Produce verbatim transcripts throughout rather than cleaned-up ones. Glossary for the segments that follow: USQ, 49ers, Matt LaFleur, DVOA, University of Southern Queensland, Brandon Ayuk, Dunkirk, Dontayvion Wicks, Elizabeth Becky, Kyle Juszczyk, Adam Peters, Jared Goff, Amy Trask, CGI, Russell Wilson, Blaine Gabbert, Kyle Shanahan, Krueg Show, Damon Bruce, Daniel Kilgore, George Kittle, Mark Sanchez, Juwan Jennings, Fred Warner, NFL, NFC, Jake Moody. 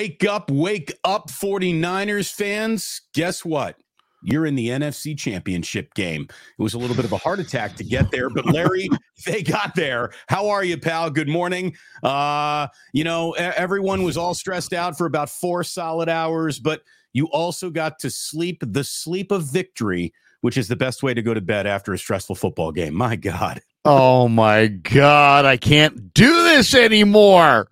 Wake up, wake up, 49ers fans. Guess what? You're in the N F C Championship game. It was a little bit of a heart attack to get there, but Larry, they got there. How are you, pal? Good morning. Uh, you know, everyone was all stressed out for about four solid hours, but you also got to sleep the sleep of victory, which is the best way to go to bed after a stressful football game. My God. Oh, my God. I can't do this anymore.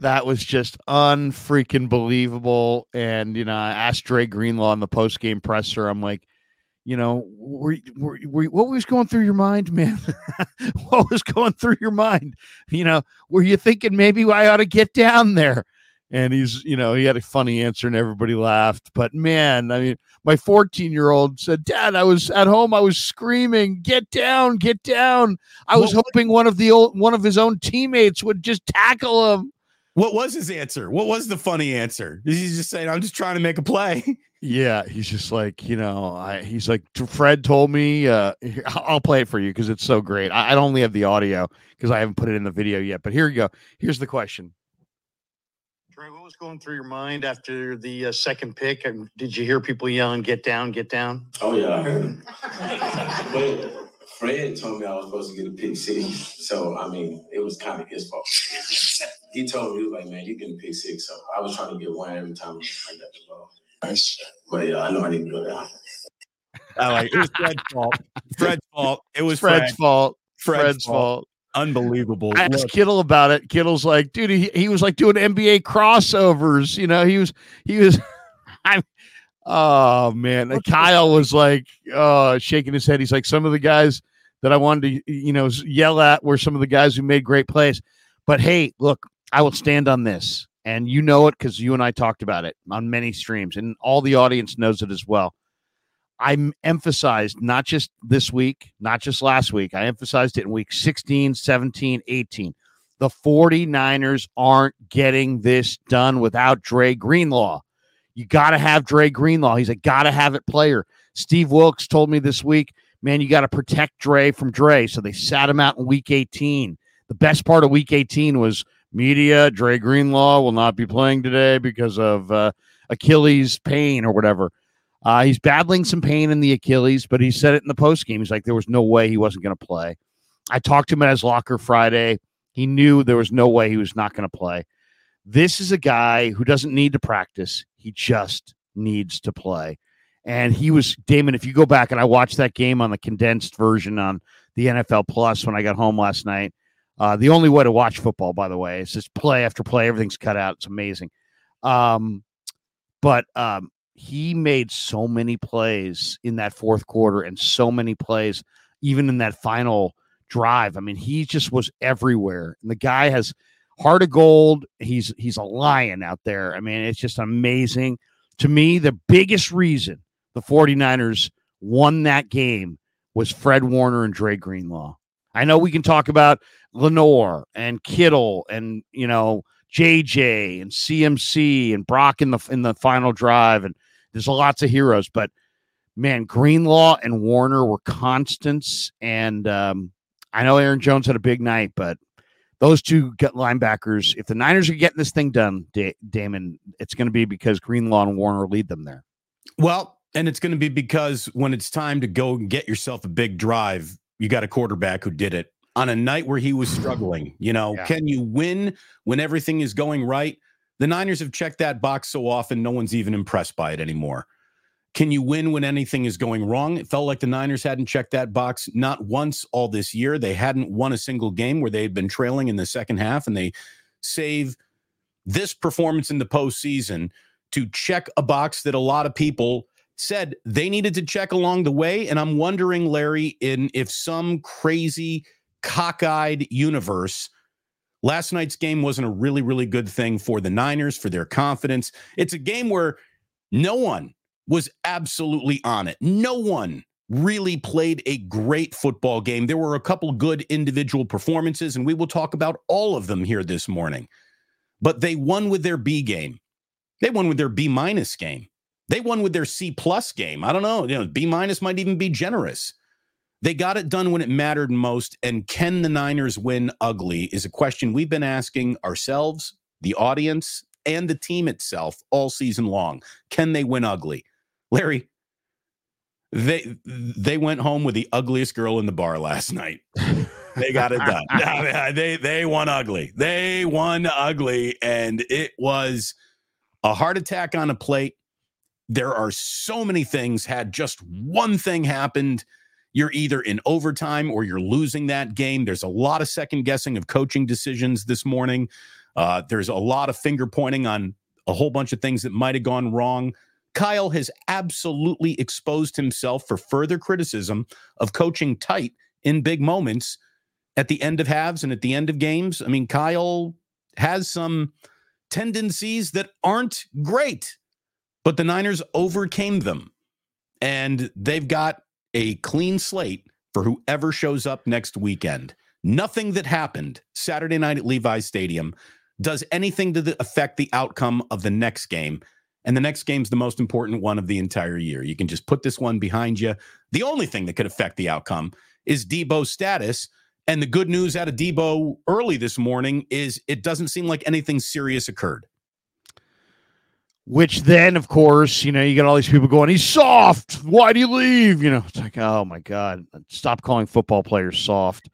That was just unfreaking believable. And, you know, I asked Dre Greenlaw in the postgame presser. I'm like, you know, were, were, were, what was going through your mind, man? What was going through your mind? You know, were you thinking maybe I ought to get down there? And he's, you know, he had a funny answer and everybody laughed. But, man, I mean, my fourteen-year-old said, Dad, I was at home. I was screaming, get down, get down. I was what, hoping one of the old, one of his own teammates would just tackle him. What was his answer? What was the funny answer? He's just saying, I'm just trying to make a play. Yeah, he's just like, you know, I, he's like, Fred told me, uh, here, I'll play it for you because it's so great. I, I only have the audio because I haven't put it in the video yet. But here you go. Here's the question. Right, what was going through your mind after the uh, second pick? And did you hear people yelling, get down, get down? Oh, yeah, I heard them. But Fred told me I was supposed to get a pick six. So, I mean, it was kind of his fault. He told me, he was like, man, you get a pick six. So I was trying to get one every time I got the ball. But, yeah, I know I didn't go down. I like it. It was Fred's fault. Fred's fault. It was Fred's Fred. fault. Fred's, Fred's fault. fault. Unbelievable. I asked Kittle about it. Kittle's like, dude, he, he was like doing N B A crossovers. You know, he was, he was, I'm, oh man. And Kyle was like, uh, shaking his head. He's like, some of the guys that I wanted to, you know, yell at were some of the guys who made great plays. But hey, look, I will stand on this. And you know it because you and I talked about it on many streams, and all the audience knows it as well. I emphasized not just this week, not just last week. I emphasized it in week sixteen, seventeen, eighteen. The 49ers aren't getting this done without Dre Greenlaw. You got to have Dre Greenlaw. He's a got to have it player. Steve Wilks told me this week, man, you got to protect Dre from Dre. So they sat him out in week eighteen. The best part of week eighteen was media. Dre Greenlaw will not be playing today because of uh, Achilles pain or whatever. Uh, he's battling some pain in the Achilles, but he said it in the postgame. He's like, there was no way he wasn't going to play. I talked to him at his locker Friday. He knew there was no way he was not going to play. This is a guy who doesn't need to practice. He just needs to play. And he was, Damon, if you go back, and I watched that game on the condensed version on the N F L Plus when I got home last night. Uh, the only way to watch football, by the way, is just play after play. Everything's cut out. It's amazing. Um, but, um, he made so many plays in that fourth quarter and so many plays even in that final drive. I mean, he just was everywhere. And the guy has heart of gold. He's he's a lion out there. I mean, it's just amazing. To me, the biggest reason the 49ers won that game was Fred Warner and Dre Greenlaw. I know we can talk about Lenoir and Kittle and, you know, J J and C M C and Brock in the in the final drive, and there's lots of heroes, but man, Greenlaw and Warner were constants. And um, I know Aaron Jones had a big night, but those two gut linebackers, if the Niners are getting this thing done, da- Damon, it's going to be because Greenlaw and Warner lead them there. Well, and it's going to be because when it's time to go and get yourself a big drive, you got a quarterback who did it on a night where he was struggling. You know, yeah. Can you win when everything is going right? The Niners have checked that box so often, no one's even impressed by it anymore. Can you win when anything is going wrong? It felt like the Niners hadn't checked that box not once all this year. They hadn't won a single game where they had been trailing in the second half, and they save this performance in the postseason to check a box that a lot of people said they needed to check along the way. And I'm wondering, Larry, in if some crazy cockeyed universe, last night's game wasn't a really, really good thing for the Niners, for their confidence. It's a game where no one was absolutely on it. No one really played a great football game. There were a couple good individual performances, and we will talk about all of them here this morning. But they won with their B game. They won with their B-minus game. They won with their C-plus game. I don't know. You know, B-minus might even be generous. They got it done when it mattered most, and can the Niners win ugly is a question we've been asking ourselves, the audience, and the team itself all season long. Can they win ugly? Larry, they they went home with the ugliest girl in the bar last night. They got it done. No, they, they won ugly. They won ugly, and it was a heart attack on a plate. There are so many things. Had just one thing happened, you're either in overtime or you're losing that game. There's a lot of second guessing of coaching decisions this morning. Uh, there's a lot of finger pointing on a whole bunch of things that might have gone wrong. Kyle has absolutely exposed himself for further criticism of coaching tight in big moments at the end of halves and at the end of games. I mean, Kyle has some tendencies that aren't great, but the Niners overcame them, and they've got a clean slate for whoever shows up next weekend. Nothing that happened Saturday night at Levi's Stadium does anything to affect the outcome of the next game. And the next game's the most important one of the entire year. You can just put this one behind you. The only thing that could affect the outcome is Deebo's status. And the good news out of Deebo early this morning is it doesn't seem like anything serious occurred. Which then, of course, you know, you got all these people going, he's soft. Why'd he leave? You know, it's like, oh, my God. Stop calling football players soft.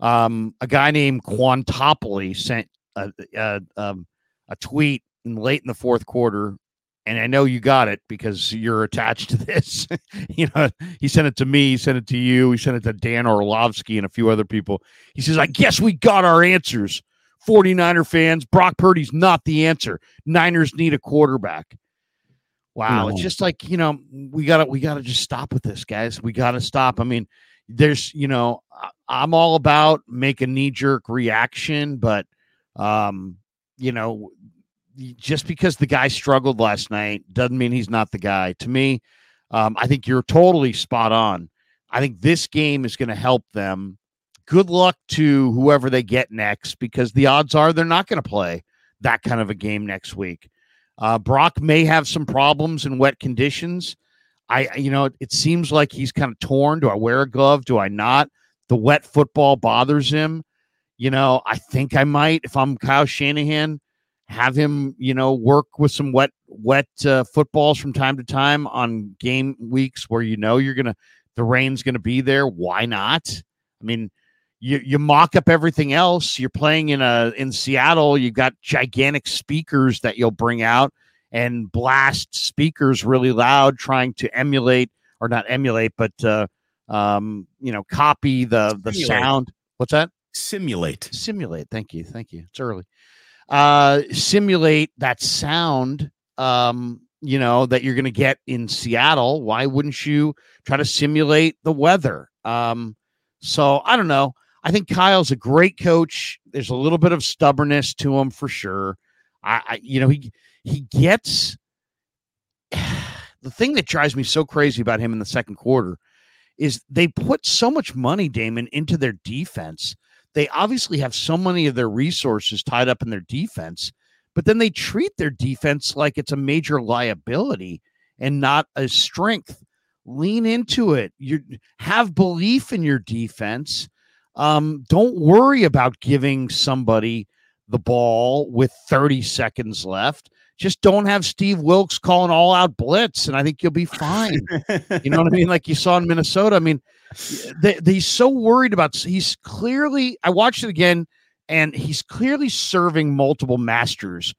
Um, a guy named Quantopoli sent a, a, um, a tweet in late in the fourth quarter. And I know you got it because you're attached to this. You know, he sent it to me. He sent it to you. He sent it to Dan Orlovsky and a few other people. He says, I guess we got our answers. forty-niner fans, Brock Purdy's not the answer. Niners need a quarterback. Wow. No. It's just like, you know, we got to, we got to just stop with this, guys. We got to stop. I mean, there's, you know, I'm all about make a knee jerk reaction, but, um, you know, just because the guy struggled last night doesn't mean he's not the guy. To me, um, I think you're totally spot on. I think this game is going to help them. Good luck to whoever they get next, because the odds are they're not going to play that kind of a game next week. Uh, Brock may have some problems in wet conditions. I, you know, it seems like he's kind of torn. Do I wear a glove? Do I not? The wet football bothers him. You know, I think I might, if I'm Kyle Shanahan, have him, you know, work with some wet, wet uh, footballs from time to time on game weeks where, you know, you're going to, the rain's going to be there. Why not? I mean, You you mock up everything else. You're playing in a in Seattle. You've got gigantic speakers that you'll bring out and blast speakers really loud, trying to emulate or not emulate, but uh, um, you know, copy the the simulate. Sound. What's that? Simulate. Simulate. Thank you. Thank you. It's early. Uh, simulate that sound. Um, you know, that you're going to get in Seattle. Why wouldn't you try to simulate the weather? Um, so I don't know. I think Kyle's a great coach. There's a little bit of stubbornness to him for sure. I, I you know, he he gets the thing that drives me so crazy about him in the second quarter is they put so much money, Damon, into their defense. They obviously have so many of their resources tied up in their defense, but then they treat their defense like it's a major liability and not a strength. Lean into it. You have belief in your defense. Um, don't worry about giving somebody the ball with thirty seconds left. Just don't have Steve Wilks calling all out blitz, and I think you'll be fine. You know what I mean? Like you saw in Minnesota. I mean, they, he's so worried about, he's clearly, I watched it again, and he's clearly serving multiple masters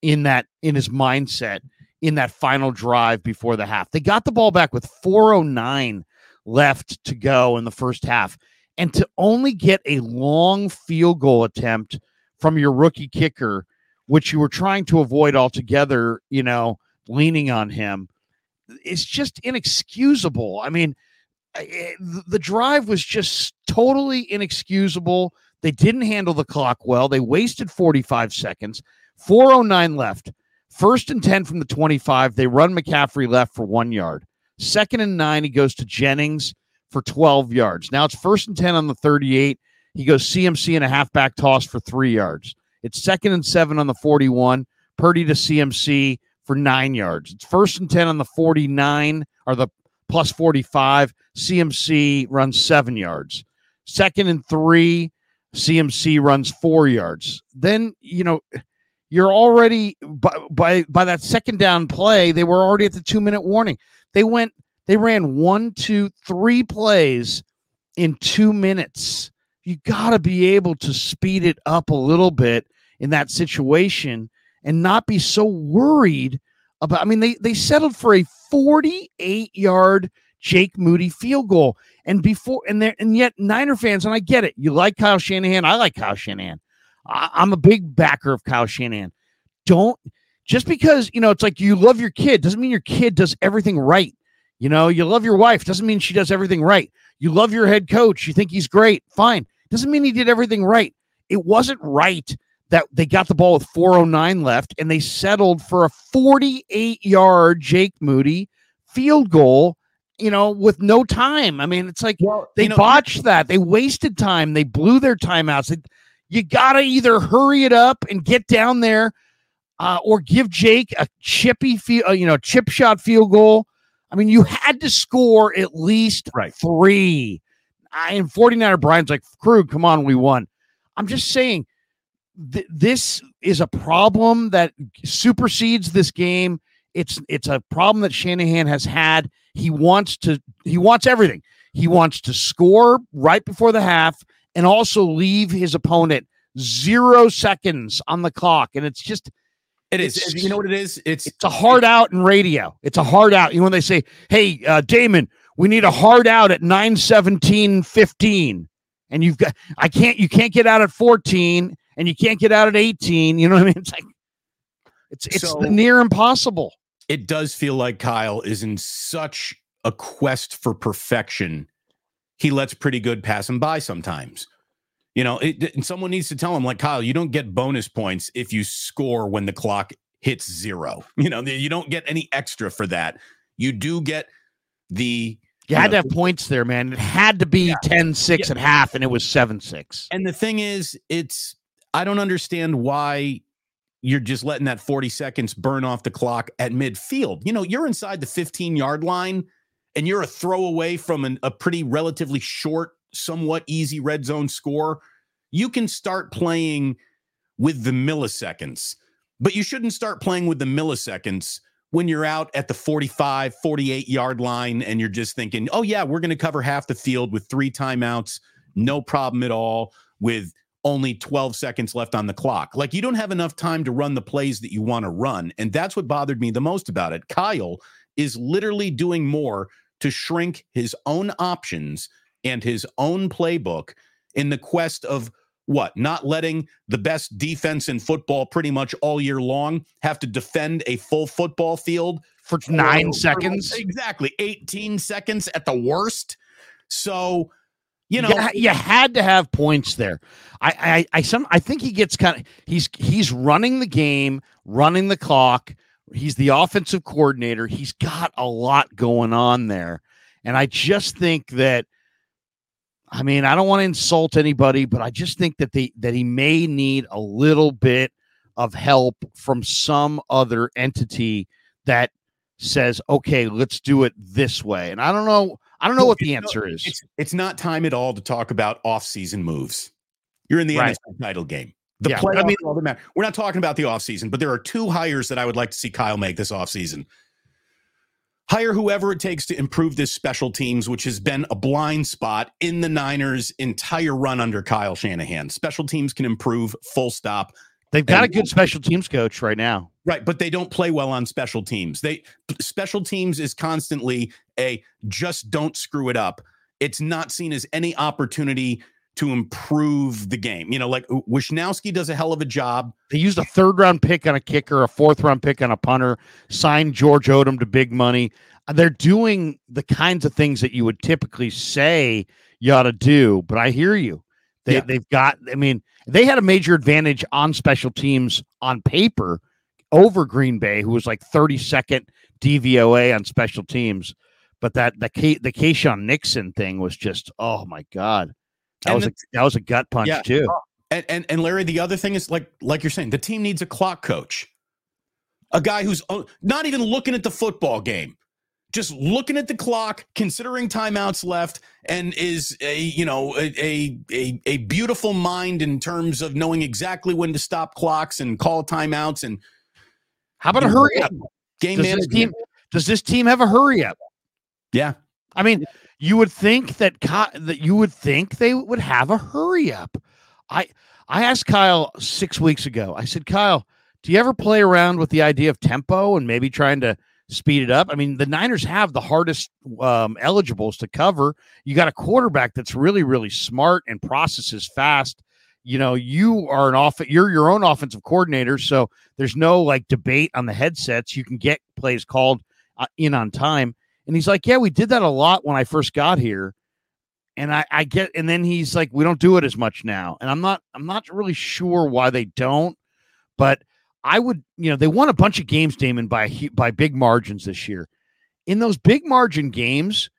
in that, in his mindset, in that final drive before the half. They got the ball back with four oh nine left to go in the first half. And to only get a long field goal attempt from your rookie kicker, which you were trying to avoid altogether, you know, leaning on him, it's just inexcusable. I mean, it, the drive was just totally inexcusable. They didn't handle the clock well. They wasted forty-five seconds, four oh nine left. First and ten from the twenty-five. They run McCaffrey left for one yard. Second and nine, he goes to Jennings for twelve yards. Now it's first and ten on the thirty-eight. He goes C M C and a halfback toss for three yards. It's second and seven on the forty-one. Purdy to C M C for nine yards. It's first and ten on the forty-nine, or the plus forty-five. C M C runs seven yards. Second and three, C M C runs four yards. Then, you know, You're already by, by by that second down play, they were already at the two minute warning. They went, they ran one, two, three plays in two minutes. You got to be able to speed it up a little bit in that situation and not be so worried about. I mean, they they settled for a forty-eight yard Jake Moody field goal, and before and there and yet Niner fans, and I get it. You like Kyle Shanahan, I like Kyle Shanahan. I'm a big backer of Kyle Shanahan. Don't just because, you know, it's like you love your kid doesn't mean your kid does everything right. You know, you love your wife doesn't mean she does everything right. You love your head coach. You think he's great. Fine. Doesn't mean he did everything right. It wasn't right that they got the ball with four oh nine left and they settled for a forty-eight yard Jake Moody field goal, you know, with no time. I mean, it's like well, they you know, botched that. They wasted time. They blew their timeouts. They, You got to either hurry it up and get down there uh, or give Jake a chippy, field, uh, you know, chip shot field goal. I mean, you had to score at least right. three. I, and forty-niner Brian's like, Krug, come on, we won. I'm just saying th- this is a problem that supersedes this game. It's it's a problem that Shanahan has had. He wants to he wants everything. He wants to score right before the half, and also leave his opponent zero seconds on the clock. And it's just, it is, it's, you know what it is? It's, it's a hard out in radio. It's a hard out. You know, when they say, hey, uh, Damon, we need a hard out at nine seventeen fifteen. And you've got, I can't, you can't get out at fourteen and you can't get out at eighteen. You know what I mean? It's like, it's, it's so, the near impossible. It does feel like Kyle is in such a quest for perfection. He lets pretty good pass him by sometimes. You know, it, and someone needs to tell him, like, Kyle, you don't get bonus points if you score when the clock hits zero. You know, you don't get any extra for that. You do get the... You, you had know, to have points there, man. It had to be ten six yeah. yeah. at half, and it was seven six. And the thing is, it's... I don't understand why you're just letting that forty seconds burn off the clock at midfield. You know, you're inside the fifteen-yard line, and you're a throwaway from an, a pretty relatively short, somewhat easy red zone score. You can start playing with the milliseconds, but you shouldn't start playing with the milliseconds when you're out at the forty-five, forty-eight yard line and you're just thinking, oh, yeah, we're going to cover half the field with three timeouts, no problem at all, with only twelve seconds left on the clock. Like, you don't have enough time to run the plays that you want to run. And that's what bothered me the most about it. Kyle is literally doing more to shrink his own options and his own playbook in the quest of what? Not letting the best defense in football pretty much all year long have to defend a full football field for nine for, seconds. For exactly. eighteen seconds at the worst. So, you know, you, you had to have points there. I, I, I, some, I think he gets kind of, he's, he's running the game, running the clock. He's the offensive coordinator. He's got a lot going on there. And I just think that, I mean, I don't want to insult anybody, but I just think that they, that he may need a little bit of help from some other entity that says, okay, let's do it this way. And I don't know. I don't know what the answer is. It's, it's not time at all to talk about offseason moves. You're in the right. N F L title game. The yeah, playoff, I mean, we're not talking about the offseason, but there are two hires that I would like to see Kyle make this offseason. Hire whoever it takes to improve this special teams, which has been a blind spot in the Niners' entire run under Kyle Shanahan. Special teams can improve, full stop. They've got and, a good special teams coach right now. Right, but they don't play well on special teams. They special teams is constantly a just don't screw it up. It's not seen as any opportunity to improve the game. You know, like Wishnowsky does a hell of a job. They used a third round pick on a kicker, a fourth round pick on a punter, signed George Odom to big money. They're doing the kinds of things that you would typically say you ought to do, but I hear you. They, yeah. They've got, I mean, they had a major advantage on special teams on paper over Green Bay, who was like thirty-second D V O A on special teams. But that the, K, the Kayshawn Nixon thing was just, oh my God. That was, a, that was a gut punch, yeah. too. And, and and Larry, the other thing is, like like you're saying, the team needs a clock coach, a guy who's not even looking at the football game, just looking at the clock, considering timeouts left, and is a, you know, a, a, a beautiful mind in terms of knowing exactly when to stop clocks and call timeouts. And how about a hurry up game management? Does this team have a hurry up? Yeah. I mean, you would think that that you would think they would have a hurry up. I, I asked Kyle six weeks ago, I said, Kyle, do you ever play around with the idea of tempo and maybe trying to speed it up? I mean, the Niners have the hardest um, eligibles to cover. You got a quarterback that's really, really smart and processes fast. You know, you are an off, you're your own offensive coordinator, so there's no like debate on the headsets. You can get plays called uh, in on time. And he's like, yeah, we did that a lot when I first got here. And I, I get, and then he's like, we don't do it as much now. And I'm not, I'm not really sure why they don't, but I would, you know, they won a bunch of games, Damon, by by big margins this year. In those big margin games,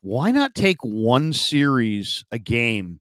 why not take one series a game?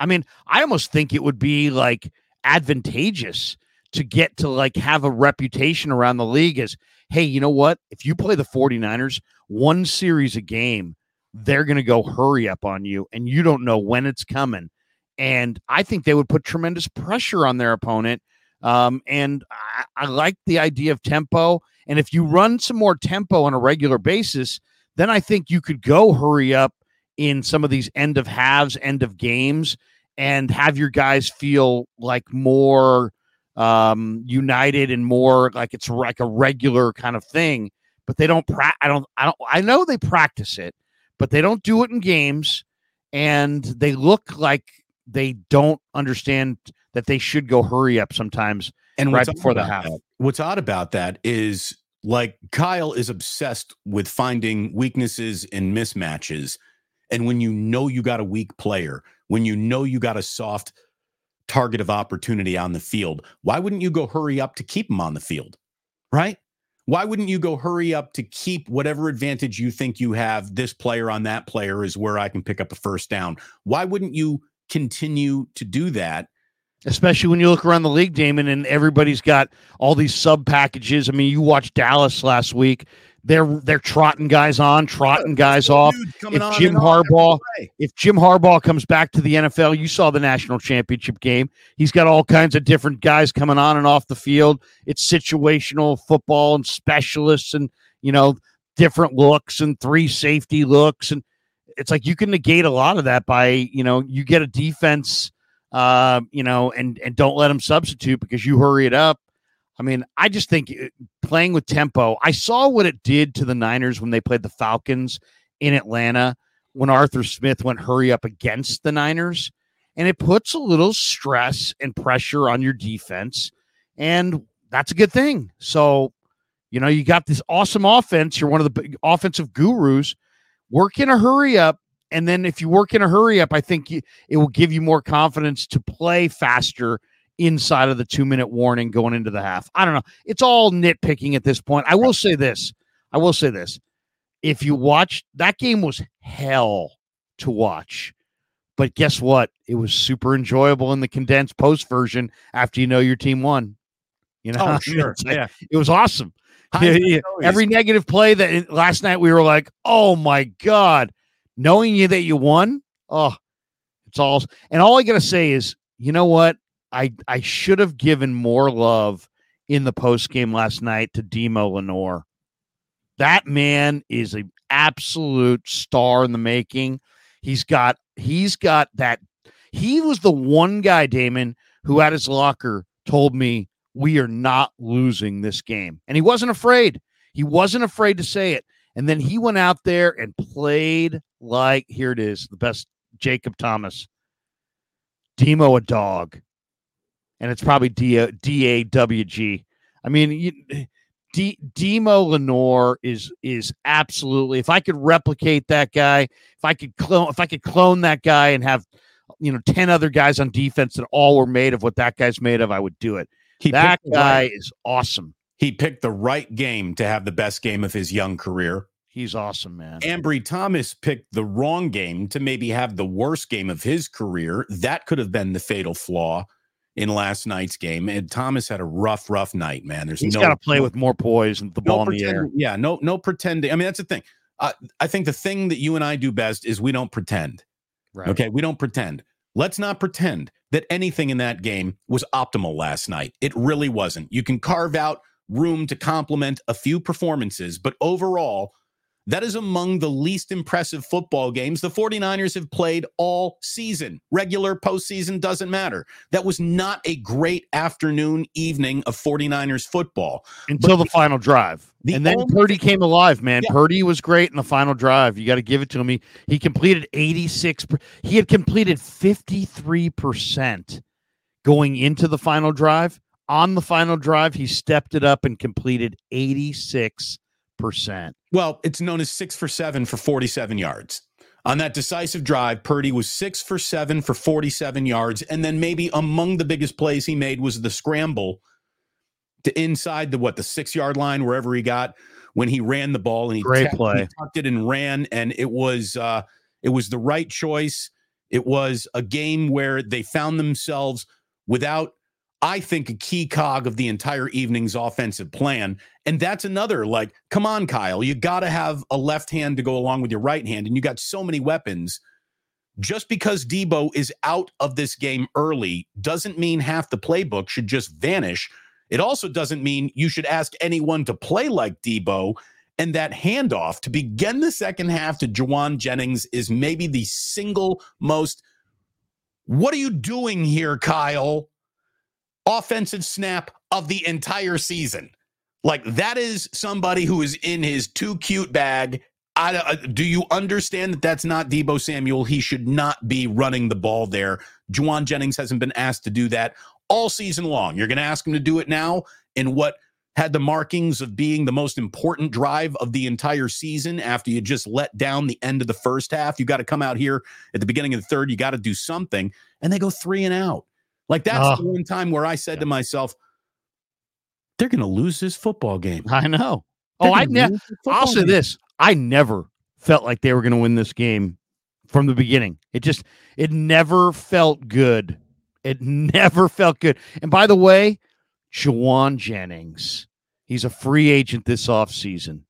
I mean, I almost think it would be like advantageous to get to like have a reputation around the league as, hey, you know what? If you play the 49ers one series a game, they're going to go hurry up on you and you don't know when it's coming. And I think they would put tremendous pressure on their opponent. Um, and I, I like the idea of tempo. And if you run some more tempo on a regular basis, then I think you could go hurry up in some of these end of halves, end of games, and have your guys feel like more um, united and more like it's like a regular kind of thing. But they don't pra- I don't, I don't, I know they practice it, but they don't do it in games, and they look like they don't understand that they should go hurry up sometimes and right before the half. What's odd about that is, like, Kyle is obsessed with finding weaknesses and mismatches. And when you know you got a weak player, when you know you got a soft target of opportunity on the field, why wouldn't you go hurry up to keep him on the field, right? Why wouldn't you go hurry up to keep whatever advantage you think you have? This player on that player is where I can pick up a first down. Why wouldn't you continue to do that? Especially when you look around the league, Damon, and everybody's got all these sub packages. I mean, you watched Dallas last week. They're they're trotting guys on, trotting guys off. If Jim Harbaugh, if Jim Harbaugh comes back to the N F L, you saw the national championship game. He's got all kinds of different guys coming on and off the field. It's situational football and specialists and, you know, different looks and three safety looks. And it's like you can negate a lot of that by, you know, you get a defense, uh, you know, and, and don't let them substitute because you hurry it up. I mean, I just think playing with tempo, I saw what it did to the Niners when they played the Falcons in Atlanta, when Arthur Smith went hurry up against the Niners, and it puts a little stress and pressure on your defense. And that's a good thing. So, you know, you got this awesome offense. You're one of the big offensive gurus. Work in a hurry up. And then if you work in a hurry up, I think you, it will give you more confidence to play faster inside of the two-minute warning going into the half. I don't know. It's all nitpicking at this point. I will say this. I will say this. If you watch, that game was hell to watch. But guess what? It was super enjoyable in the condensed post version after you know your team won. You know, oh, sure. Like, yeah. It was awesome. Yeah, yeah. Every negative play that last night we were like, oh, my God. Knowing you that you won, oh, it's all. And all I got to say is, you know what? I, I should have given more love in the post game last night to Deebo Lenoir. That man is an absolute star in the making. He's got he's got that. He was the one guy, Damon, who at his locker told me we are not losing this game. And he wasn't afraid. He wasn't afraid to say it. And then he went out there and played like, here it is, the best Jacob Thomas. Deebo a dog. And it's probably D A W G. I mean, you, D, Deebo Lenoir is is absolutely. If I could replicate that guy, if I could clone, if I could clone that guy and have, you know, ten other guys on defense that all were made of what that guy's made of, I would do it. He that guy right. is awesome. He picked the right game to have the best game of his young career. He's awesome, man. Ambry Thomas picked the wrong game to maybe have the worst game of his career. That could have been the fatal flaw in last night's game. And Thomas had a rough, rough night, man. There's He's no, got to play with more poise and the no ball pretend, in the air. Yeah, no, no pretending. I mean, that's the thing. I, I think the thing that you and I do best is we don't pretend. Right. Okay. We don't pretend. Let's not pretend that anything in that game was optimal last night. It really wasn't. You can carve out room to compliment a few performances, but overall, that is among the least impressive football games the 49ers have played all season. Regular, postseason, doesn't matter. That was not a great afternoon, evening of 49ers football. Until the, the final drive. The and then Purdy came alive, man. Yeah. Purdy was great in the final drive. You got to give it to him. He, he completed eighty-six. He had completed fifty-three percent going into the final drive. On the final drive, he stepped it up and completed eighty-six percent. Well, it's known as six for seven for forty-seven yards. On that decisive drive, Purdy was six for seven for forty-seven yards. And then maybe among the biggest plays he made was the scramble to inside the, what, the six yard line, wherever he got when he ran the ball, and he, Great t- play. he tucked it and ran. And it was, uh, it was the right choice. It was a game where they found themselves without, I think, a key cog of the entire evening's offensive plan. And that's another, like, come on, Kyle, you got to have a left hand to go along with your right hand. And you got so many weapons. Just because Deebo is out of this game early doesn't mean half the playbook should just vanish. It also doesn't mean you should ask anyone to play like Deebo. And that handoff to begin the second half to Juwan Jennings is maybe the single most, what are you doing here, Kyle? Offensive snap of the entire season. Like, that is somebody who is in his too cute bag. I, uh, do you understand that that's not Deebo Samuel? He should not be running the ball there. Juwan Jennings hasn't been asked to do that all season long. You're going to ask him to do it now in what had the markings of being the most important drive of the entire season after you just let down the end of the first half. You got to come out here at the beginning of the third. You got to do something. And they go three and out. Like, that's oh. the one time where I said yeah. to myself, they're going to lose this football game. I know. They're oh, I ne- I'll say game. this. I never felt like they were going to win this game from the beginning. It just, it never felt good. It never felt good. And by the way, Juwan Jennings, he's a free agent this offseason.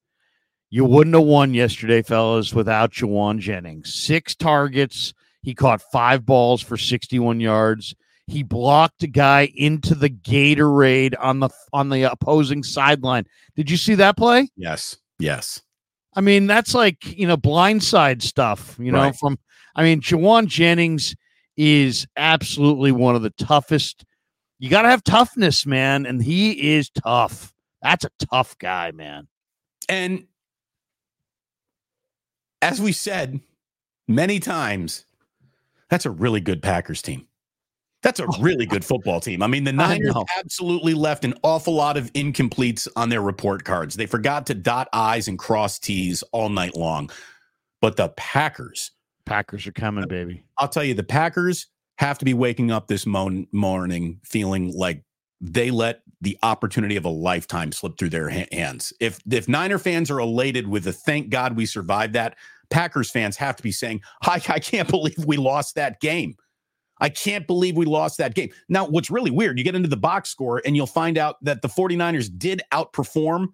You wouldn't have won yesterday, fellas, without Juwan Jennings. Six targets. He caught five balls for sixty-one yards. He blocked a guy into the Gatorade on the on the opposing sideline. Did you see that play? Yes. Yes. I mean, that's like, you know, blindside stuff, you know, right. from, I mean, Juwan Jennings is absolutely one of the toughest. You got to have toughness, man. And he is tough. That's a tough guy, man. And as we said many times, that's a really good Packers team. That's a really good football team. I mean, the Niners absolutely left an awful lot of incompletes on their report cards. They forgot to dot I's and cross T's all night long. But the Packers. Packers are coming, baby. I'll tell you, the Packers have to be waking up this mo- morning feeling like they let the opportunity of a lifetime slip through their ha- hands. If, if Niner fans are elated with the thank God we survived that, Packers fans have to be saying, I, I can't believe we lost that game. I can't believe we lost that game. Now, what's really weird, you get into the box score and you'll find out that the 49ers did outperform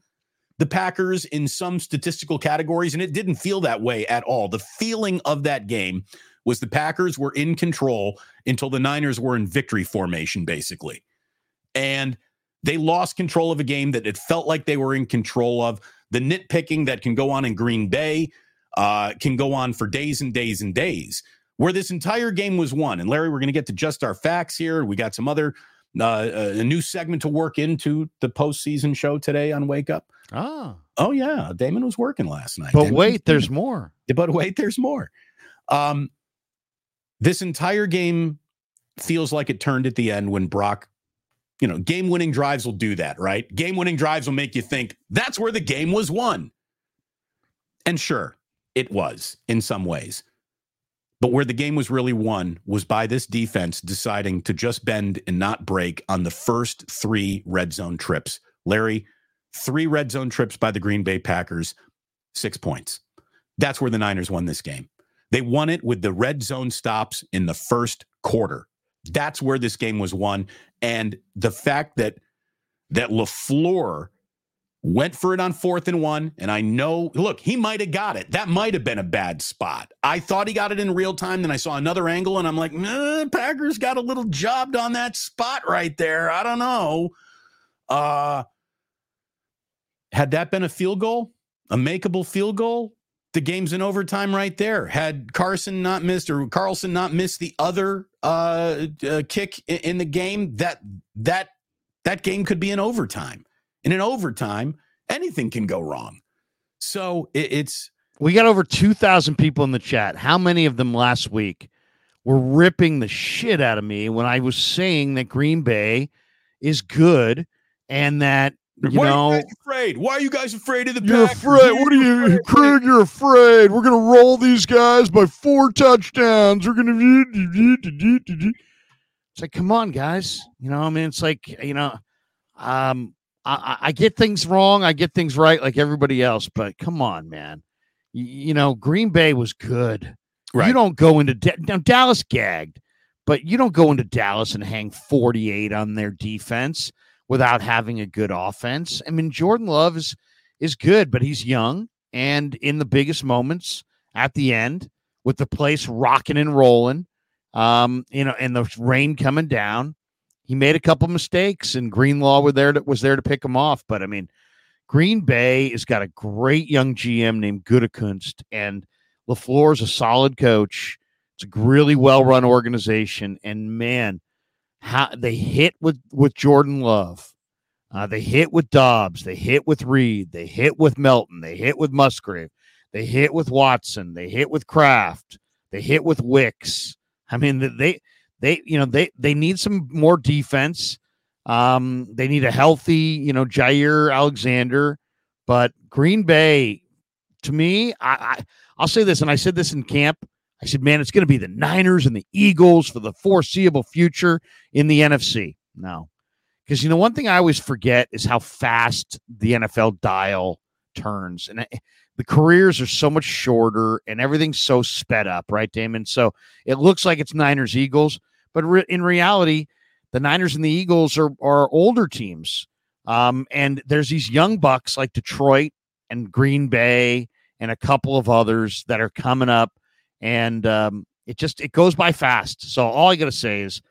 the Packers in some statistical categories, and it didn't feel that way at all. The feeling of that game was the Packers were in control until the Niners were in victory formation, basically. And they lost control of a game that it felt like they were in control of. The nitpicking that can go on in Green Bay uh, can go on for days and days and days. Where this entire game was won. And Larry, we're going to get to just our facts here. We got some other, uh, a new segment to work into the postseason show today on Wake Up. Oh, oh yeah. Damon was working last night. But Damon wait, there's more. But wait, there's more. Um, this entire game feels like it turned at the end when Brock, you know, game winning drives will do that, right? Game winning drives will make you think that's where the game was won. And sure, it was in some ways. But where the game was really won was by this defense deciding to just bend and not break on the first three red zone trips. Larry, three red zone trips by the Green Bay Packers, six points. That's where the Niners won this game. They won it with the red zone stops in the first quarter. That's where this game was won. And the fact that that LaFleur went for it on fourth and one. And I know, look, he might have got it. That might have been a bad spot. I thought he got it in real time. Then I saw another angle and I'm like, nah, Packers got a little jobbed on that spot right there. I don't know. Uh, had that been a field goal, a makeable field goal, the game's in overtime right there. Had Carson not missed or Carlson not missed the other uh, uh, kick in, in the game, that that that game could be in overtime. And in overtime, anything can go wrong. So it, it's we got over two thousand people in the chat. How many of them last week were ripping the shit out of me when I was saying that Green Bay is good and that You Why know, are you guys afraid? Why are you guys afraid of the You're Packers? Afraid. What are you, Craig? You're afraid. We're gonna roll these guys by four touchdowns. We're gonna. It's like, come on, guys. You know, I mean, it's like, you know, um, I, I get things wrong, I get things right, like everybody else. But come on, man. You, you know, Green Bay was good. Right. You don't go into da- now Dallas gagged, but you don't go into Dallas and hang forty-eight on their defense without having a good offense. I mean, Jordan Love is, is good, but he's young. And in the biggest moments at the end, with the place rocking and rolling, um, you know, and the rain coming down, he made a couple mistakes, and Greenlaw were there to, was there to pick him off. But, I mean, Green Bay has got a great young G M named Gutekunst, and LaFleur is a solid coach. It's a really well-run organization, and, man, How they hit with, with Jordan Love. Uh, they hit with Dobbs. They hit with Reed. They hit with Melton. They hit with Musgrave. They hit with Watson. They hit with Kraft. They hit with Wicks. I mean, they they you know they they need some more defense. Um, they need a healthy, you know, Jaire Alexander. But Green Bay, to me, I, I I'll say this, and I said this in camp. I said, man, it's going to be the Niners and the Eagles for the foreseeable future in the N F C. No, because, you know, one thing I always forget is how fast the N F L dial turns. And the careers are so much shorter and everything's so sped up. Right, Damon? So it looks like it's Niners, Eagles. But re- in reality, the Niners and the Eagles are, are older teams. Um, and there's these young bucks like Detroit and Green Bay and a couple of others that are coming up. And um, it just, it goes by fast. So all I got to say is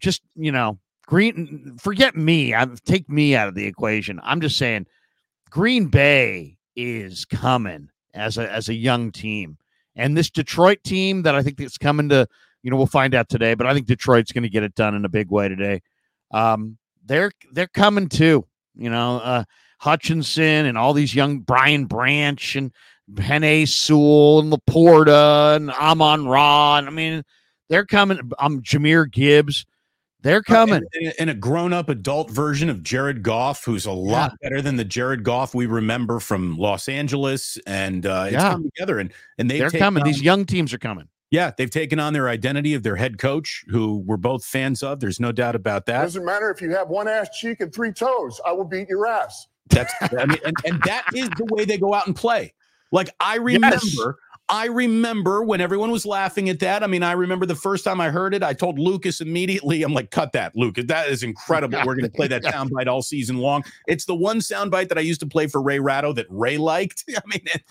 just, you know, Green, forget me. I, take me out of the equation. I'm just saying Green Bay is coming as a, as a young team. And this Detroit team that I think that's coming to, you know, we'll find out today, but I think Detroit's going to get it done in a big way today. Um, they're, they're coming too, you know, uh, Hutchinson and all these young Brian Branch and Penei Sewell and Laporta and Amon-Ra. I mean, they're coming. I'm um, Jahmyr Gibbs. They're coming. And, and a grown-up adult version of Jared Goff, who's a lot yeah. better than the Jared Goff we remember from Los Angeles. And uh, it's yeah. come together. And, and they're coming. On, these young teams are coming. Yeah, they've taken on their identity of their head coach, who we're both fans of. There's no doubt about that. It doesn't matter if you have one ass cheek and three toes. I will beat your ass. That's I mean, and, and that is the way they go out and play. Like, I remember, yes. I remember when everyone was laughing at that. I mean, I remember the first time I heard it, I told Lucas immediately, I'm like, cut that, Lucas. That is incredible. We're going to play that soundbite all season long. It's the one soundbite that I used to play for Ray Ratto that Ray liked. I mean, and,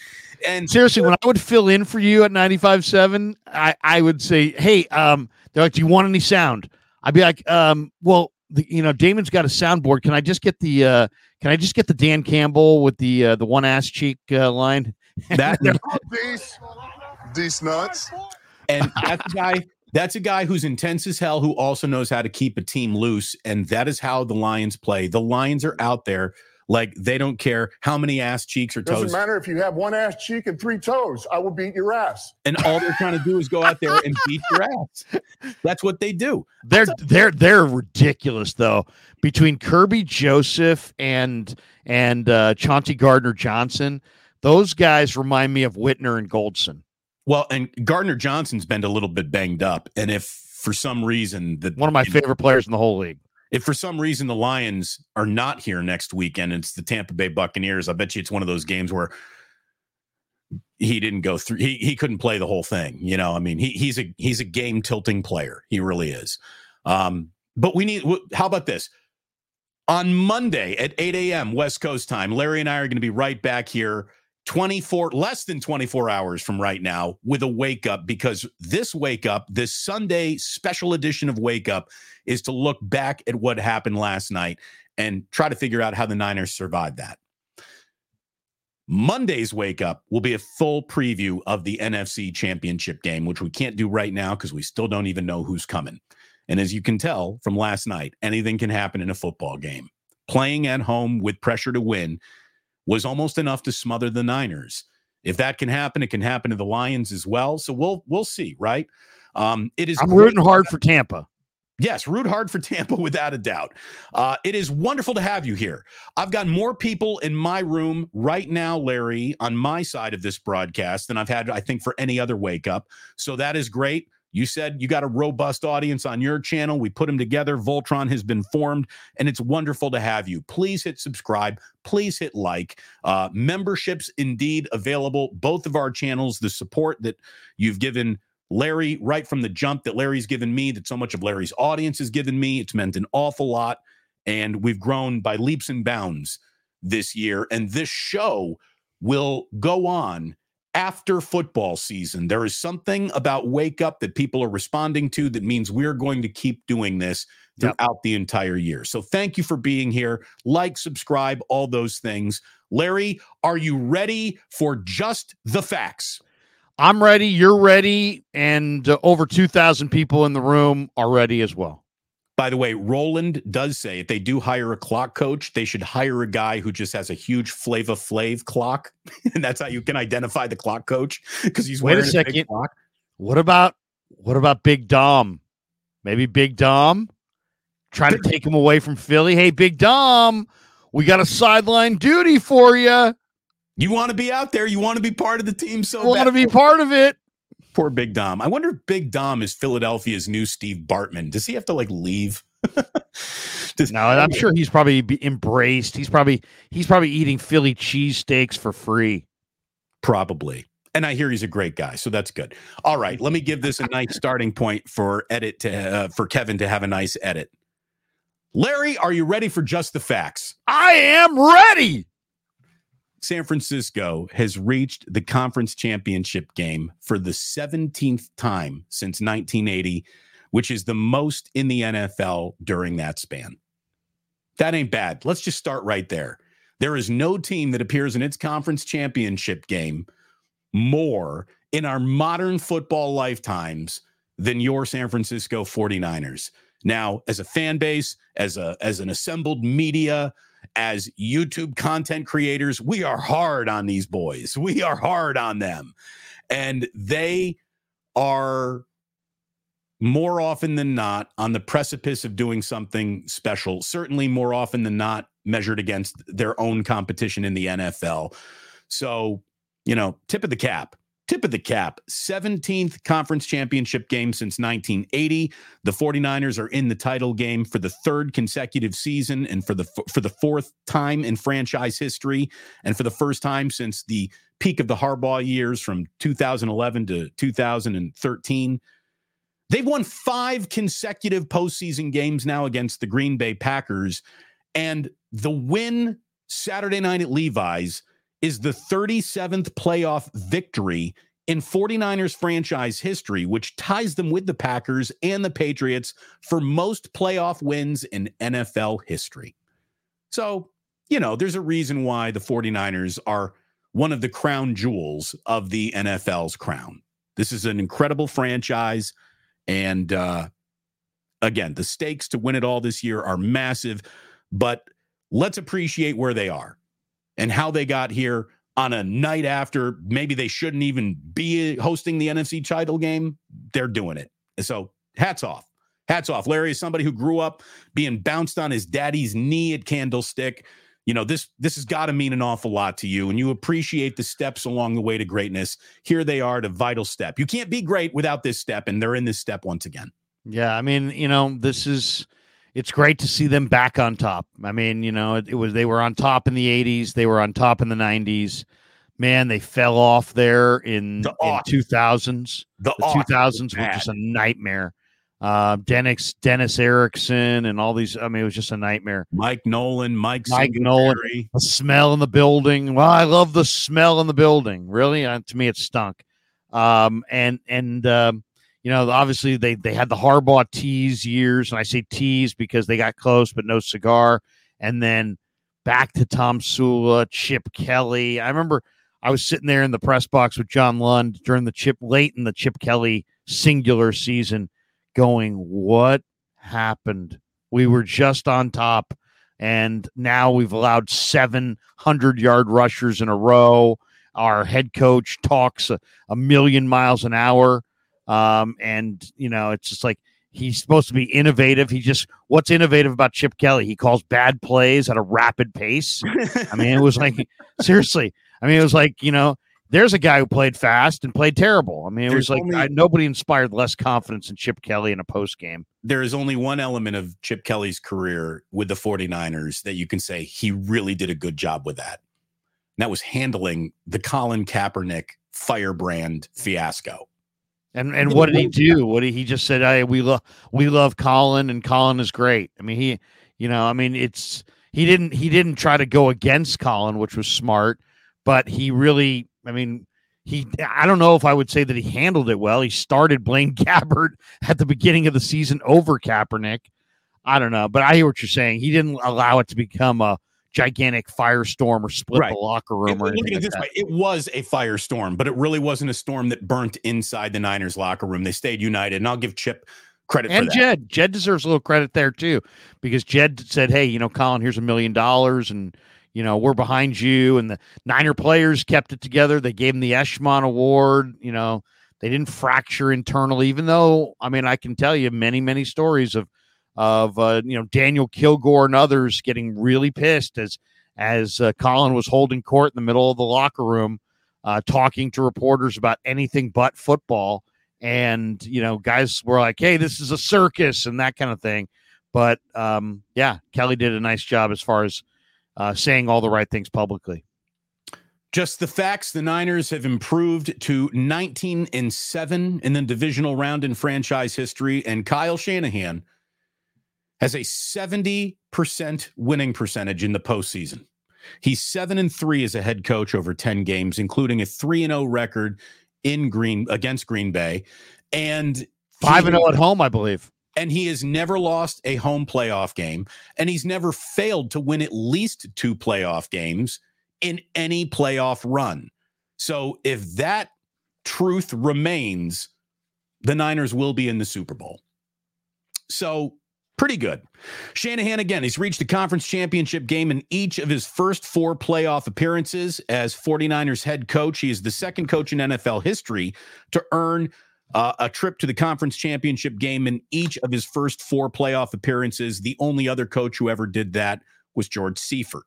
and seriously, when I would fill in for you at ninety-five point seven, I, I would say, hey, um, they're like, do you want any sound? I'd be like, um, well, the, you know, Damon's got a soundboard. Can I just get the, uh, can I just get the Dan Campbell with the, uh, the one ass cheek uh, line? That these, these nuts, and that's a guy. That's a guy who's intense as hell, who also knows how to keep a team loose, and that is how the Lions play. The Lions are out there like they don't care how many ass cheeks or toes. Doesn't matter if you have one ass cheek and three toes. I will beat your ass. And all they're trying to do is go out there and beat your ass. That's what they do. They're they're they're ridiculous though. Between Kirby Joseph and and uh, Chauncey Gardner-Johnson. Those guys remind me of Whitner and Goldson. Well, and Gardner-Johnson's been a little bit banged up. And if for some reason... The, One of my favorite know, players in the whole league. If for some reason the Lions are not here next weekend, it's the Tampa Bay Buccaneers, I bet you it's one of those games where he didn't go through... He he couldn't play the whole thing. You know, I mean, he he's a he's a game-tilting player. He really is. Um, but we need... How about this? On Monday at eight a.m. West Coast time, Larry and I are going to be right back here twenty-four, less than twenty-four hours from right now with a wake up, because this wake up, this Sunday special edition of Wake Up, is to look back at what happened last night and try to figure out how the Niners survived that. Monday's Wake Up will be a full preview of the N F C Championship game, which we can't do right now because we still don't even know who's coming. And as you can tell from last night, anything can happen in a football game. Playing at home with pressure to win was almost enough to smother the Niners. If that can happen, it can happen to the Lions as well. So we'll we'll see, right? Um, it is. I'm rooting hard for Tampa. Yes, root hard for Tampa, without a doubt. Uh, it is wonderful to have you here. I've got more people in my room right now, Larry, on my side of this broadcast than I've had, I think, for any other Wake Up. So that is great. You said you got a robust audience on your channel. We put them together. Voltron has been formed, and it's wonderful to have you. Please hit subscribe. Please hit like. Uh, memberships indeed available. Both of our channels, the support that you've given Larry right from the jump, that Larry's given me, that so much of Larry's audience has given me, it's meant an awful lot. And we've grown by leaps and bounds this year. And this show will go on after football season. There is something about Wake Up that people are responding to that means we're going to keep doing this throughout yep. the entire year. So thank you for being here. Like, subscribe, all those things. Larry, are you ready for Just the Facts? I'm ready. You're ready. And uh, over two thousand people in the room are ready as well. By the way, Roland does say if they do hire a clock coach, they should hire a guy who just has a huge Flava Flav clock. And that's how you can identify the clock coach, because he's wearing Wait a, second. a big clock. What about, what about Big Dom? Maybe Big Dom trying to take him away from Philly. Hey, Big Dom, we got a sideline duty for you. You want to be out there. You want to be part of the team. So I want to be part of it. Poor Big Dom. I wonder if Big Dom is Philadelphia's new Steve Bartman. Does he have to like leave? Does, no, I'm sure he's probably be embraced. He's probably he's probably eating Philly cheesesteaks for free. Probably. And I hear he's a great guy, so that's good. All right, let me give this a nice starting point for edit to uh, for Kevin to have a nice edit. Larry, are you ready for Just the Facts? I am ready. San Francisco has reached the conference championship game for the seventeenth time since nineteen eighty, which is the most in the N F L during that span. That ain't bad. Let's just start right there. There is no team that appears in its conference championship game more in our modern football lifetimes than your San Francisco forty-niners. Now, as a fan base, as a as an assembled media, as YouTube content creators, we are hard on these boys. We are hard on them. And they are more often than not on the precipice of doing something special, certainly more often than not measured against their own competition in the N F L. So, you know, tip of the cap. Tip of the cap, seventeenth conference championship game since nineteen eighty. The forty-niners are in the title game for the third consecutive season and for the for the fourth time in franchise history, and for the first time since the peak of the Harbaugh years from two thousand eleven to two thousand thirteen. They've won five consecutive postseason games now against the Green Bay Packers, and the win Saturday night at Levi's is the thirty-seventh playoff victory in forty-niners franchise history, which ties them with the Packers and the Patriots for most playoff wins in N F L history. So, you know, there's a reason why the forty-niners are one of the crown jewels of the N F L's crown. This is an incredible franchise. And uh, again, the stakes to win it all this year are massive, but let's appreciate where they are and how they got here on a night after maybe they shouldn't even be hosting the N F C title game. They're doing it. So hats off. Hats off. Larry is somebody who grew up being bounced on his daddy's knee at Candlestick. You know, this, this has got to mean an awful lot to you, and you appreciate the steps along the way to greatness. Here they are, the vital step. You can't be great without this step, and they're in this step once again. Yeah, I mean, you know, this is... It's great to see them back on top. I mean, you know, it, it was they were on top in the eighties. They were on top in the nineties. Man, they fell off there in the in two thousands. The, the two thousands were just a nightmare. Uh, Dennis, Dennis Erickson and all these. I mean, it was just a nightmare. Mike Nolan, Mike, Mike Nolan, the smell in the building. Well, I love the smell in the building. Really? Uh, to me, it stunk. Um, and, and, um, you know, obviously they, they had the Harbaugh tease years. And I say tease because they got close, but no cigar. And then back to Tom Sula, Chip Kelly. I remember I was sitting there in the press box with John Lund during the Chip late in the Chip Kelly singular season, going, what happened? We were just on top, and now we've allowed seven hundred-yard rushers in a row. Our head coach talks a, a million miles an hour, um, and, you know, it's just like he's supposed to be innovative. He just – what's innovative about Chip Kelly? He calls bad plays at a rapid pace. I mean, it was like – seriously. I mean, it was like, you know – there's a guy who played fast and played terrible. I mean, it There's was like only, I, nobody inspired less confidence in Chip Kelly in a post game. There is only one element of Chip Kelly's career with the 49ers that you can say he really did a good job with that. And that was handling the Colin Kaepernick firebrand fiasco. And and what did he do? What did he just said? Hey, we love we love Colin, and Colin is great. I mean, he, you know, I mean, it's he didn't he didn't try to go against Colin, which was smart, but he really. I mean, he, I don't know if I would say that he handled it well. He started Blaine Gabbert at the beginning of the season over Kaepernick. I don't know, but I hear what you're saying. He didn't allow it to become a gigantic firestorm or split right. the locker room. It, or anything like that. It was a firestorm, but it really wasn't a storm that burnt inside the Niners locker room. They stayed united, and I'll give Chip credit and for that. Jed. Jed deserves a little credit there too, because Jed said, hey, you know, Colin, here's a million dollars and, you know, we're behind you, and the Niner players kept it together. They gave him the Eshmon Award. You know, they didn't fracture internally, even though, I mean, I can tell you many, many stories of, of uh, you know, Daniel Kilgore and others getting really pissed as, as uh, Colin was holding court in the middle of the locker room, uh, talking to reporters about anything but football. And, you know, guys were like, hey, this is a circus and that kind of thing. But, um, yeah, Kelly did a nice job as far as, Uh, saying all the right things publicly. Just the facts. The Niners have improved to nineteen and seven in the divisional round in franchise history. And Kyle Shanahan has a seventy percent winning percentage in the postseason. He's seven and three as a head coach over ten games, including a three and oh record in Green against Green Bay, and five and oh at home, I believe. And he has never lost a home playoff game, and he's never failed to win at least two playoff games in any playoff run. So if that truth remains, the Niners will be in the Super Bowl. So pretty good. Shanahan, again, he's reached the conference championship game in each of his first four playoff appearances as 49ers head coach. He is the second coach in N F L history to earn Uh, a trip to the conference championship game in each of his first four playoff appearances. The only other coach who ever did that was George Seifert.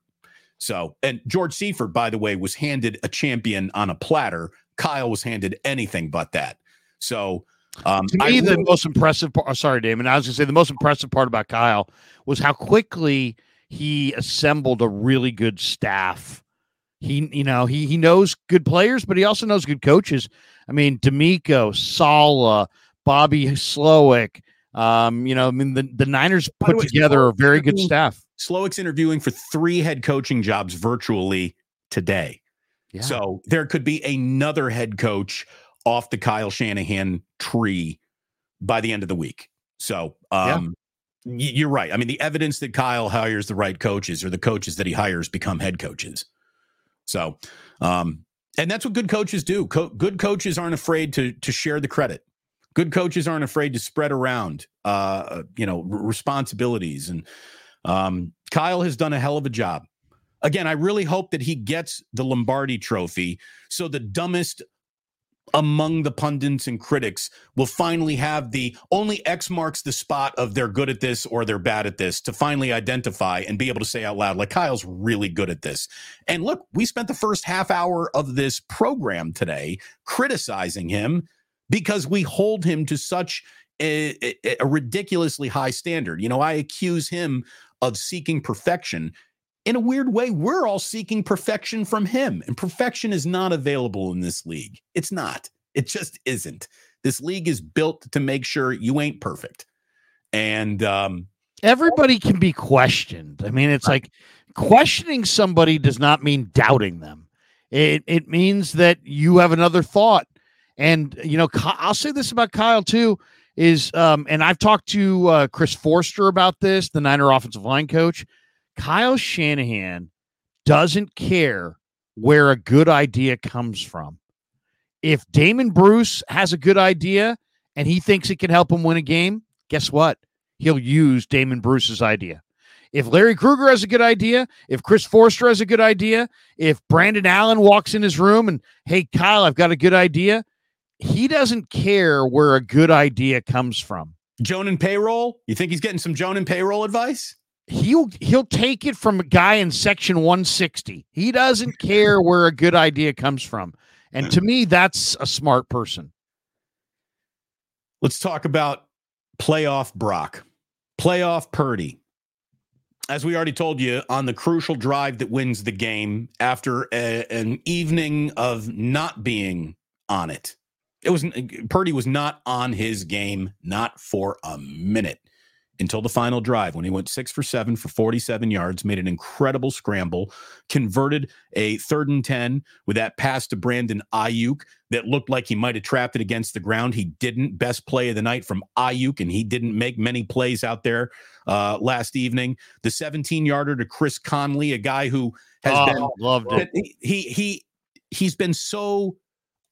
So, and George Seifert, by the way, was handed a champion on a platter. Kyle was handed anything but that. So, um, to me, I, the most impressive part, oh, sorry, Damon, I was gonna say the most impressive part about Kyle was how quickly he assembled a really good staff. He, you know, he he knows good players, but he also knows good coaches. I mean, D'Amico, Sala, Bobby Slowick. Um, you know, I mean, the, the Niners put together a very good staff. Slowick's interviewing for three head coaching jobs virtually today. Yeah. So there could be another head coach off the Kyle Shanahan tree by the end of the week. So um, yeah. y- you're right. I mean, the evidence that Kyle hires the right coaches, or the coaches that he hires become head coaches. So, um, and that's what good coaches do. Co- good coaches aren't afraid to to share the credit. Good coaches aren't afraid to spread around, uh, you know, r- responsibilities. And um, Kyle has done a hell of a job. Again, I really hope that he gets the Lombardi Trophy, so the dumbest among the pundits and critics will finally have the only X marks the spot of they're good at this or they're bad at this to finally identify and be able to say out loud, like, Kyle's really good at this. And look, we spent the first half hour of this program today criticizing him because we hold him to such a, a, a ridiculously high standard. You know, I accuse him of seeking perfection. In a weird way, we're all seeking perfection from him, and perfection is not available in this league. It's not. It just isn't. This league is built to make sure you ain't perfect. And um, everybody can be questioned. I mean, it's like questioning somebody does not mean doubting them. It it means that you have another thought. And, you know, I'll say this about Kyle, too, is um, and I've talked to uh, Chris Forster about this, the Niner offensive line coach. Kyle Shanahan doesn't care where a good idea comes from. If Damon Bruce has a good idea and he thinks it can help him win a game, guess what? He'll use Damon Bruce's idea. If Larry Kruger has a good idea, if Chris Forster has a good idea, if Brandon Allen walks in his room and, hey, Kyle, I've got a good idea, he doesn't care where a good idea comes from. Jonan Payroll? You think he's getting some Jonan Payroll advice? He'll he'll take it from a guy in section one sixty. He doesn't care where a good idea comes from. And to me, that's a smart person. Let's talk about playoff Brock, playoff Purdy. As we already told you, on the crucial drive that wins the game after a, an evening of not being on it, it was Purdy was not on his game, not for a minute until the final drive when he went six for seven for forty-seven yards, made an incredible scramble, converted a third and ten with that pass to Brandon Ayuk that looked like he might have trapped it against the ground. He didn't. Best play of the night from Ayuk, and he didn't make many plays out there uh, last evening. The seventeen-yarder to Chris Conley, a guy who has oh, been loved it. He he he's been so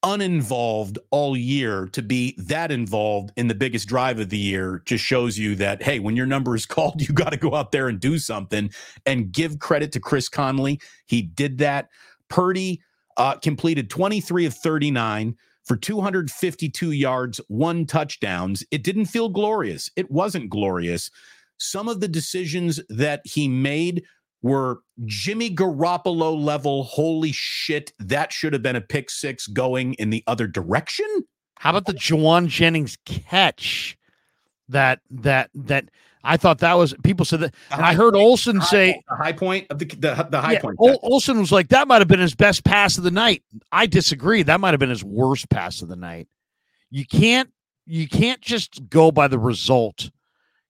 uninvolved all year to be that involved in the biggest drive of the year just shows you that, hey, when your number is called, you got to go out there and do something, and give credit to Chris Conley. He did that. Purdy uh, completed twenty-three of thirty-nine for two hundred fifty-two yards, one touchdowns. It didn't feel glorious. It wasn't glorious. Some of the decisions that he made were Jimmy Garoppolo level, holy shit, that should have been a pick six going in the other direction. How about the Juwan Jennings catch? That, that, that, I thought that was, people said that, and I heard Olsen say, the high point of the, the, the high yeah, point. Ol- Olsen was like, that might have been his best pass of the night. I disagree. That might have been his worst pass of the night. You can't, you can't just go by the result.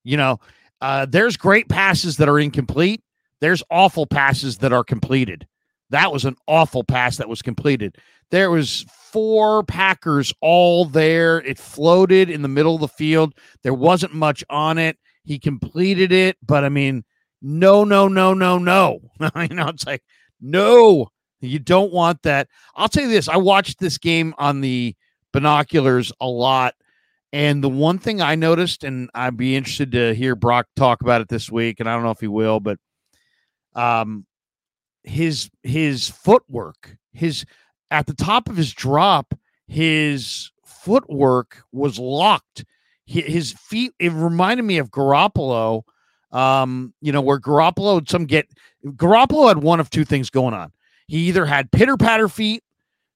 You know, uh, there's great passes that are incomplete. There's awful passes that are completed. That was an awful pass that was completed. There was four Packers all there. It floated in the middle of the field. There wasn't much on it. He completed it, but I mean, no, no, no, no, no. You know, it's like, no, you don't want that. I'll tell you this. I watched this game on the binoculars a lot. And the one thing I noticed, and I'd be interested to hear Brock talk about it this week, and I don't know if he will, but Um, his, his footwork, his, at the top of his drop, his footwork was locked. His, his feet, it reminded me of Garoppolo, um, you know, where Garoppolo had some get, Garoppolo had one of two things going on. He either had pitter patter feet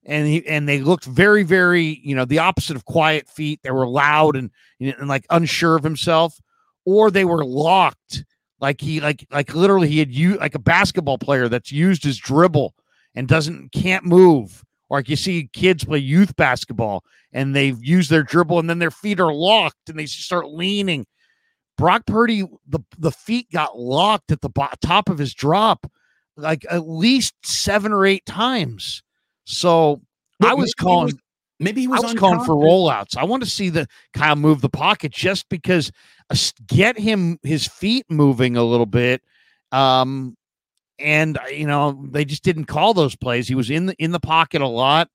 and he, and they looked very, very, you know, the opposite of quiet feet. They were loud and, and like unsure of himself, or they were locked. Like he, like, like literally he had you like a basketball player that's used his dribble and doesn't, can't move. Or like you see kids play youth basketball and they've used their dribble and then their feet are locked and they start leaning. Brock Purdy, the, the feet got locked at the bo- top of his drop, like at least seven or eight times. So but I was calling, maybe he was, I was calling for rollouts. I want to see the Kyle move the pocket just because, get him his feet moving a little bit. Um, and, you know, they just didn't call those plays. He was in the, in the pocket a lot.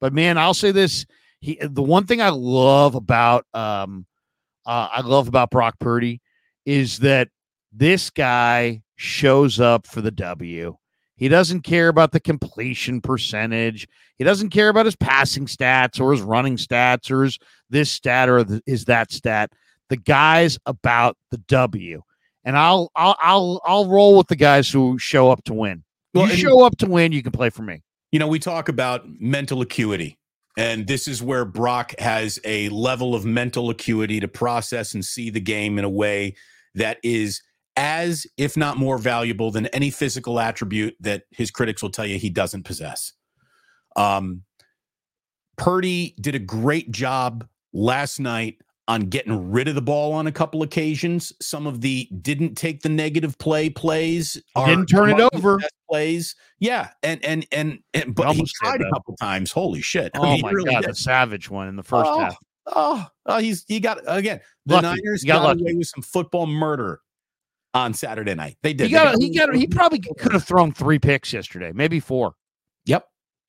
But, man, I'll say this. He, the one thing I love about um, uh, I love about Brock Purdy is that this guy shows up for the W. He doesn't care about the completion percentage. He doesn't care about his passing stats or his running stats or his this stat or the, his that stat. The guy's about the W, and I'll I'll I'll I'll roll with the guys who show up to win. Well, you show up to win, you can play for me. You know, we talk about mental acuity, and this is where Brock has a level of mental acuity to process and see the game in a way that is as, if not more, valuable than any physical attribute that his critics will tell you he doesn't possess. Um, Purdy did a great job last night on getting rid of the ball on a couple occasions. Some of the didn't take the negative play plays are didn't turn it over plays. Yeah, and and and, and but he tried a couple times. Holy shit! Oh I mean, my really god, did. The savage one in the first oh, half. Oh, oh, he's he got again. The lucky. Niners got, got away with some football murder on Saturday night. They did. He got. They got he got. He probably could have thrown three picks yesterday, maybe four. Yep,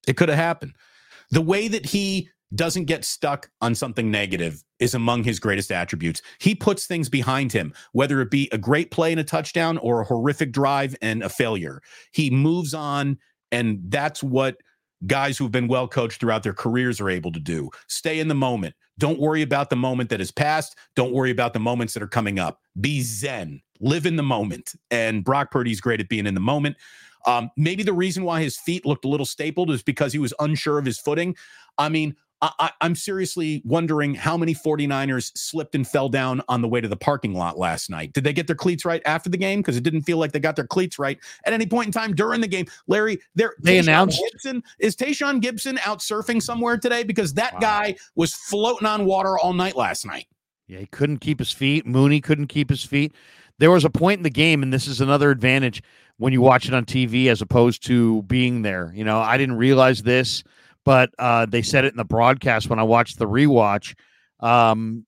it could have happened. The way that he doesn't get stuck on something negative is among his greatest attributes. He puts things behind him, whether it be a great play and a touchdown or a horrific drive and a failure. He moves on, and that's what guys who've been well coached throughout their careers are able to do. Stay in the moment. Don't worry about the moment that has passed. Don't worry about the moments that are coming up. Be zen. Live in the moment. And Brock Purdy's great at being in the moment. Um, maybe the reason why his feet looked a little stapled is because he was unsure of his footing. I mean, I, I'm seriously wondering how many 49ers slipped and fell down on the way to the parking lot last night. Did they get their cleats right after the game? Because it didn't feel like they got their cleats right at any point in time during the game. Larry, they announced Gibson. Is Tayshaun Gibson out surfing somewhere today? Because that wow. guy was floating on water all night last night. Yeah, he couldn't keep his feet. Mooney couldn't keep his feet. There was a point in the game, and this is another advantage when you watch it on T V as opposed to being there. You know, I didn't realize this. But uh, they said it in the broadcast when I watched the rewatch. Um,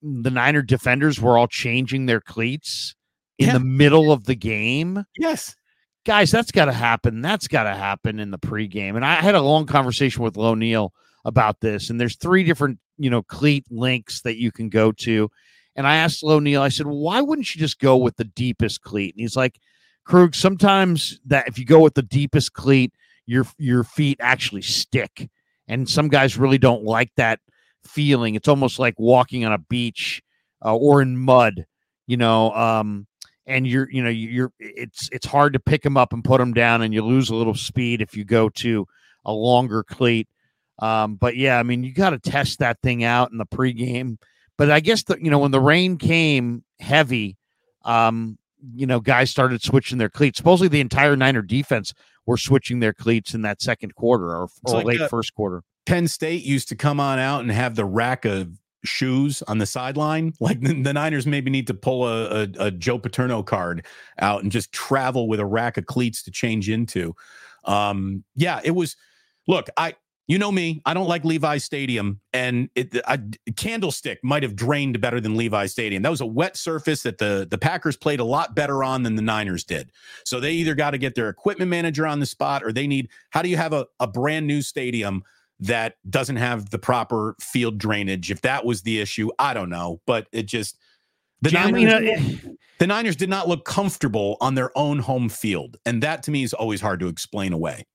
the Niner defenders were all changing their cleats in yeah. the middle of the game. Yes. Guys, that's got to happen. That's got to happen in the pregame. And I had a long conversation with Loneal about this. And there's three different, you know, cleat links that you can go to. And I asked Loneal, I said, why wouldn't you just go with the deepest cleat? And he's like, Krug, sometimes that if you go with the deepest cleat, your your feet actually stick. And some guys really don't like that feeling. It's almost like walking on a beach uh, or in mud, you know, um, and you're, you know, you're, it's, it's hard to pick them up and put them down, and you lose a little speed if you go to a longer cleat. Um, but yeah, I mean, you got to test that thing out in the pregame, but I guess that, you know, when the rain came heavy, um, you know, guys started switching their cleats. Supposedly the entire Niner defense were switching their cleats in that second quarter or, or like late first quarter. Penn State used to come on out and have the rack of shoes on the sideline. Like the, the Niners maybe need to pull a, a, a Joe Paterno card out and just travel with a rack of cleats to change into. Um, yeah, it was, look, I, you know me, I don't like Levi's Stadium, and it, I, Candlestick might have drained better than Levi's Stadium. That was a wet surface that the, the Packers played a lot better on than the Niners did. So they either got to get their equipment manager on the spot, or they need, how do you have a, a brand new stadium that doesn't have the proper field drainage? If that was the issue, I don't know, but it just, the, Niners, you know, it, the Niners did not look comfortable on their own home field. And that to me is always hard to explain away.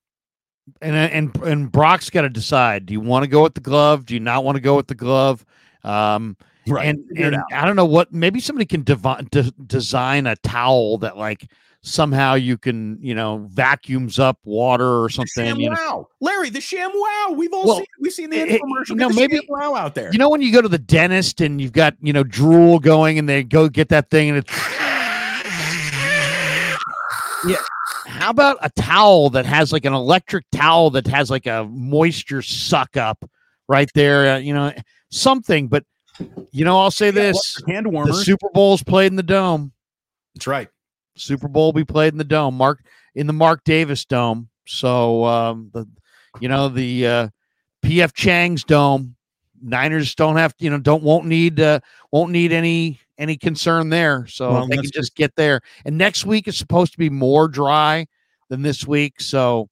And and and Brock's got to decide. Do you want to go with the glove? Do you not want to go with the glove? Um, right. And, and I don't know what. Maybe somebody can devi- de- design a towel that like somehow you can, you know, vacuums up water or something. Sham you know? Wow, Larry, the sham wow. We've all well, seen we've seen the infomercial. No, maybe sham wow out there. You know when you go to the dentist and you've got, you know, drool going, and they go get that thing and it's yeah. How about a towel that has like an electric towel that has like a moisture suck up right there? Uh, you know, something, but you know, I'll say yeah, this. Hand warmer. The Super Bowl's played in the Dome. That's right. Super Bowl be played in the Dome, Mark in the Mark Davis Dome. So, um, the, you know, the, uh, P F Chang's Dome. Niners don't have to, you know, don't, won't need, uh, won't need any, any concern there. So well, they can just get there. And next week is supposed to be more dry than this week. So,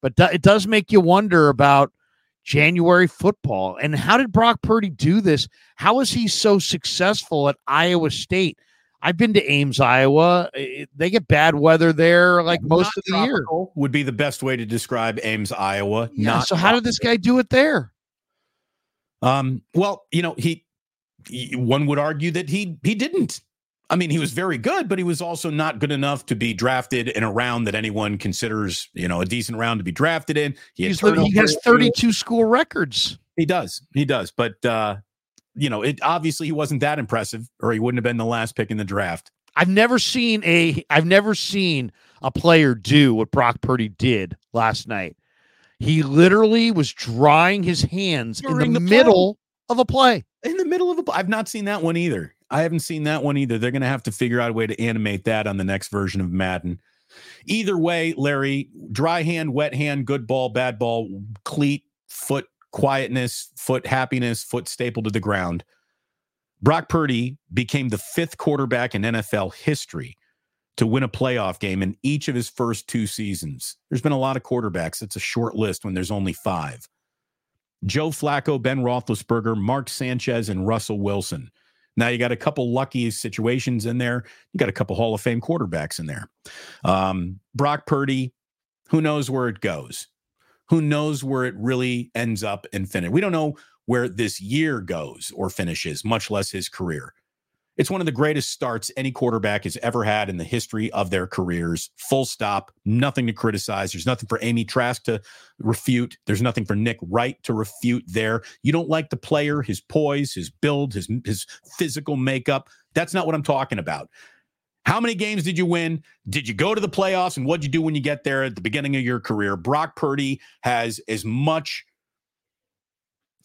but do, it does make you wonder about January football. And how did Brock Purdy do this? How is he so successful at Iowa State? I've been to Ames, Iowa. It, they get bad weather there like yeah, most of the year. Would be the best way to describe Ames, Iowa. Yeah, not so tropical. How did this guy do it there? Um, well, you know, he, one would argue that he he didn't. I mean, he was very good, but he was also not good enough to be drafted in a round that anyone considers, you know, a decent round to be drafted in. He, He's little, he has thirty-two school records. He does. He does. But, uh, you know, it obviously he wasn't that impressive, or he wouldn't have been the last pick in the draft. I've never seen a I've never seen a player do what Brock Purdy did last night. He literally was drying his hands During in the, the middle play. of a play. In the middle of a play. I've not seen that one either. I haven't seen that one either. They're going to have to figure out a way to animate that on the next version of Madden. Either way, Larry, dry hand, wet hand, good ball, bad ball, cleat, foot quietness, foot happiness, foot stapled to the ground. Brock Purdy became the fifth quarterback in N F L history to win a playoff game in each of his first two seasons. There's been a lot of quarterbacks. It's a short list when there's only five. Joe Flacco, Ben Roethlisberger, Mark Sanchez, and Russell Wilson. Now you got a couple lucky situations in there. You got a couple Hall of Fame quarterbacks in there. Um, Brock Purdy, who knows where it goes? Who knows where it really ends up and finishes? We don't know where this year goes or finishes, much less his career. It's one of the greatest starts any quarterback has ever had in the history of their careers. Full stop. Nothing to criticize. There's nothing for Amy Trask to refute. There's nothing for Nick Wright to refute there. You don't like the player, his poise, his build, his, his physical makeup. That's not what I'm talking about. How many games did you win? Did you go to the playoffs? And what'd you do when you get there at the beginning of your career? Brock Purdy has as much,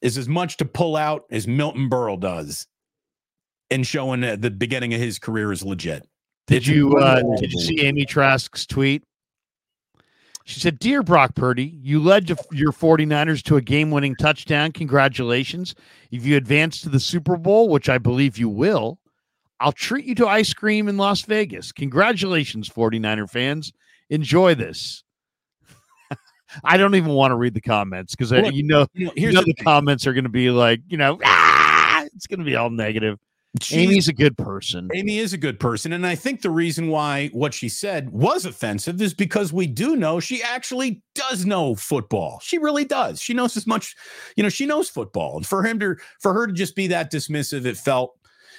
is as much to pull out as Milton Berle does. And showing uh, the beginning of his career is legit. Did you uh, did you see Amy Trask's tweet? She said, "Dear Brock Purdy, you led to your 49ers to a game-winning touchdown. Congratulations. If you advance to the Super Bowl, which I believe you will, I'll treat you to ice cream in Las Vegas. Congratulations, 49er fans. Enjoy this." I don't even want to read the comments because well, you know, you know, here's you know the, the comments are going to be like, you know, ah! It's going to be all negative. She, Amy's a good person. Amy is a good person. And I think the reason why what she said was offensive is because we do know she actually does know football. She really does. She knows as much, you know, she knows football. And for him to, for her to just be that dismissive, it felt,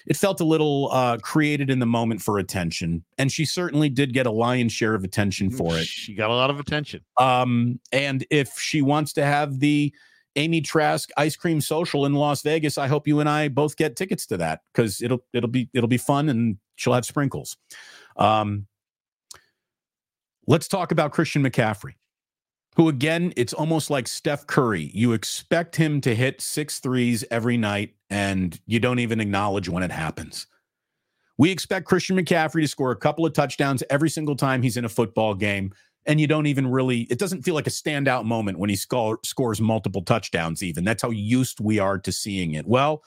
it felt a little uh, created in the moment for attention. And she certainly did get a lion's share of attention for it. She got a lot of attention. Um, and if she wants to have the Amy Trask ice cream social in Las Vegas, I hope you and I both get tickets to that because it'll it'll be it'll be fun and she'll have sprinkles. Um, let's talk about Christian McCaffrey, who again, it's almost like Steph Curry. You expect him to hit six threes every night, and you don't even acknowledge when it happens. We expect Christian McCaffrey to score a couple of touchdowns every single time he's in a football game. And you don't even really, it doesn't feel like a standout moment when he sco- scores multiple touchdowns even. That's how used we are to seeing it. Well,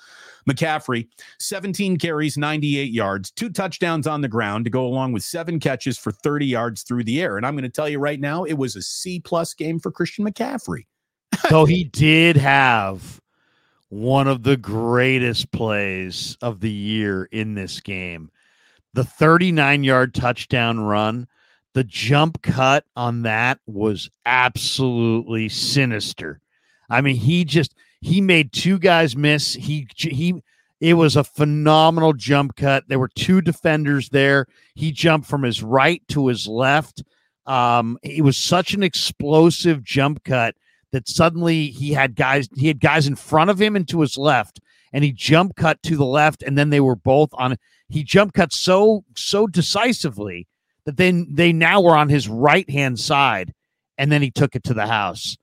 McCaffrey, seventeen carries, ninety-eight yards, two touchdowns on the ground to go along with seven catches for thirty yards through the air. And I'm going to tell you right now, it was a C-plus game for Christian McCaffrey. So he did have one of the greatest plays of the year in this game. The thirty-nine-yard touchdown run. The jump cut on that was absolutely sinister. I mean, he just, he made two guys miss. He, he, it was a phenomenal jump cut. There were two defenders there. He jumped from his right to his left. Um, it was such an explosive jump cut that suddenly he had guys, he had guys in front of him and to his left, and he jump cut to the left. And then they were both on, he jump cut so, so decisively that then they now were on his right hand side, and then he took it to the house.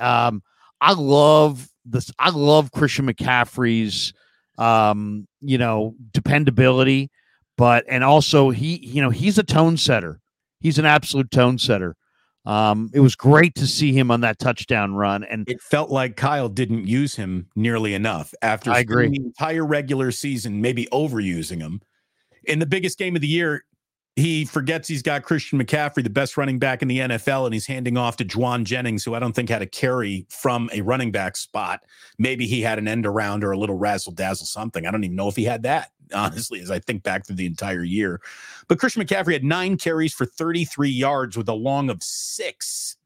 Um, I love this. I love Christian McCaffrey's, um, you know, dependability, but and also he, you know, he's a tone setter. He's an absolute tone setter. Um, it was great to see him on that touchdown run, and it felt like Kyle didn't use him nearly enough after I agree. the entire regular season, maybe overusing him in the biggest game of the year. He forgets he's got Christian McCaffrey, the best running back in the N F L, and he's handing off to Juwan Jennings, who I don't think had a carry from a running back spot. Maybe he had an end around or a little razzle-dazzle something. I don't even know if he had that, honestly, as I think back through the entire year. But Christian McCaffrey had nine carries for thirty-three yards with a long of six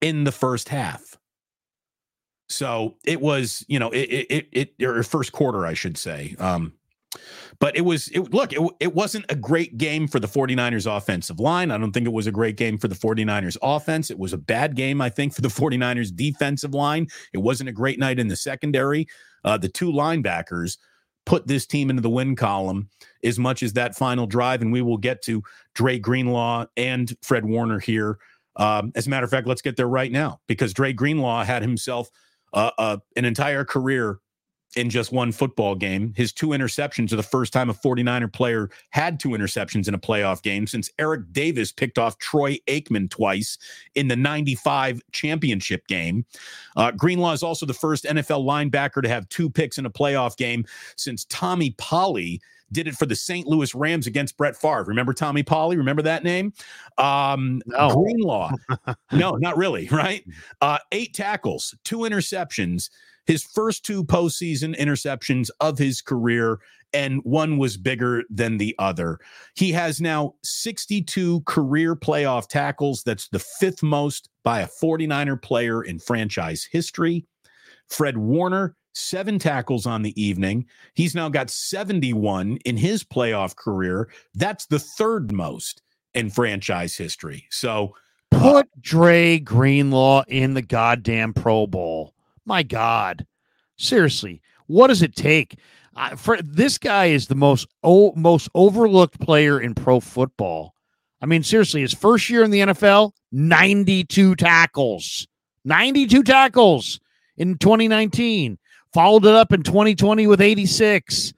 in the first half. So it was, you know, it, it, it, it or first quarter, I should say. Um, But it was, it, look, it, it wasn't a great game for the 49ers offensive line. I don't think it was a great game for the 49ers offense. It was a bad game, I think, for the 49ers defensive line. It wasn't a great night in the secondary. Uh, the two linebackers put this team into the win column as much as that final drive. And we will get to Dre Greenlaw and Fred Warner here Um, as a matter of fact, let's get there right now, because Dre Greenlaw had himself uh, uh, an entire career in just one football game. His two interceptions are the first time a 49er player had two interceptions in a playoff game since Eric Davis picked off Troy Aikman twice in the ninety-five championship game. Uh, Greenlaw is also the first N F L linebacker to have two picks in a playoff game since Tommy Polley did it for the Saint Louis Rams against Brett Favre. Remember Tommy Polley? Remember that name? Um, no. Greenlaw. No, not really, right? Uh, eight tackles, two interceptions, his first two postseason interceptions of his career, and one was bigger than the other. He has now sixty-two career playoff tackles. That's the fifth most by a 49er player in franchise history. Fred Warner, seven tackles on the evening. He's now got seventy-one in his playoff career. That's the third most in franchise history. So put uh, Dre Greenlaw in the goddamn Pro Bowl. My God, seriously, what does it take? I, for, this guy is the most o- most overlooked player in pro football. I mean, seriously, his first year in the N F L, ninety-two tackles, ninety-two tackles in twenty nineteen. Followed it up in twenty twenty with eighty-six.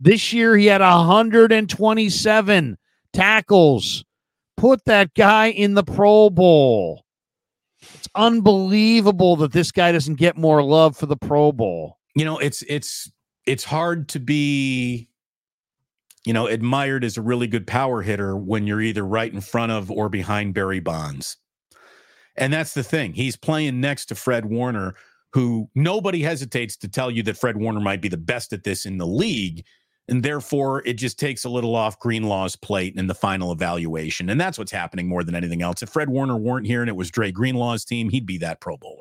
This year, he had one hundred twenty-seven tackles. Put that guy in the Pro Bowl. It's unbelievable that this guy doesn't get more love for the Pro Bowl. You know, it's it's it's hard to be, you know, admired as a really good power hitter when you're either right in front of or behind Barry Bonds. And that's the thing. He's playing next to Fred Warner, who nobody hesitates to tell you that Fred Warner might be the best at this in the league. And therefore, it just takes a little off Greenlaw's plate in the final evaluation. And that's what's happening more than anything else. If Fred Warner weren't here and it was Dre Greenlaw's team, he'd be that Pro Bowler.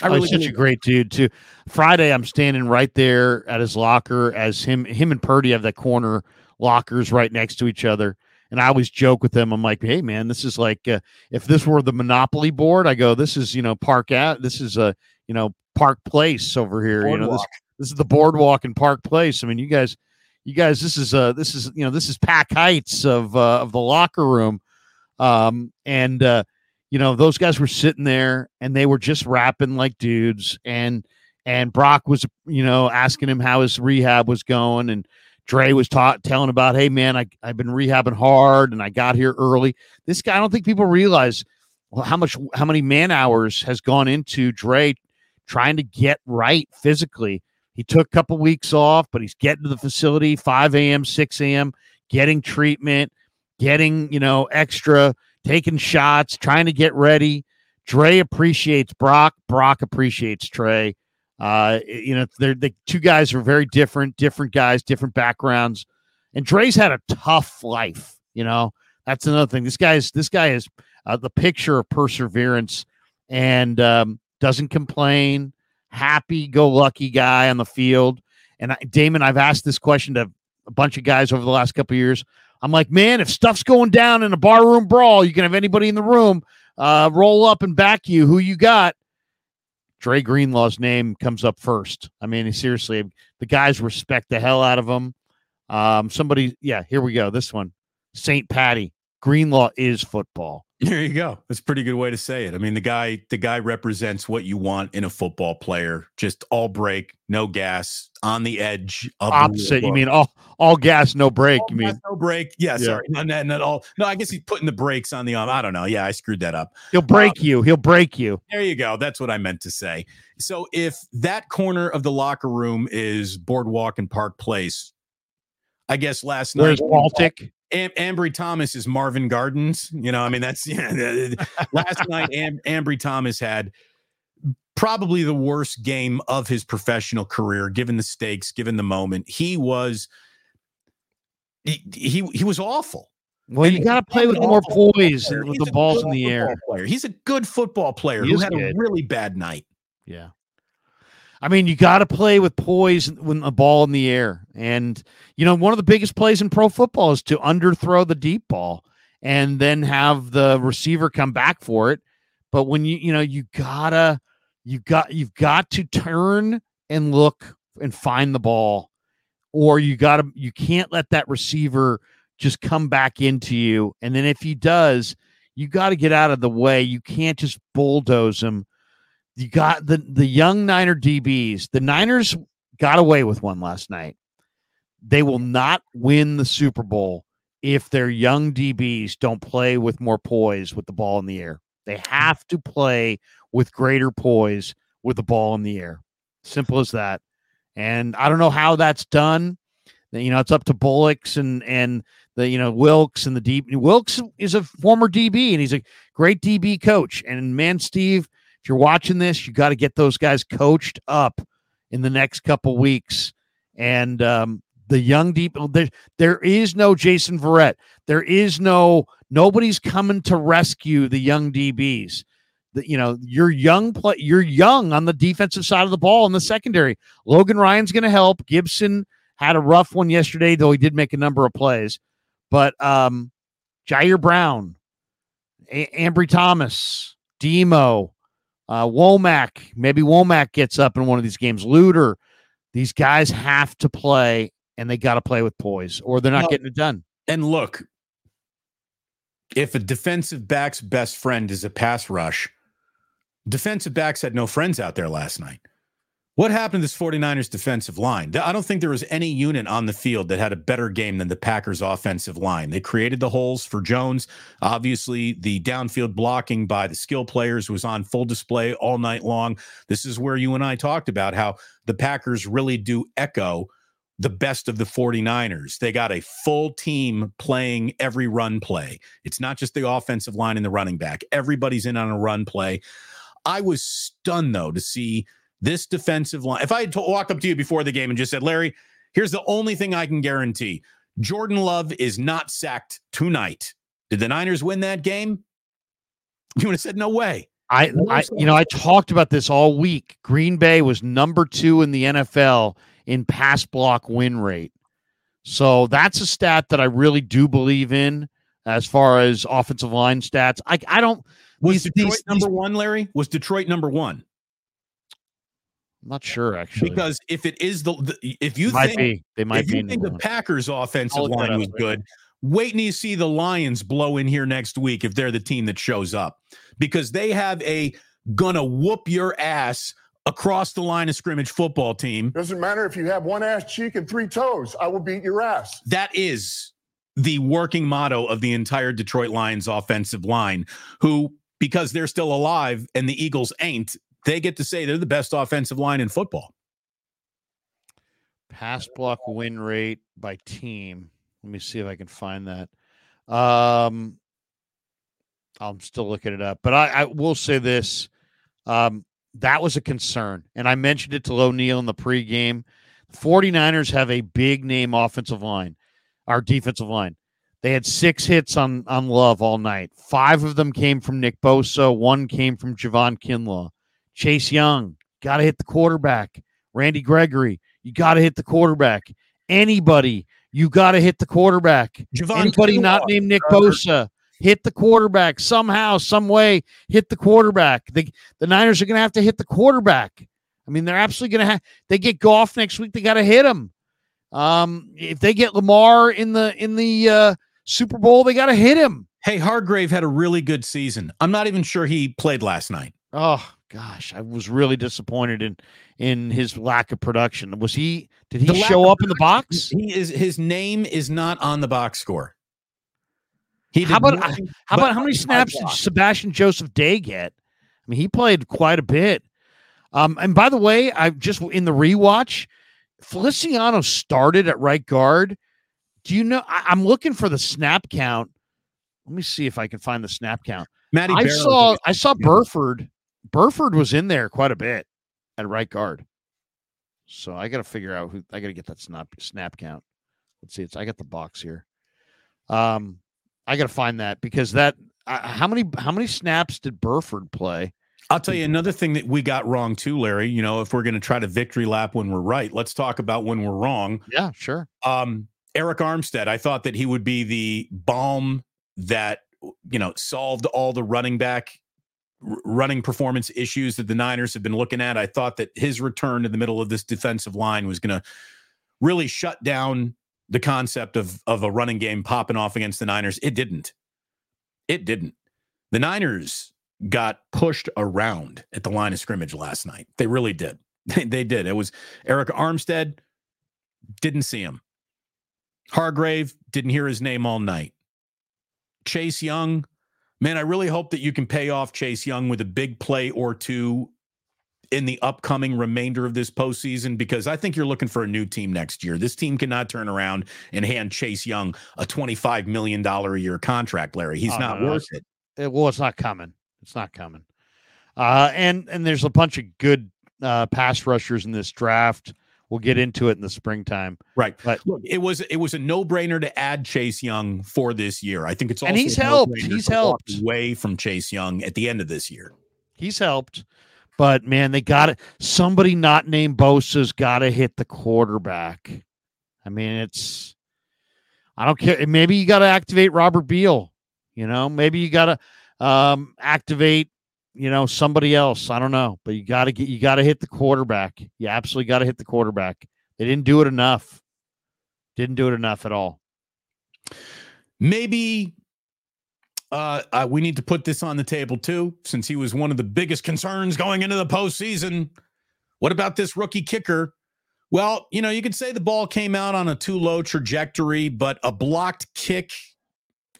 I really oh, he's such a great dude, too. Friday, I'm standing right there at his locker as him him and Purdy have that corner lockers right next to each other. And I always joke with them. I'm like, hey, man, this is like uh, if this were the Monopoly board, I go, this is, you know, Park At. This is, uh, you know, Park Place over here. Boardwalk. You know, this, this is the boardwalk in Park Place. I mean, you guys. You guys, this is uh, this is you know, this is Pack Heights of uh, of the locker room, um, and uh, you know, those guys were sitting there and they were just rapping like dudes, and and Brock was you know asking him how his rehab was going, and Dre was taught telling about, hey man, I I've been rehabbing hard and I got here early. This guy, I don't think people realize how much how many man hours has gone into Dre trying to get right physically. He took a couple weeks off, but he's getting to the facility five a.m., six a.m., getting treatment, getting, you know, extra, taking shots, trying to get ready. Dre appreciates Brock. Brock appreciates Dre. Uh, you know, they're the two guys are very different, different guys, different backgrounds. And Dre's had a tough life. You know, that's another thing. This guy's this guy is uh, the picture of perseverance and um, doesn't complain. Happy-go-lucky guy on the field. And I, Damon, I've asked this question to a bunch of guys over the last couple of years. I'm like, man, if stuff's going down in a barroom brawl, you can have anybody in the room uh, roll up and back you. Who you got? Dre Greenlaw's name comes up first. I mean, seriously, the guys respect the hell out of him. Um, somebody, yeah, here we go. This one, Saint Patty. Greenlaw is football. There you go. That's a pretty good way to say it. I mean, the guy, the guy represents what you want in a football player. Just all brake, no gas, on the edge. Of Opposite. The you mean all, all gas, no brake. All you gas, mean no brake. Yeah, yeah. Sorry. Not, not, not all. No, I guess he's putting the brakes on the, um, I don't know. Yeah. I screwed that up. He'll break um, you. He'll break you. There you go. That's what I meant to say. So if that corner of the locker room is Boardwalk and Park Place, I guess last night. Where's Baltic? Am- Ambry Thomas is Marvin Gardens. You know, I mean, that's yeah. Last night, Am- Ambry Thomas had probably the worst game of his professional career, given the stakes, given the moment. He was he he, he was awful. Well, and you got to play with more poise and with the balls in the air. Player. He's a good football player who had good. a really bad night. Yeah. I mean, you got to play with poise when a ball in the air. And, you know, one of the biggest plays in pro football is to underthrow the deep ball and then have the receiver come back for it. But when you, you know, you gotta, you got, you've got to turn and look and find the ball, or you gotta, you can't let that receiver just come back into you. And then if he does, you got to get out of the way. You can't just bulldoze them. You got the, the young Niner D Bs. The Niners got away with one last night. They will not win the Super Bowl if their young D Bs don't play with more poise with the ball in the air. They have to play with greater poise with the ball in the air. Simple as that. And I don't know how that's done. You know, it's up to Bullocks and, and the, you know, Wilks and the deep Wilks is a former D B and he's a great D B coach. And man, Steve, if you're watching this, you got to get those guys coached up in the next couple weeks. And um, the young deep, there, there is no Jason Verrett. There is no, nobody's coming to rescue the young D Bs. The, you know, you're young, play, you're young on the defensive side of the ball in the secondary. Logan Ryan's going to help. Gibson had a rough one yesterday, though he did make a number of plays. But um, Jahir Brown, a- Ambry Thomas, Deemo, uh, Womack. Maybe Womack gets up in one of these games. Luter. These guys have to play, and they got to play with poise, or they're not no. getting it done. And look, if a defensive back's best friend is a pass rush, defensive backs had no friends out there last night. What happened to this 49ers defensive line? I don't think there was any unit on the field that had a better game than the Packers offensive line. They created the holes for Jones. Obviously, the downfield blocking by the skill players was on full display all night long. This is where you and I talked about how the Packers really do echo the best of the 49ers. They got a full team playing every run play. It's not just the offensive line and the running back. Everybody's in on a run play. I was stunned, though, to see this defensive line. If I had to walk up to you before the game and just said, Larry, here's the only thing I can guarantee. Jordan Love is not sacked tonight. Did the Niners win that game? You would have said, no way. I, I you know, I talked about this all week. Green Bay was number two in the N F L in pass block win rate. So that's a stat that I really do believe in as far as offensive line stats. I, I don't. Was these, Detroit these, number one, Larry? Was Detroit number one? I'm not sure, actually. Because if it is the, the if you might think, be. They might if be you think the one. Packers offensive I'll line was good, wait until you see the Lions blow in here next week if they're the team that shows up. Because they have a gonna whoop your ass across the line of scrimmage football team. Doesn't matter if you have one ass cheek and three toes, I will beat your ass. That is the working motto of the entire Detroit Lions offensive line, who, because they're still alive and the Eagles ain't, they get to say they're the best offensive line in football. Pass block win rate by team. Let me see if I can find that. Um, I'm still looking it up, but I, I will say this. Um, that was a concern, and I mentioned it to Loneal in the pregame. The 49ers have a big-name offensive line, our defensive line. They had six hits on, on Love all night. Five of them came from Nick Bosa. One came from Javon Kinlaw. Chase Young, got to hit the quarterback. Randy Gregory, you got to hit the quarterback. Anybody, you got to hit the quarterback. Javon Anybody Kinlaw, not named Nick Bosa, hit the quarterback. Somehow, some way, hit the quarterback. The, the Niners are going to have to hit the quarterback. I mean, they're absolutely going to have – they get Goff next week, they got to hit him. Um, if they get Lamar in the, in the uh, Super Bowl, they got to hit him. Hey, Hargrave had a really good season. I'm not even sure he played last night. Oh, gosh, I was really disappointed in in his lack of production. Was he? Did he show up in the box? He is. His name is not on the box score. He how about nothing, how about how many snaps did Sebastian Joseph Day get? I mean, he played quite a bit. Um, and by the way, I just in the rewatch, Feliciano started at right guard. Do you know? I, I'm looking for the snap count. Let me see if I can find the snap count. Matty I Barrow saw. I saw Burford. Burford was in there quite a bit at right guard. So I got to figure out who I got to get that snap snap count. Let's see. It's, I got the box here. Um, I got to find that because that, uh, how many, how many snaps did Burford play? I'll tell you another thing that we got wrong too, Larry. You know, if we're going to try to victory lap when we're right, let's talk about when we're wrong. Yeah, sure. Um, Eric Armstead. I thought that he would be the balm that, you know, solved all the running back running performance issues that the Niners have been looking at. I thought that his return to the middle of this defensive line was going to really shut down the concept of, of a running game popping off against the Niners. It didn't. It didn't. The Niners got pushed around at the line of scrimmage last night. They really did. They did. It was Eric Armstead. Didn't see him. Hargrave, didn't hear his name all night. Chase Young. Man, I really hope that you can pay off Chase Young with a big play or two in the upcoming remainder of this postseason, because I think you're looking for a new team next year. This team cannot turn around and hand Chase Young a twenty-five million dollars a year contract, Larry. He's oh, not no, worth no. It. it. Well, it's not coming. It's not coming. Uh, and, and there's a bunch of good uh, pass rushers in this draft. We'll get into it in the springtime. Right. But look, it was it was a no-brainer to add Chase Young for this year. I think it's also and he's helped. He's helped away from Chase Young at the end of this year. He's helped. But man, they got it. Somebody not named Bosa's got to hit the quarterback. I mean, it's I don't care. Maybe you got to activate Robert Beal. You know, maybe you got to um, activate. You know, somebody else. I don't know, but you got to get, you got to hit the quarterback. You absolutely got to hit the quarterback. They didn't do it enough. Didn't do it enough at all. Maybe uh, uh, we need to put this on the table too, since he was one of the biggest concerns going into the postseason. What about this rookie kicker? Well, you know, you could say the ball came out on a too low trajectory, but a blocked kick.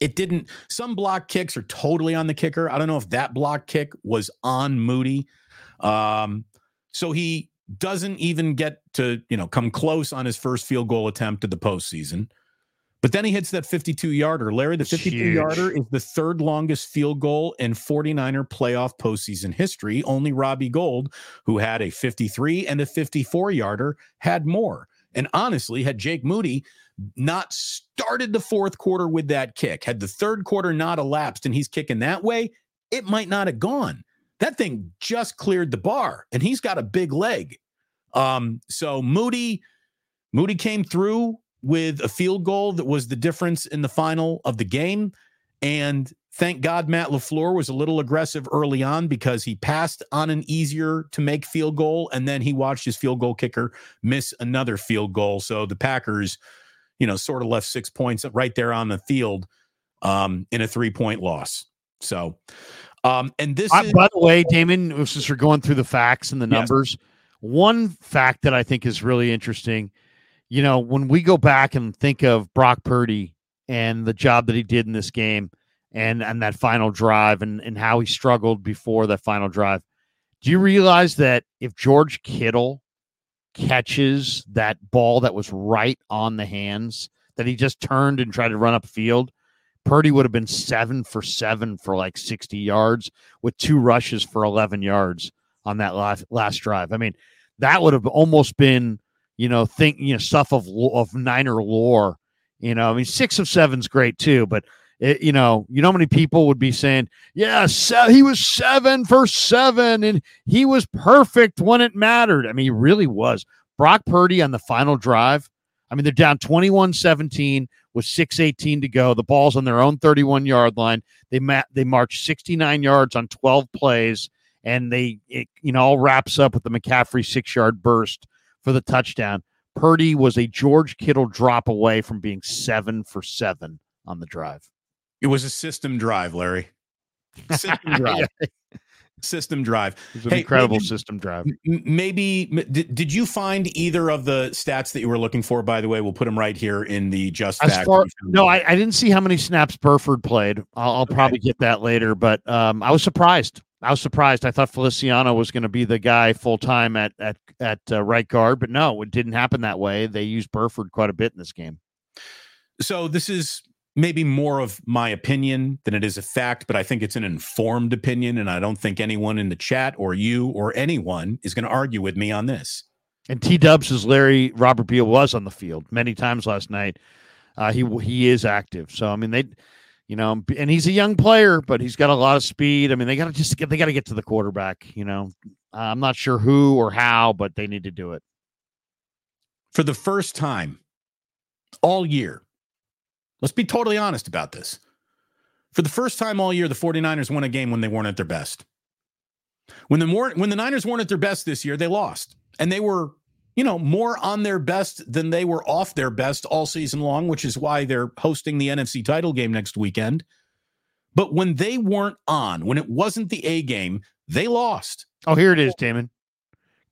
It didn't. Some block kicks are totally on the kicker. I don't know if that block kick was on Moody. Um, so he doesn't even get to, you know, come close on his first field goal attempt of the postseason. But then he hits that fifty-two yarder. Larry, the fifty-two yarder is the third longest field goal in forty-niner playoff postseason history. Only Robbie Gould, who had a fifty-three and a fifty-four yarder, had more. And honestly, had Jake Moody not started the fourth quarter with that kick, had the third quarter not elapsed and he's kicking that way, it might not have gone. That thing just cleared the bar, and he's got a big leg. Um, so Moody, Moody came through with a field goal that was the difference in the final of the game. And thank God Matt LaFleur was a little aggressive early on, because he passed on an easier to make field goal, and then he watched his field goal kicker miss another field goal. So the Packers, you know, sort of left six points right there on the field um, in a three-point loss. So, um, and this I, is... By the way, Damon, since we're going through the facts and the numbers, yes. One fact that I think is really interesting, you know, when we go back and think of Brock Purdy and the job that he did in this game, and and that final drive, and, and how he struggled before that final drive. Do you realize that if George Kittle catches that ball that was right on the hands, that he just turned and tried to run upfield, Purdy would have been seven for seven for like sixty yards with two rushes for eleven yards on that last, last drive. I mean, that would have almost been, you know, think, you know, stuff of, of Niner lore. You know, I mean, six of seven's great too, but It, you know, you know how many people would be saying, yeah, so he was seven for seven and he was perfect when it mattered. I mean, he really was. Brock Purdy on the final drive. I mean, they're down twenty-one seventeen with six eighteen to go. The ball's on their own thirty-one yard line. They ma- they marched sixty-nine yards on twelve plays, and they, it, you know, all wraps up with the McCaffrey six yard burst for the touchdown. Purdy was a George Kittle drop away from being seven for seven on the drive. It was a system drive, Larry. System drive. System drive. It was an hey, incredible maybe, system drive. Maybe did, did you find either of the stats that you were looking for? By the way, we'll put them right here in the just as back. Far, no, I, I didn't see how many snaps Burford played. I'll, I'll okay. probably get that later, but um, I was surprised. I was surprised. I thought Feliciano was going to be the guy full time at at at uh, right guard, but no, it didn't happen that way. They used Burford quite a bit in this game. So this is maybe more of my opinion than it is a fact, but I think it's an informed opinion, and I don't think anyone in the chat or you or anyone is going to argue with me on this. And T-Dubs says Larry, Robert Beal was on the field many times last night. Uh, he he is active. So, I mean, they, you know, and he's a young player, but he's got a lot of speed. I mean, they got to just get, they got to get to the quarterback, you know. Uh, I'm not sure who or how, but they need to do it. For the first time all year, let's be totally honest about this. For the first time all year, the 49ers won a game when they weren't at their best. When the more, when the Niners weren't at their best this year, they lost. And they were, you know, more on their best than they were off their best all season long, which is why they're hosting the N F C title game next weekend. But when they weren't on, when it wasn't the A game, they lost. Oh, here it is, Damon.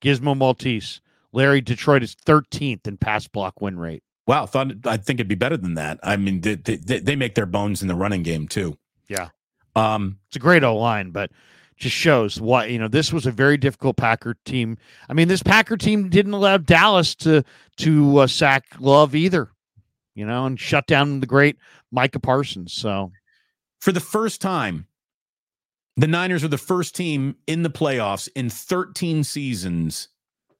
Gizmo Maltese. Larry, Detroit is thirteenth in pass block win rate. Wow. Thought I think it'd be better than that. I mean, they, they, they make their bones in the running game too. Yeah. Um, it's a great O line, but just shows what, you know, this was a very difficult Packer team. I mean, this Packer team didn't allow Dallas to, to uh, sack Love either, you know, and shut down the great Micah Parsons. So for the first time, the Niners are the first team in the playoffs in thirteen seasons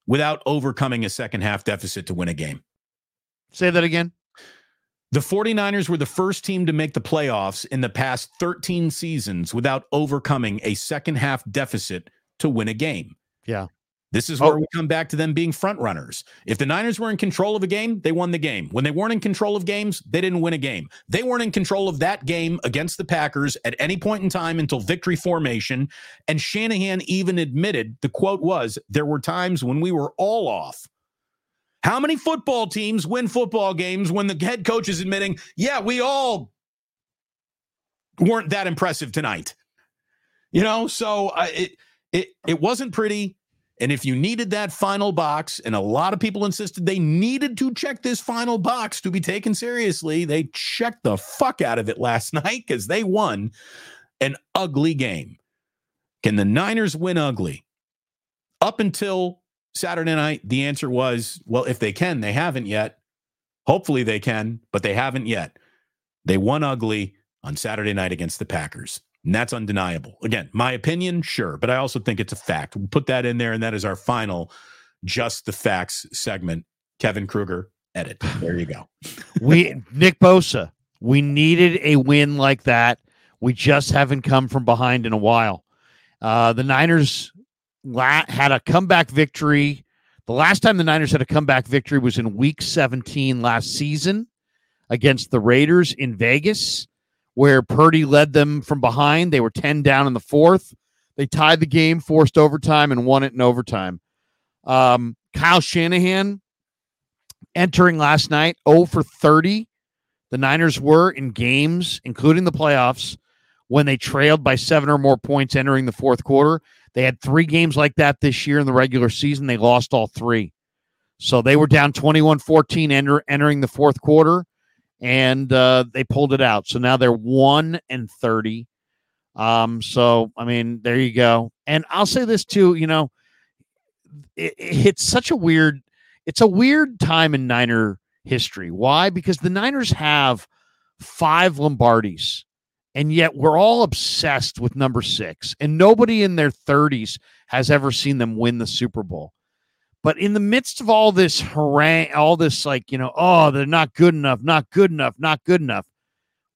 without overcoming a second half deficit to win a game. Say that again. The 49ers were the first team to make the playoffs in the past thirteen seasons without overcoming a second half deficit to win a game. Yeah. This is where oh. we come back to them being front runners. If the Niners were in control of a game, they won the game. When they weren't in control of games, they didn't win a game. They weren't in control of that game against the Packers at any point in time until victory formation. And Shanahan even admitted, the quote was, there were times when we were all off. How many football teams win football games when the head coach is admitting, yeah, we all weren't that impressive tonight? You know, so uh, it, it, it wasn't pretty. And if you needed that final box, and a lot of people insisted they needed to check this final box to be taken seriously, they checked the fuck out of it last night because they won an ugly game. Can the Niners win ugly? Up until Saturday night, the answer was, well, if they can, they haven't yet. Hopefully they can, but they haven't yet. They won ugly on Saturday night against the Packers. And that's undeniable. Again, my opinion, sure, but I also think it's a fact. We'll put that in there, and that is our final Just the Facts segment. Kevin Kruger, edit. There you go. we Nick Bosa, we needed a win like that. We just haven't come from behind in a while. Uh, the Niners la- had a comeback victory. The last time the Niners had a comeback victory was in Week seventeen last season against the Raiders in Vegas, where Purdy led them from behind. They were ten down in the fourth. They tied the game, forced overtime, and won it in overtime. Um, Kyle Shanahan entering last night, oh for thirty. The Niners were in games, including the playoffs, when they trailed by seven or more points entering the fourth quarter. They had three games like that this year in the regular season. They lost all three. So they were down twenty-one fourteen enter, entering the fourth quarter. And uh, they pulled it out. So now they're one and thirty. Um, so, I mean, there you go. And I'll say this too, you know, it, it's such a weird, it's a weird time in Niner history. Why? Because the Niners have five Lombardis, and yet we're all obsessed with number six, and nobody in their thirties has ever seen them win the Super Bowl. But in the midst of all this harangue, all this like, you know, oh, they're not good enough, not good enough, not good enough.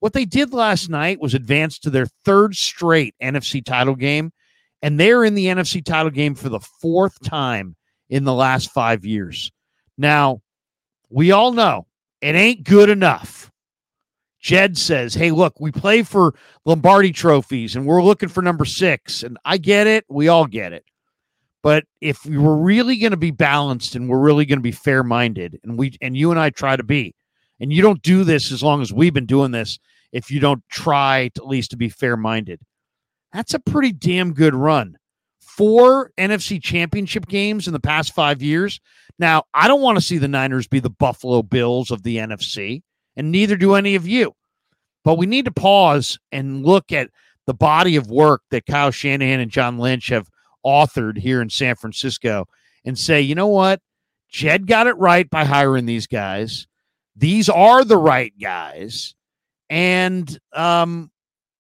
What they did last night was advance to their third straight N F C title game. And they're in the N F C title game for the fourth time in the last five years. Now, we all know it ain't good enough. Jed says, hey, look, we play for Lombardi trophies and we're looking for number six. And I get it. We all get it. But if we were really going to be balanced and we're really going to be fair-minded, and we and you and I try to be, and you don't do this as long as we've been doing this, if you don't try to, at least to be fair-minded, that's a pretty damn good run. Four N F C championship games in the past five years. Now, I don't want to see the Niners be the Buffalo Bills of the N F C, and neither do any of you. But we need to pause and look at the body of work that Kyle Shanahan and John Lynch have authored here in San Francisco and say, you know what? Jed got it right by hiring these guys. These are the right guys. And um,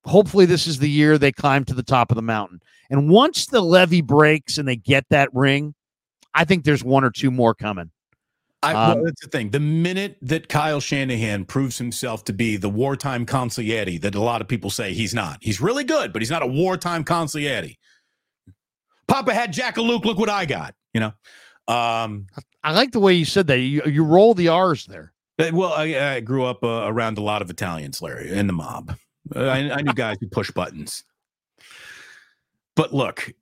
hopefully this is the year they climb to the top of the mountain. And once the levee breaks and they get that ring, I think there's one or two more coming. I, well, um, that's the thing. The minute that Kyle Shanahan proves himself to be the wartime consigliere that a lot of people say he's not, he's really good, but he's not a wartime consigliere. Papa had Jack and Luke. Look what I got. You know, um, I like the way you said that. You you roll the R's there. Well, I, I grew up uh, around a lot of Italians, Larry, and the mob. I, I knew guys who push buttons. But look,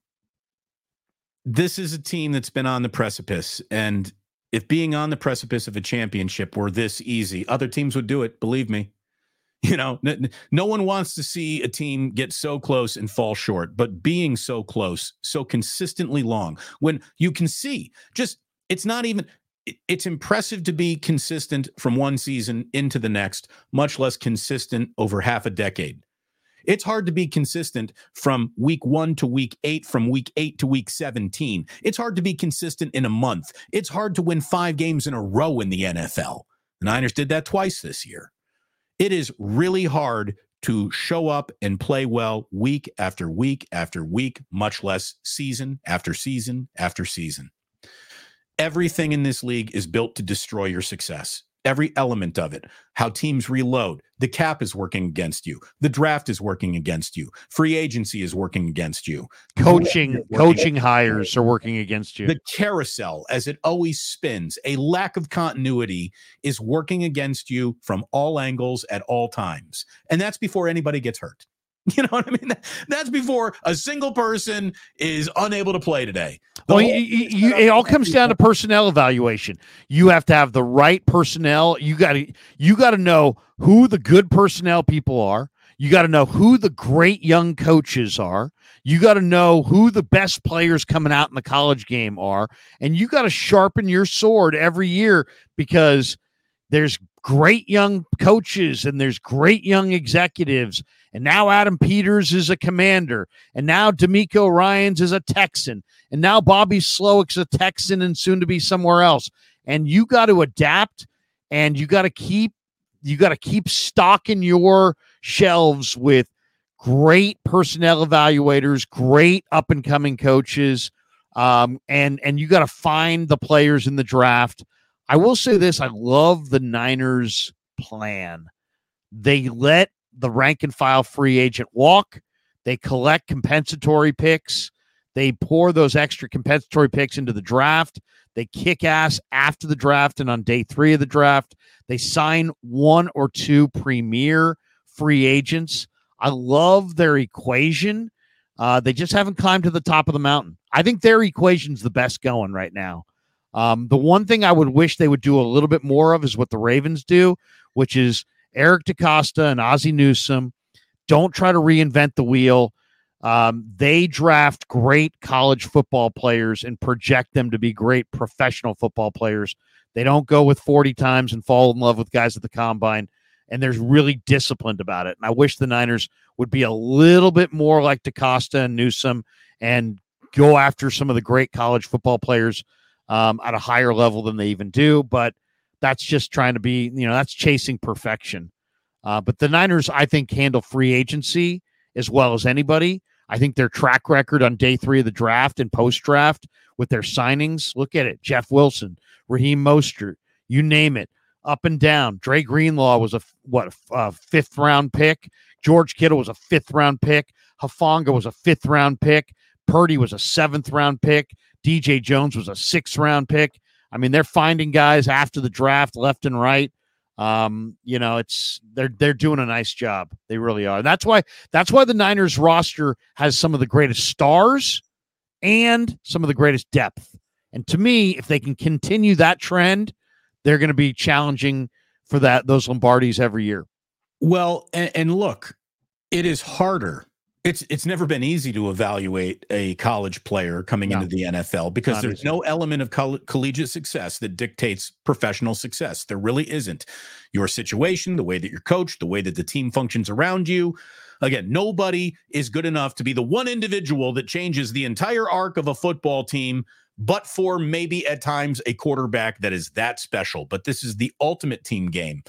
this is a team that's been on the precipice, and if being on the precipice of a championship were this easy, other teams would do it. Believe me. You know, n- no one wants to see a team get so close and fall short, but being so close, so consistently long, when you can see just it's not even it's impressive to be consistent from one season into the next, much less consistent over half a decade. It's hard to be consistent from week one to week eight, from week eight to week seventeen. It's hard to be consistent in a month. It's hard to win five games in a row in the N F L. The Niners did that twice this year. It is really hard to show up and play well week after week after week, much less season after season after season. Everything in this league is built to destroy your success. Every element of it, how teams reload, the cap is working against you. The draft is working against you. Free agency is working against you. Coaching, coaching hires are working against you. The carousel, as it always spins, a lack of continuity is working against you from all angles at all times. And that's before anybody gets hurt. You know what I mean? That's before a single person is unable to play today. The well, you, you, it all comes down to personnel evaluation. You have to have the right personnel. You got to you got to know who the good personnel people are. You got to know who the great young coaches are. You got to know who the best players coming out in the college game are, and you got to sharpen your sword every year because there's great young coaches and there's great young executives. And now Adam Peters is a Commander. And now DeMeco Ryans is a Texan. And now Bobby Slowick's a Texan and soon to be somewhere else. And you got to adapt and you got to keep, you got to keep stocking your shelves with great personnel evaluators, great up and coming coaches. Um, and, and you got to find the players in the draft. I will say this. I love the Niners' plan. They let the rank and file free agent walk. They collect compensatory picks. They pour those extra compensatory picks into the draft. They kick ass after the draft and on day three of the draft. They sign one or two premier free agents. I love their equation. Uh, they just haven't climbed to the top of the mountain. I think their equation's the best going right now. Um, the one thing I would wish they would do a little bit more of is what the Ravens do, which is Eric DeCosta and Ozzie Newsome. Don't try to reinvent the wheel. Um, they draft great college football players and project them to be great professional football players. They don't go with forty times and fall in love with guys at the combine, and they're really disciplined about it. And I wish the Niners would be a little bit more like DeCosta and Newsome and go after some of the great college football players Um, at a higher level than they even do, but that's just trying to be, you know, that's chasing perfection. Uh, but the Niners, I think, handle free agency as well as anybody. I think their track record on day three of the draft and post-draft with their signings, look at it, Jeff Wilson, Raheem Mostert, you name it, up and down. Dre Greenlaw was a, what, a fifth-round pick. George Kittle was a fifth-round pick. Hufanga was a fifth-round pick. Purdy was a seventh-round pick. D J Jones was a sixth-round pick. I mean, they're finding guys after the draft, left and right. Um, you know, it's they're they're doing a nice job. They really are. That's why that's why the Niners roster has some of the greatest stars and some of the greatest depth. And to me, if they can continue that trend, they're going to be challenging for that those Lombardis every year. Well, and, and look, it is harder. It's it's never been easy to evaluate a college player coming no. into the N F L because Not there's easy. no element of coll- collegiate success that dictates professional success. There really isn't. Your situation, the way that you're coached, the way that the team functions around you. Again, nobody is good enough to be the one individual that changes the entire arc of a football team, but for maybe at times a quarterback that is that special. But this is the ultimate team game.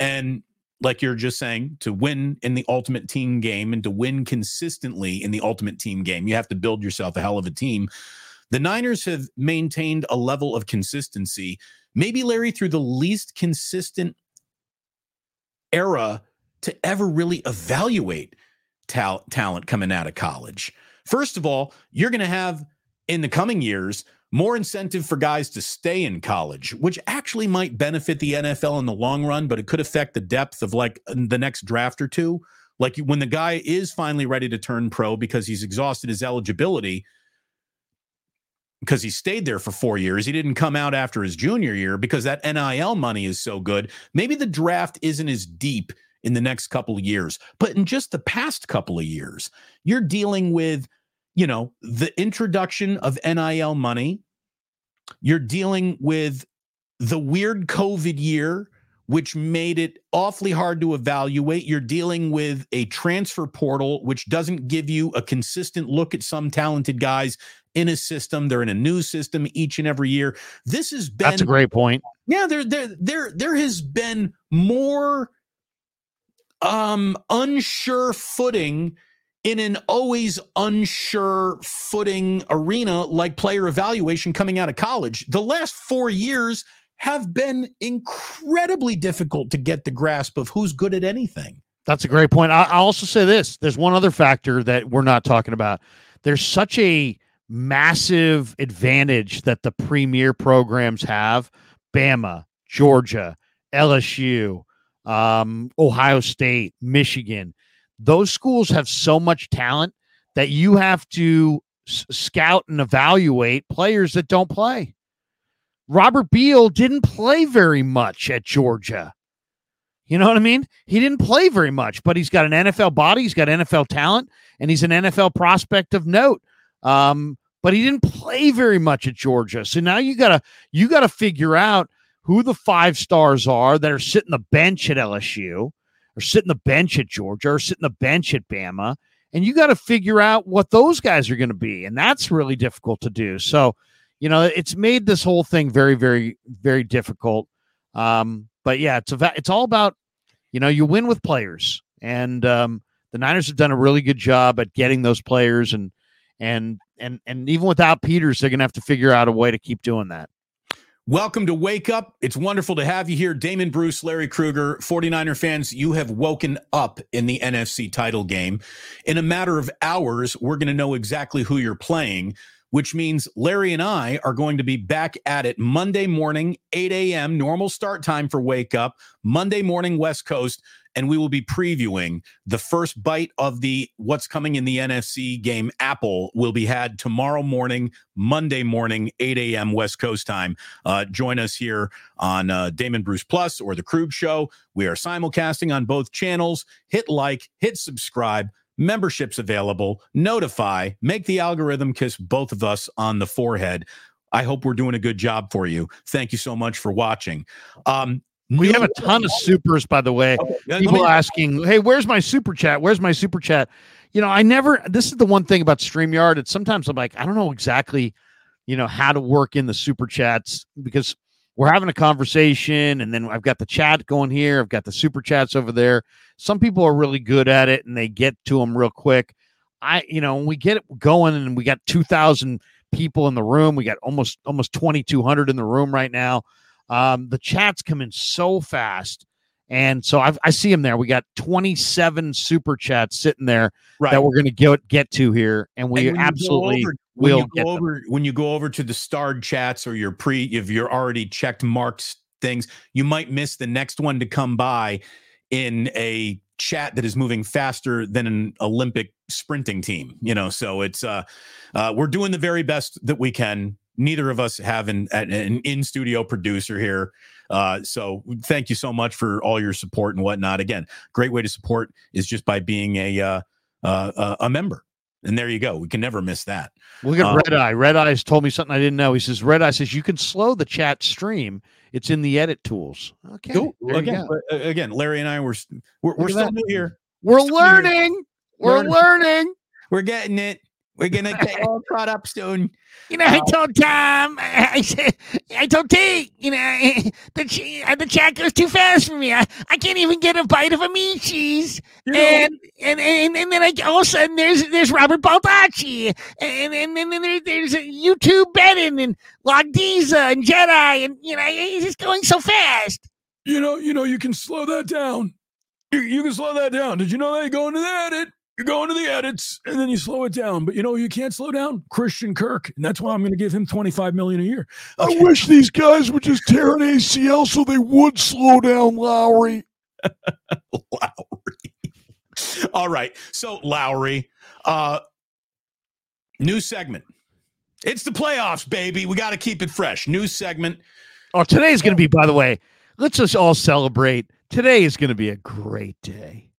And like you're just saying, to win in the ultimate team game and to win consistently in the ultimate team game, you have to build yourself a hell of a team. The Niners have maintained a level of consistency, maybe, Larry, through the least consistent era to ever really evaluate tal- talent coming out of college. First of all, you're going to have, in the coming years, more incentive for guys to stay in college, which actually might benefit the N F L in the long run, but it could affect the depth of like the next draft or two. Like when the guy is finally ready to turn pro because he's exhausted his eligibility because he stayed there for four years. He didn't come out after his junior year because that N I L money is so good. Maybe the draft isn't as deep in the next couple of years. But in just the past couple of years, you're dealing with, you know, the introduction of N I L money. You're dealing with the weird COVID year, which made it awfully hard to evaluate. You're dealing with a transfer portal, which doesn't give you a consistent look at some talented guys in a system. They're in a new system each and every year. This has been... That's a great point. Yeah, there, there, there, there has been more um, unsure footing in an always unsure footing arena like player evaluation coming out of college. The last four years have been incredibly difficult to get the grasp of who's good at anything. That's a great point. I, I'll also say this. There's one other factor that we're not talking about. There's such a massive advantage that the premier programs have. Bama, Georgia, L S U, um, Ohio State, Michigan. Those schools have so much talent that you have to s- scout and evaluate players that don't play. Robert Beal didn't play very much at Georgia. You know what I mean? He didn't play very much, but he's got an N F L body, he's got N F L talent, and he's an N F L prospect of note. Um, but he didn't play very much at Georgia. So now you gotta you gotta figure out who the five stars are that are sitting the bench at L S U, or sitting the bench at Georgia, or sitting the bench at Bama, and you gotta figure out what those guys are gonna be, and that's really difficult to do. So, you know, it's made this whole thing very, very, very difficult. Um, but yeah, it's a, it's all about, you know, you win with players, and um, the Niners have done a really good job at getting those players, and and and and even without Peters, they're gonna have to figure out a way to keep doing that. Welcome to Wake Up. It's wonderful to have you here. Damon Bruce, Larry Kruger, 49er fans, you have woken up in the N F C title game. In a matter of hours, we're going to know exactly who you're playing, which means Larry and I are going to be back at it Monday morning, eight a.m., normal start time for Wake Up, Monday morning West Coast, and we will be previewing the first bite of the what's coming in the N F C game. Apple will be had tomorrow morning, Monday morning, eight a.m. West Coast time. Uh, join us here on uh, Damon Bruce Plus or The Krug Show. We are simulcasting on both channels. Hit like, hit subscribe. Memberships available. Notify. Make the algorithm kiss both of us on the forehead. I hope we're doing a good job for you. Thank you so much for watching. Um, We have a ton of supers, by the way. Okay. People me- asking, hey, where's my super chat? Where's my super chat? You know, I never, this is the one thing about StreamYard. It's sometimes I'm like, I don't know exactly, you know, how to work in the super chats, because we're having a conversation and then I've got the chat going here. I've got the super chats over there. Some people are really good at it and they get to them real quick. I, you know, when we get it going and we got two thousand people in the room, we got almost, almost twenty-two hundred in the room right now. Um, the chats come in so fast, and so I've, I see them there. We got twenty-seven super chats sitting there right. that we're going to get get to here, and we and absolutely over, will when get over them. When you go over to the starred chats or your pre, if you're already checked marked things, you might miss the next one to come by in a chat that is moving faster than an Olympic sprinting team. You know, so it's uh, uh, we're doing the very best that we can. Neither of us have an, an in-studio producer here. Uh, so thank you so much for all your support and whatnot. Again, great way to support is just by being a uh, uh, a member. And there you go. We can never miss that. Look at um, Red Eye. Red Eye's told me something I didn't know. He says, Red Eye says, you can slow the chat stream. It's in the edit tools. Okay. Cool. Again, again, Larry and I, we're, we're, we're still new here. We're, we're learning. New. We're learning. learning. We're getting it. We're going to get all caught up soon. You know, I told Tom, I said, I told Tate, you know, the, che- the chat goes too fast for me. I, I can't even get a bite of a meat cheese. You know, and, and and and then I, all of a sudden there's, there's Robert Baldacci. And, and, and then there, there's YouTube Bennon and Logdiza and Jedi. And, you know, he's just going so fast. You know, you know, you can slow that down. You, you can slow that down. Did you know that? You go into that edit. You go into the edits and then you slow it down. But you know, you can't slow down Christian Kirk. And that's why I'm going to give him twenty-five million dollars a year. Okay. I wish these guys would just tear an A C L so they would slow down Lowry. Lowry. All right. So Lowry, uh, new segment. It's the playoffs, baby. We got to keep it fresh. New segment. Oh, today's going to be, by the way, let's just all celebrate today is going to be a great day.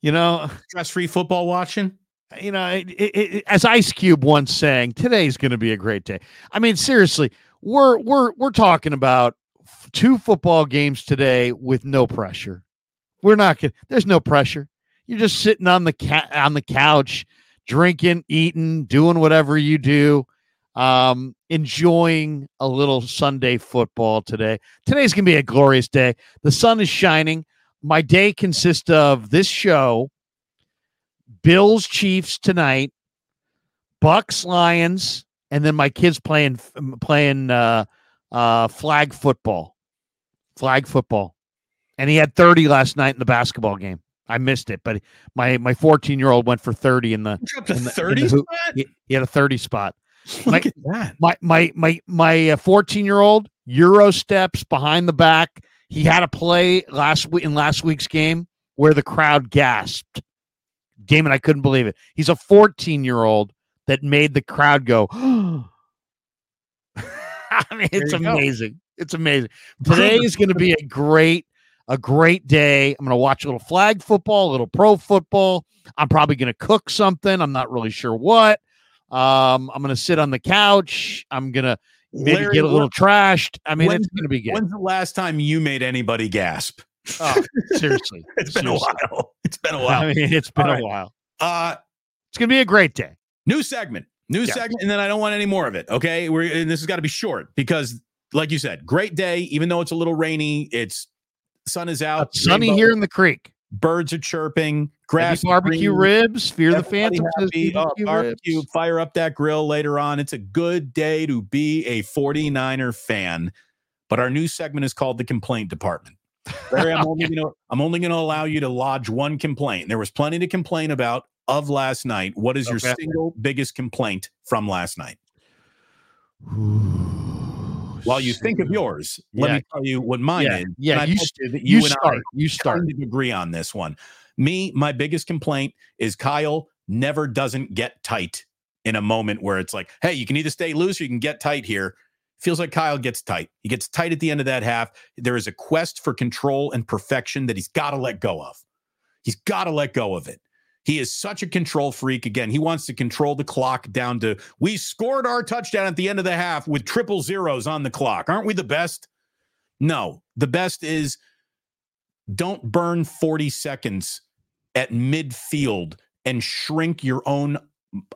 You know, stress-free football watching. You know, it, it, it, as Ice Cube once sang, today's going to be a great day. I mean, seriously, we're we're we're talking about two football games today with no pressure. We're not going. There's no pressure. You're just sitting on the ca- on the couch, drinking, eating, doing whatever you do, um, enjoying a little Sunday football today. Today's going to be a glorious day. The sun is shining. My day consists of this show. Bills Chiefs tonight, Bucks Lions, and then my kids playing playing uh, uh, flag football, flag football, and he had thirty last night in the basketball game. I missed it, but my my fourteen year old went for thirty in the thirty spot. He, he had a thirty spot. Look my, at that. My my my my fourteen year old Euro steps behind the back. He had a play last week in last week's game where the crowd gasped. Damon, I couldn't believe it. He's a fourteen-year-old that made the crowd go, oh. I mean, it's amazing. Go. It's amazing. Today is going to be a great, a great day. I'm going to watch a little flag football, a little pro football. I'm probably going to cook something. I'm not really sure what. Um, I'm going to sit on the couch. I'm going to maybe Larry, get a little trashed. I mean, it's going to be good. When's the last time you made anybody gasp? Oh, seriously. It's seriously. been a while. It's been a while. I mean, it's been All a right. while. Uh, it's going to be a great day. New segment. New yeah. segment. And then I don't want any more of it. Okay. We're, and this has got to be short because, like you said, great day. Even though it's a little rainy, it's sun is out. It's sunny rainbow. Here in the creek. Birds are chirping. Grass. Barbecue green. Ribs. Fear Everybody the phantom. Oh, barbecue. Ribs. Fire up that grill later on. It's a good day to be a 49er fan. But our new segment is called the Complaint Department. Larry, I'm only going I'm only going to allow you to lodge one complaint. There was plenty to complain about of last night. What is your okay. single biggest complaint from last night? Ooh, While you so think of yours, let yeah. me tell you what mine yeah. is. Yeah, and you, you, you and start. I you start. To agree on this one. Me, my biggest complaint is Kyle never doesn't get tight in a moment where it's like, hey, you can either stay loose or you can get tight here. Feels like Kyle gets tight. He gets tight at the end of that half. There is a quest for control and perfection that he's got to let go of. He's got to let go of it. He is such a control freak. Again, he wants to control the clock down to, we scored our touchdown at the end of the half with triple zeros on the clock. Aren't we the best? No, the best is don't burn forty seconds at midfield and shrink your own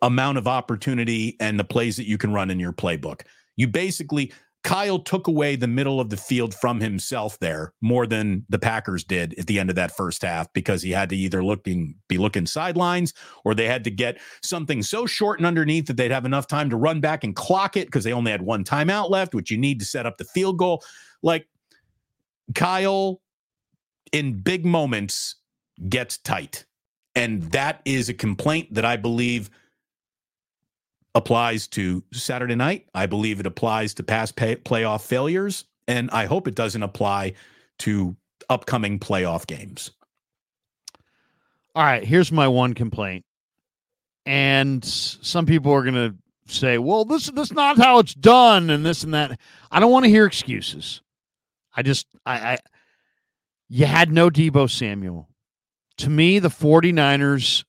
amount of opportunity and the plays that you can run in your playbook. You basically, Kyle took away the middle of the field from himself there more than the Packers did at the end of that first half because he had to either look in, be looking sidelines or they had to get something so short and underneath that they'd have enough time to run back and clock it because they only had one timeout left, which you need to set up the field goal. Like, Kyle, in big moments, gets tight. And that is a complaint that I believe applies to Saturday night. I believe it applies to past pay- playoff failures, and I hope it doesn't apply to upcoming playoff games. All right, here's my one complaint. And some people are going to say, well, this, this is not how it's done and this and that. I don't want to hear excuses. I just, I, I, you had no Deebo Samuel. To me, the 49ers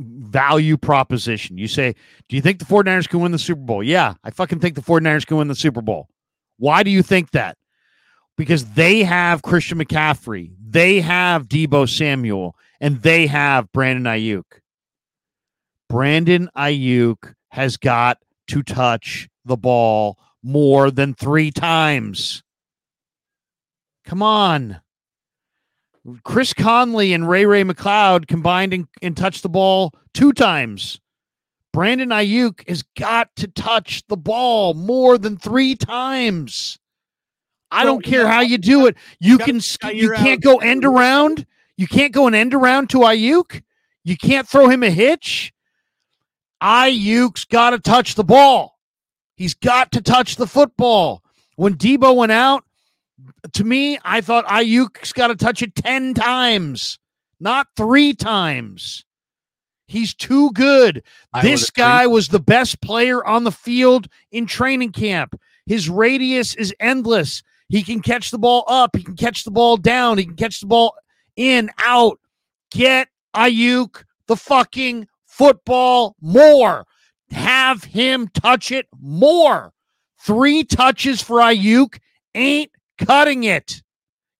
value proposition. You say, do you think the 49ers can win the Super Bowl? Yeah, I fucking think the 49ers can win the Super Bowl. Why do you think that? Because they have Christian McCaffrey, they have Deebo Samuel, and they have Brandon Ayuk. Brandon Ayuk has got to touch the ball more than three times. Come on. Chris Conley and Ray Ray McLeod combined and, and touched the ball two times. Brandon Ayuk has got to touch the ball more than three times. I well, don't care yeah, how you do it. You, you can you can't out. go end around. You can't go an end around to Ayuk. You can't throw him a hitch. Ayuk's got to touch the ball. He's got to touch the football. When Deebo went out, to me, I thought Ayuk's got to touch it ten times, not three times. He's too good. I this guy agreed. was the best player on the field in training camp. His radius is endless. He can catch the ball up. He can catch the ball down. He can catch the ball in, out. Get Ayuk the fucking football more. Have him touch it more. Three touches for Ayuk ain't cutting it.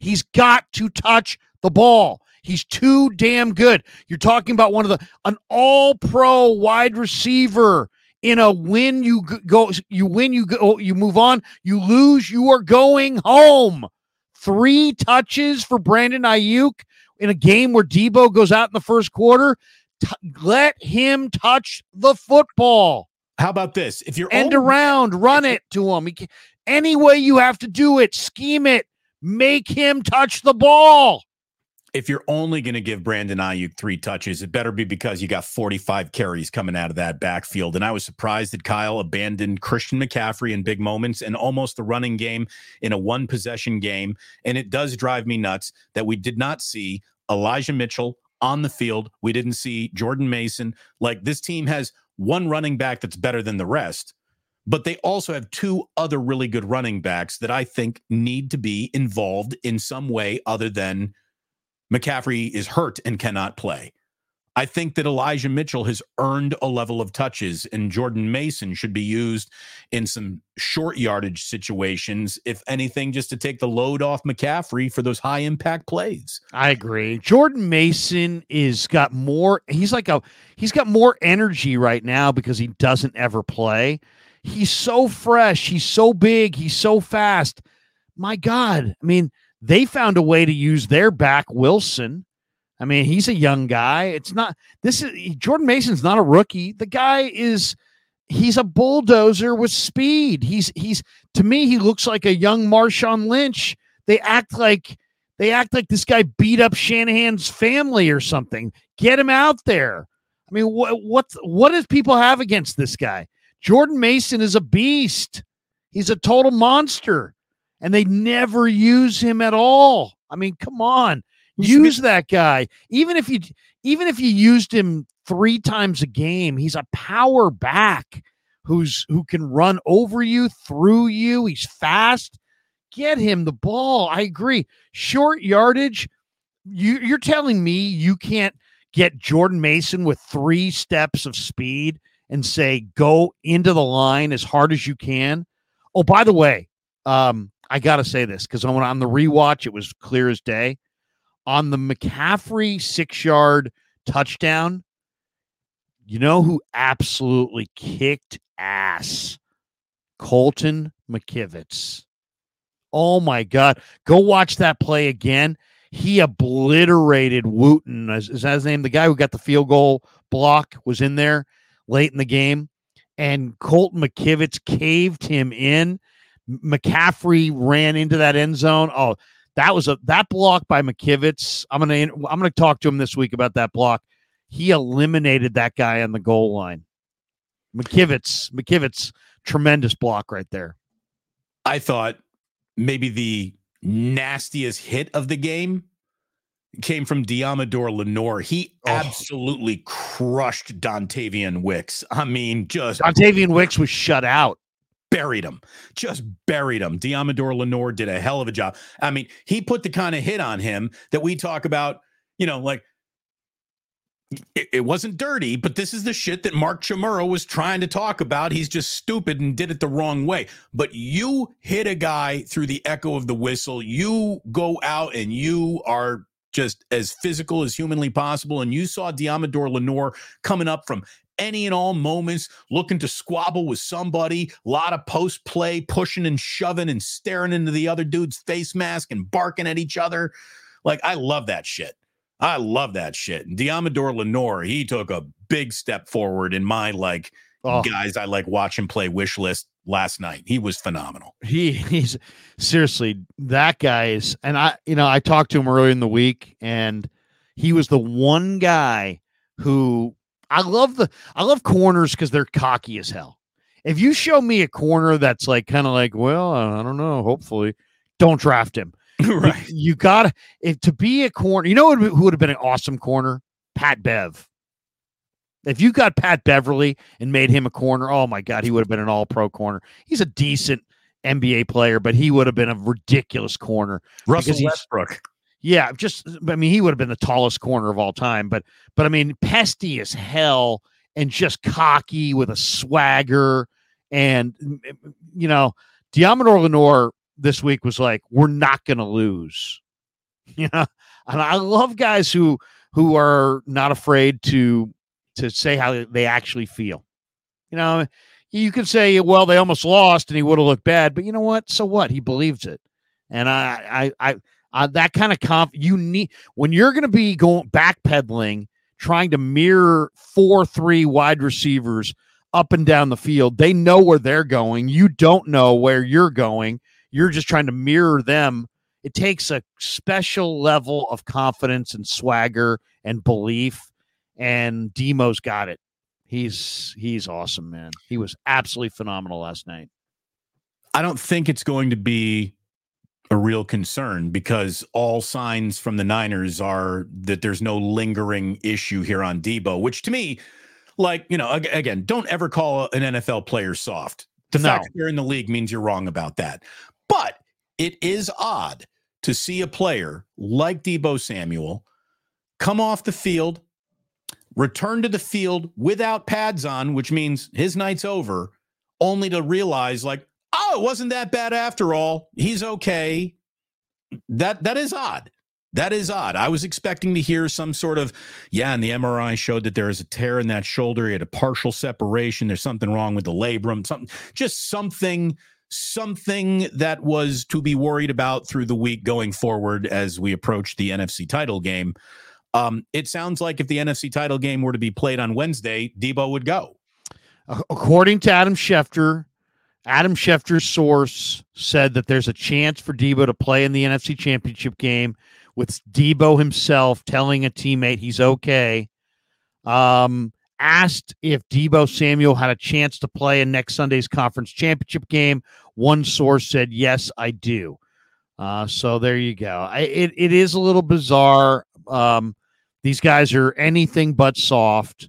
He's got to touch the ball. He's too damn good. You're talking about one of the an all-pro wide receiver in a win you go you win you go you move on, you lose, you are going home. Three touches for Brandon Ayuk in a game where Deebo goes out in the first quarter. T- let him touch the football. How about this? If you're end old- around, run it to him. Can, any way you have to do it, scheme it, make him touch the ball. If you're only going to give Brandon Ayuk three touches, it better be because you got forty-five carries coming out of that backfield. And I was surprised that Kyle abandoned Christian McCaffrey in big moments and almost the running game in a one-possession game. And it does drive me nuts that we did not see Elijah Mitchell on the field. We didn't see Jordan Mason. Like, this team has one running back that's better than the rest, but they also have two other really good running backs that I think need to be involved in some way other than McCaffrey is hurt and cannot play. I think that Elijah Mitchell has earned a level of touches, and Jordan Mason should be used in some short yardage situations, if anything, just to take the load off McCaffrey for those high impact plays. I agree. Jordan Mason is got more. He's like a, he's got more energy right now because he doesn't ever play. He's so fresh. He's so big. He's so fast. My God. I mean, they found a way to use their back, Wilson. I mean, he's a young guy. It's not this is Jordan Mason's not a rookie. The guy is he's a bulldozer with speed. He's he's to me, he looks like a young Marshawn Lynch. They act like they act like this guy beat up Shanahan's family or something. Get him out there. I mean, what what what does people have against this guy? Jordan Mason is a beast. He's a total monster. And they never use him at all. I mean, come on, use that guy. Even if you, even if you used him three times a game, he's a power back who's who can run over you, through you. He's fast. Get him the ball. I agree. Short yardage. You, you're telling me you can't get Jordan Mason with three steps of speed and say go into the line as hard as you can. Oh, by the way. Um, I got to say this because on, on the rewatch, it was clear as day. On the McCaffrey six-yard touchdown, you know who absolutely kicked ass? Colton McKivitz. Oh, my God. Go watch that play again. He obliterated Wooten. Is, is that his name? The guy who got the field goal block was in there late in the game, and Colton McKivitz caved him in. McCaffrey ran into that end zone. Oh, that was a that block by McKivitz. I'm gonna I'm gonna talk to him this week about that block. He eliminated that guy on the goal line. McKivitz, McKivitz, tremendous block right there. I thought maybe the nastiest hit of the game came from Diamador Lenoir. He oh. absolutely crushed Dontayvion Wicks. I mean, just Dontayvion Wicks was shut out. Buried him, just buried him. Diamador Lenoir did a hell of a job. I mean, he put the kind of hit on him that we talk about, you know, like it, it wasn't dirty, but this is the shit that Mark Chimura was trying to talk about. He's just stupid and did it the wrong way. But you hit a guy through the echo of the whistle. You go out and you are just as physical as humanly possible. And you saw Diamador Lenoir coming up from any and all moments, looking to squabble with somebody, a lot of post-play, pushing and shoving and staring into the other dude's face mask and barking at each other. Like, I love that shit. I love that shit. And Diamador Lenoir, he took a big step forward in my, like, oh. guys I like watch and play wish list last night. He was phenomenal. He He's, seriously, that guy is, and I, you know, I talked to him earlier in the week, and he was the one guy who, I love the I love corners because they're cocky as hell. If you show me a corner that's like kind of like, well, I don't know, hopefully, don't draft him. Right? You, you got to be a corner. You know who would have been an awesome corner? Pat Bev. If you got Pat Beverly and made him a corner, oh my God, he would have been an all-pro corner. He's a decent N B A player, but he would have been a ridiculous corner. Russell Westbrook. Yeah, just I mean, he would have been the tallest corner of all time. But but I mean, pesty as hell and just cocky with a swagger. And you know, Jahmyr Gibbs this week was like, we're not going to lose. You know, and I love guys who who are not afraid to to say how they actually feel. You know, you could say, well, they almost lost and he would have looked bad, but you know what? So what? He believes it. And I, I, I, I that kind of conf you need when you're going to be going backpedaling, trying to mirror four, three wide receivers up and down the field. They know where they're going. You don't know where you're going. You're just trying to mirror them. It takes a special level of confidence and swagger and belief, and Demo's got it. He's he's awesome, man. He was absolutely phenomenal last night. I don't think it's going to be a real concern because all signs from the Niners are that there's no lingering issue here on Deebo, which to me, like, you know, again, don't ever call an N F L player soft. The no. fact that you're in the league means you're wrong about that. But it is odd to see a player like Deebo Samuel come off the field, return to the field without pads on, which means his night's over, only to realize, like, oh, it wasn't that bad after all. He's okay. That that is odd. That is odd. I was expecting to hear some sort of, yeah, and the M R I showed that there is a tear in that shoulder. He had a partial separation. There's something wrong with the labrum. Something, just something, something that was to be worried about through the week going forward as we approach the N F C title game. Um, it sounds like if the N F C title game were to be played on Wednesday, Deebo would go. According to Adam Schefter, Adam Schefter's source said that there's a chance for Deebo to play in the N F C Championship game with Deebo himself telling a teammate he's okay. Um, asked if Deebo Samuel had a chance to play in next Sunday's conference championship game, one source said, yes, I do. Uh, so there you go. I, it it is a little bizarre. Um, these guys are anything but soft.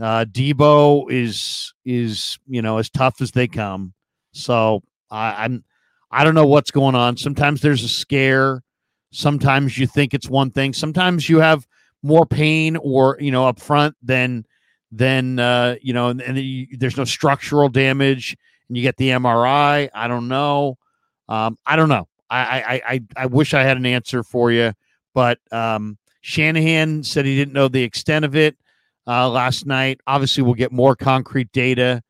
Uh, Deebo is is you know as tough as they come. So I, I'm I don't know what's going on. Sometimes there's a scare. Sometimes you think it's one thing. Sometimes you have more pain or you know up front than than uh, you know, and, and you, there's no structural damage, and you get the M R I. I don't know. Um, I don't know. I, I I I wish I had an answer for you, but um, Shanahan said he didn't know the extent of it uh, last night. Obviously, we'll get more concrete data.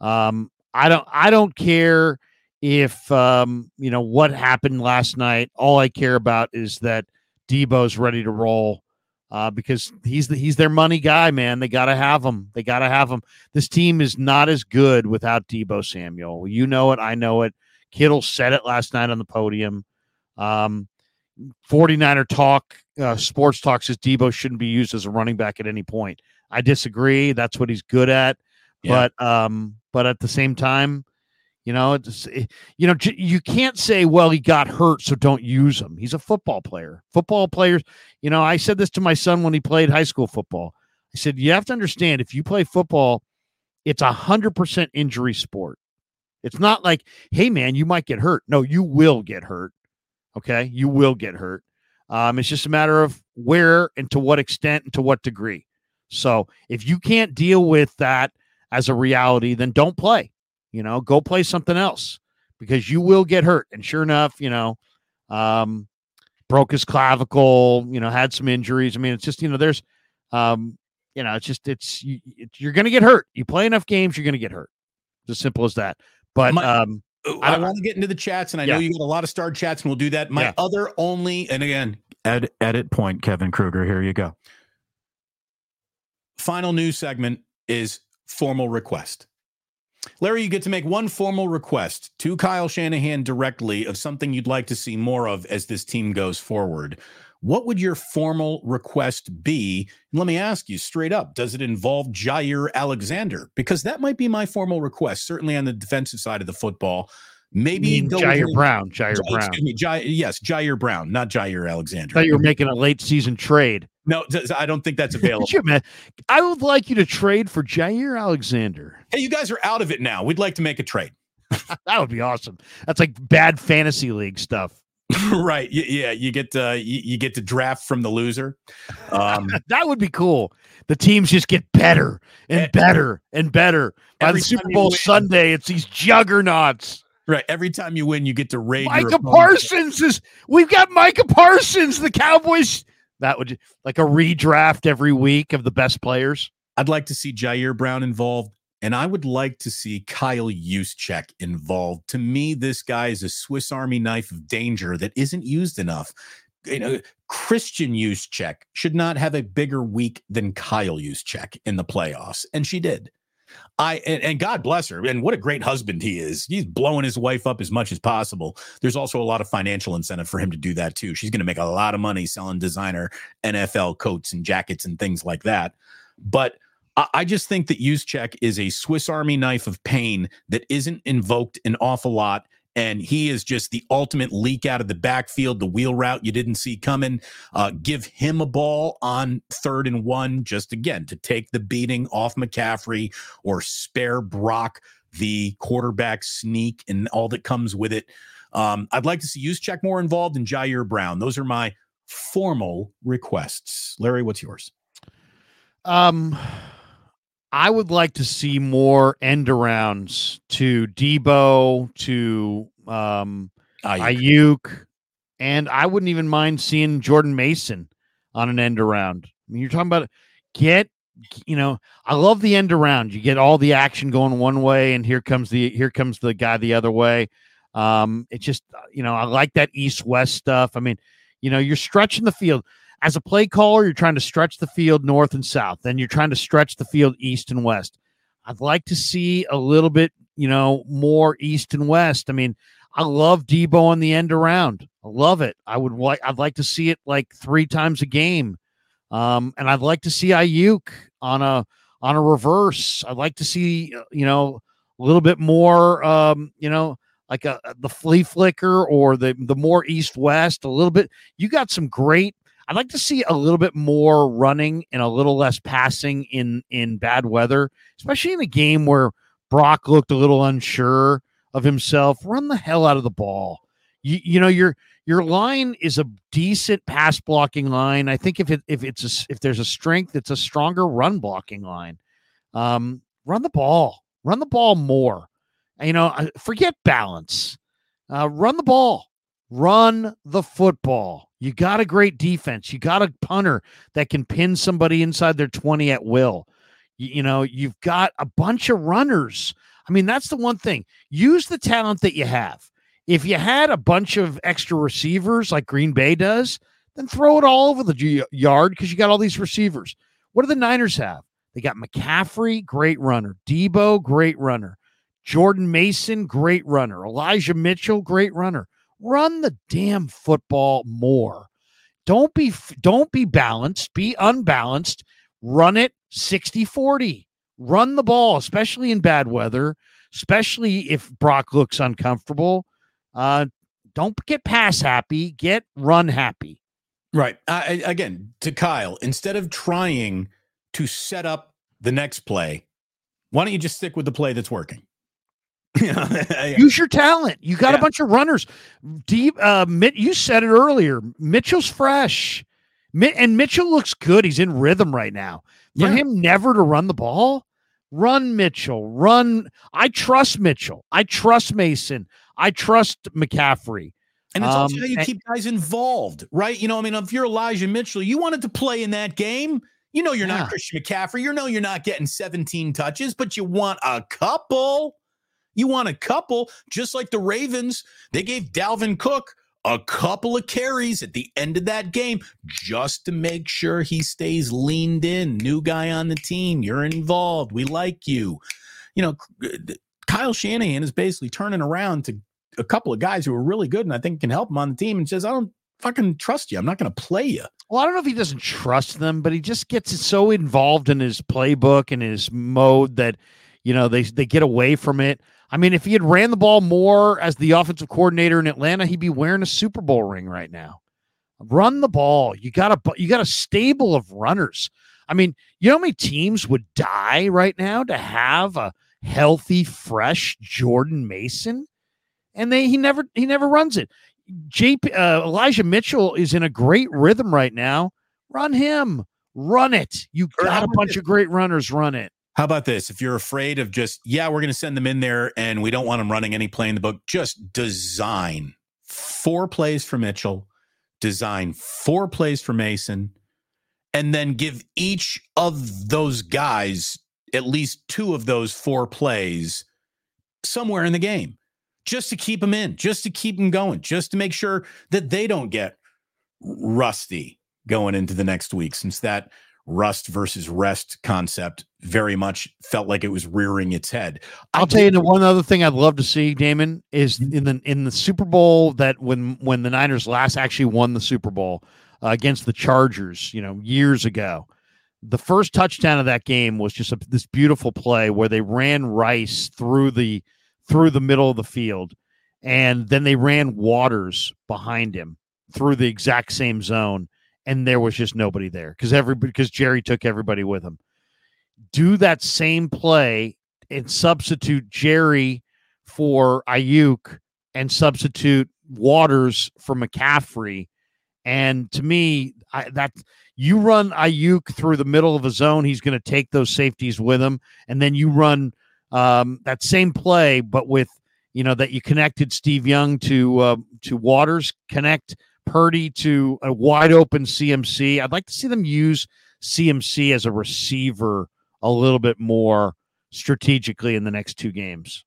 Um, I don't I don't care if um, you know what happened last night. All I care about is that Deebo's ready to roll uh, because he's the, he's their money guy, man. They gotta have him. They gotta have him. This team is not as good without Deebo Samuel. You know it. I know it. Kittle said it last night on the podium. Um, forty-niner talk, uh, sports talk says Deebo shouldn't be used as a running back at any point. I disagree. That's what he's good at. Yeah. But um, but at the same time, you know, it's, it, you know, you can't say, well, he got hurt, so don't use him. He's a football player. Football players, you know, I said this to my son when he played high school football. I said, you have to understand, if you play football, it's a one hundred percent injury sport. It's not like, hey, man, you might get hurt. No, you will get hurt. Okay, you will get hurt. Um, it's just a matter of where and to what extent and to what degree. So if you can't deal with that as a reality, then don't play. You know, go play something else because you will get hurt. And sure enough, you know, um, broke his clavicle, you know, had some injuries. I mean, it's just, you know, there's, um, you know, it's just, it's, you, it, you're going to get hurt. You play enough games, you're going to get hurt. It's as simple as that. But my, um, I, I want to get into the chats, and I yeah. know you got a lot of starred chats, and we'll do that. My yeah. other only, and again, ed, edit point, Kevin Kruger, here you go. Final news segment is formal request. Larry, you get to make one formal request to Kyle Shanahan directly of something you'd like to see more of as this team goes forward. What would your formal request be? And let me ask you straight up, does it involve Jaire Alexander? Because that might be my formal request, certainly on the defensive side of the football. Maybe Jaire Brown, Jaire Brown. Excuse me, Jaire, yes, Jaire Brown, not Jaire Alexander. I thought you were making a late season trade. No, I don't think that's available. I would like you to trade for Jaire Alexander. Hey, you guys are out of it now. We'd like to make a trade. That would be awesome. That's like bad fantasy league stuff. Right. Yeah. You get to, you get to draft from the loser. Um, that would be cool. The teams just get better and better and better. By the Super Bowl Sunday, it's these juggernauts. Right. Every time you win, you get to raid. Micah Parsons is, we've got Micah Parsons, the Cowboys. That would, like a redraft every week of the best players. I'd like to see Jahmyr Brown involved, and I would like to see Kyle Juszczyk involved. To me, this guy is a Swiss Army knife of danger that isn't used enough. You know, Christian Juszczyk should not have a bigger week than Kyle Juszczyk in the playoffs, and she did. I and, and God bless her, and what a great husband he is. He's blowing his wife up as much as possible. There's also a lot of financial incentive for him to do that too. She's going to make a lot of money selling designer N F L coats and jackets and things like that. But I, I just think that Juszczyk is a Swiss Army knife of pain that isn't invoked an awful lot. And he is just the ultimate leak out of the backfield, the wheel route you didn't see coming. Uh, give him a ball on third and one, just again, to take the beating off McCaffrey or spare Brock, the quarterback sneak and all that comes with it. Um, I'd like to see Juszczyk more involved in Jahmyr Brown. Those are my formal requests. Larry, what's yours? Um, I would like to see more end arounds to Deebo, to um, Ayuk. Ayuk, and I wouldn't even mind seeing Jordan Mason on an end around. I mean, you're talking about get, you know, I love the end around. You get all the action going one way, and here comes the here comes the guy the other way. Um, it just, you know, I like that east-west stuff. I mean, you know, you're stretching the field. As a play caller, you're trying to stretch the field north and south. Then you're trying to stretch the field east and west. I'd like to see a little bit, you know, more east and west. I mean, I love Deebo on the end around. I love it. I would like. I'd like to see it like three times a game, um, and I'd like to see Ayuk on a on a reverse. I'd like to see, you know, a little bit more, um, you know. like a the flea flicker or the, the more east-west, a little bit. You got some great, I'd like to see a little bit more running and a little less passing in, in bad weather, especially in a game where Brock looked a little unsure of himself. Run the hell out of the ball. You, you know, your, your line is a decent pass blocking line. I think if it, if it's, a, if there's a strength, it's a stronger run blocking line. Um, run the ball, run the ball more. You know, forget balance. Uh, run the ball. Run the football. You got a great defense. You got a punter that can pin somebody inside their twenty at will. You, you know, you've got a bunch of runners. I mean, that's the one thing. Use the talent that you have. If you had a bunch of extra receivers like Green Bay does, then throw it all over the g- yard because you got all these receivers. What do the Niners have? They got McCaffrey, great runner. Deebo, great runner. Jordan Mason, great runner. Elijah Mitchell, great runner. Run the damn football more. Don't be don't be balanced. Be unbalanced. Run it sixty forty. Run the ball, especially in bad weather, especially if Brock looks uncomfortable. Uh, don't get pass happy. Get run happy. Right. I, again, to Kyle, instead of trying to set up the next play, why don't you just stick with the play that's working? Yeah. Use your talent. You got yeah. a bunch of runners. Deep, uh, Mitt, you said it earlier. Mitchell's fresh, Mitt, and Mitchell looks good. He's in rhythm right now. For yeah. him never to run the ball, run Mitchell. Run. I trust Mitchell. I trust Mason. I trust McCaffrey. And it's also um, how you and, keep guys involved, right? You know, I mean, if you're Elijah Mitchell, you wanted to play in that game. You know, you're yeah. not Christian McCaffrey. You know, you're not getting seventeen touches, but you want a couple. You want a couple, just like the Ravens. They gave Dalvin Cook a couple of carries at the end of that game just to make sure he stays leaned in. New guy on the team. You're involved. We like you. You know, Kyle Shanahan is basically turning around to a couple of guys who are really good and I think can help him on the team and says, I don't fucking trust you. I'm not going to play you. Well, I don't know if he doesn't trust them, but he just gets so involved in his playbook and his mode that, you know, they they get away from it. I mean, if he had ran the ball more as the offensive coordinator in Atlanta, he'd be wearing a Super Bowl ring right now. Run the ball. You got a you got a stable of runners. I mean, you know how many teams would die right now to have a healthy, fresh Jordan Mason, and they he never he never runs it. J P, uh, Elijah Mitchell is in a great rhythm right now. Run him. Run it. You got a bunch of great runners. Run it. How about this? If you're afraid of just, yeah, we're going to send them in there and we don't want them running any play in the book, just design four plays for Mitchell, design four plays for Mason, and then give each of those guys at least two of those four plays somewhere in the game, just to keep them in, just to keep them going, just to make sure that they don't get rusty going into the next week, since that rust versus rest concept very much felt like it was rearing its head. I'll I tell did- you the one other thing I'd love to see, Damon, is in the in the Super Bowl that when when the Niners last actually won the Super Bowl uh, against the Chargers, you know, years ago, the first touchdown of that game was just a, this beautiful play where they ran Rice through the through the middle of the field, and then they ran Waters behind him through the exact same zone. And there was just nobody there because everybody, because Jerry took everybody with him. Do that same play and substitute Jerry for Ayuk and substitute Waters for McCaffrey. And to me, I, that you run Ayuk through the middle of a zone, he's going to take those safeties with him. And then you run um, that same play, but with, you know, that you connected Steve Young to uh, to Waters, connect Purdy to a wide open C M C. I'd like to see them use C M C as a receiver a little bit more strategically in the next two games.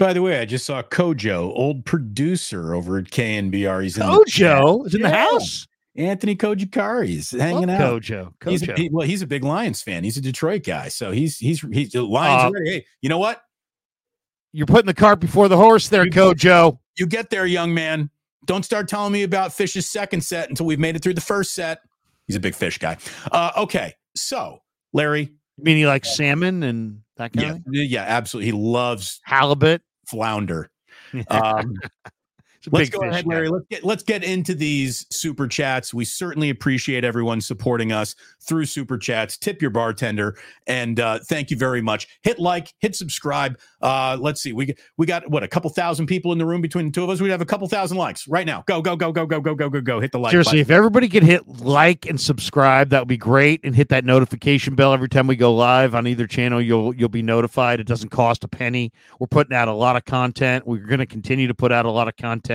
By the way, I just saw Kojo, old producer over at K N B R. He's in Kojo the is in yeah. the house. Anthony Kojikari is hanging Love out. Kojo, Kojo. He's a, he, well, he's a big Lions fan. He's a Detroit guy, so he's he's he's Lions. Uh, already. Hey, you know what? You're putting the cart before the horse, there, you, Kojo. You get there, young man. Don't start telling me about Fish's second set until we've made it through the first set. He's a big Fish guy. Uh, okay, so, Larry. You mean he likes uh, salmon and that kind yeah, of thing? Yeah, absolutely. He loves halibut, flounder. Um, let's go ahead, guy. Larry. Let's get, let's get into these Super Chats. We certainly appreciate everyone supporting us through Super Chats. Tip your bartender, and uh, thank you very much. Hit like, hit subscribe. Uh, let's see. We, we got, what, a couple thousand people in the room between the two of us? We'd have a couple thousand likes right now. Go, go, go, go, go, go, go, go, go. Hit the like Seriously, button. If everybody could hit like and subscribe, that would be great, and hit that notification bell every time we go live on either channel. You'll, you'll be notified. It doesn't cost a penny. We're putting out a lot of content. We're going to continue to put out a lot of content.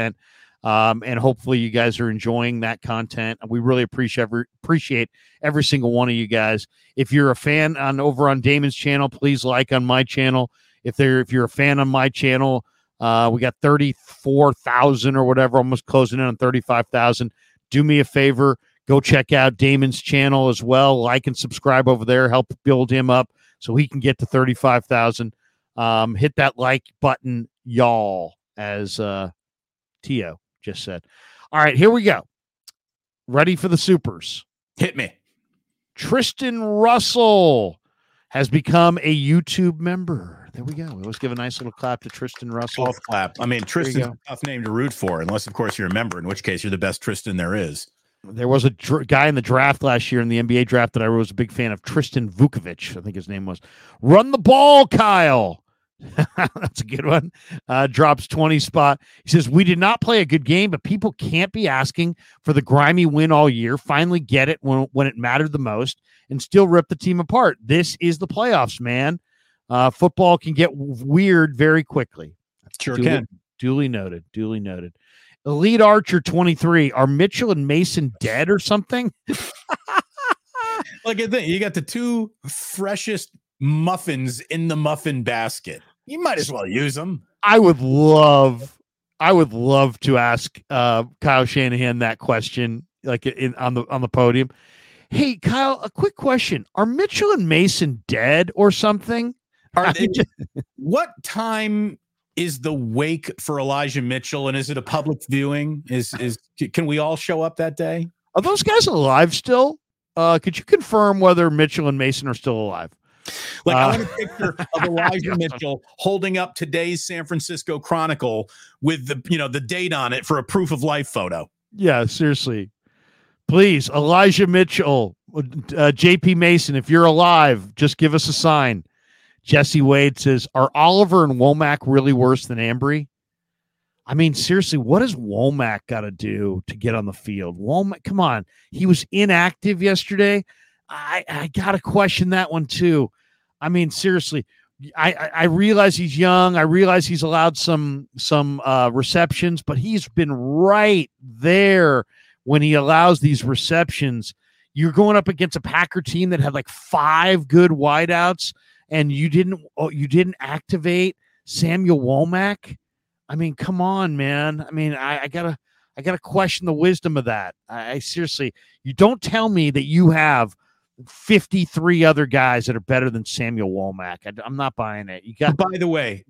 Um, and hopefully you guys are enjoying that content. We really appreciate every, appreciate every single one of you guys. If you're a fan on over on Damon's channel, please like on my channel. If they're if you're a fan on my channel, uh, we got thirty-four thousand or whatever, almost closing in on thirty-five thousand. Do me a favor, go check out Damon's channel as well. Like and subscribe over there. Help build him up so he can get to thirty-five thousand. Um, hit that like button, y'all, as uh Tio just said. All right, here we go. Ready for the supers. Hit me. Tristan Russell has become a YouTube member. There we go. Let's give a nice little clap to Tristan Russell. Golf clap. I mean, Tristan's a tough name to root for, unless, of course, you're a member, in which case you're the best Tristan there is. There was a dr- guy in the draft last year in the N B A draft that I was a big fan of, Tristan Vukovic, I think his name was. Run the ball, Kyle. That's a good one. Uh, drops twenty spot. He says, we did not play a good game, but people can't be asking for the grimy win all year. Finally get it when, when it mattered the most and still rip the team apart. This is the playoffs, man. Uh, football can get weird very quickly. Sure duly, can. Duly noted. Duly noted. Elite Archer twenty-three. Are Mitchell and Mason dead or something? Look at that. You got the two freshest muffins in the muffin basket. You might as well use them. I would love, I would love to ask uh, Kyle Shanahan that question, like in, on the on the podium. Hey, Kyle, a quick question: are Mitchell and Mason dead or something? Are they, just, what time is the wake for Elijah Mitchell, and is it a public viewing? Is is can we all show up that day? Are those guys alive still? Uh, could you confirm whether Mitchell and Mason are still alive? Like, uh, I want a picture of Elijah Mitchell holding up today's San Francisco Chronicle with the, you know, the date on it for a proof of life photo. Yeah, seriously. Please, Elijah Mitchell, uh, J P Mason, if you're alive, just give us a sign. Jesse Wade says, are Oliver and Womack really worse than Ambry? I mean, seriously, what has Womack got to do to get on the field? Womack, come on. He was inactive yesterday. I, I got to question that one, too. I mean, seriously, I, I, I realize he's young. I realize he's allowed some some uh, receptions, but he's been right there when he allows these receptions. You're going up against a Packer team that had like five good wideouts, and you didn't you didn't activate Samuel Womack. I mean, come on, man. I mean, I, I gotta, I gotta question the wisdom of that. I, I seriously, you don't tell me that you have fifty-three other guys that are better than Samuel Womack. I, I'm not buying it. You got. By the way,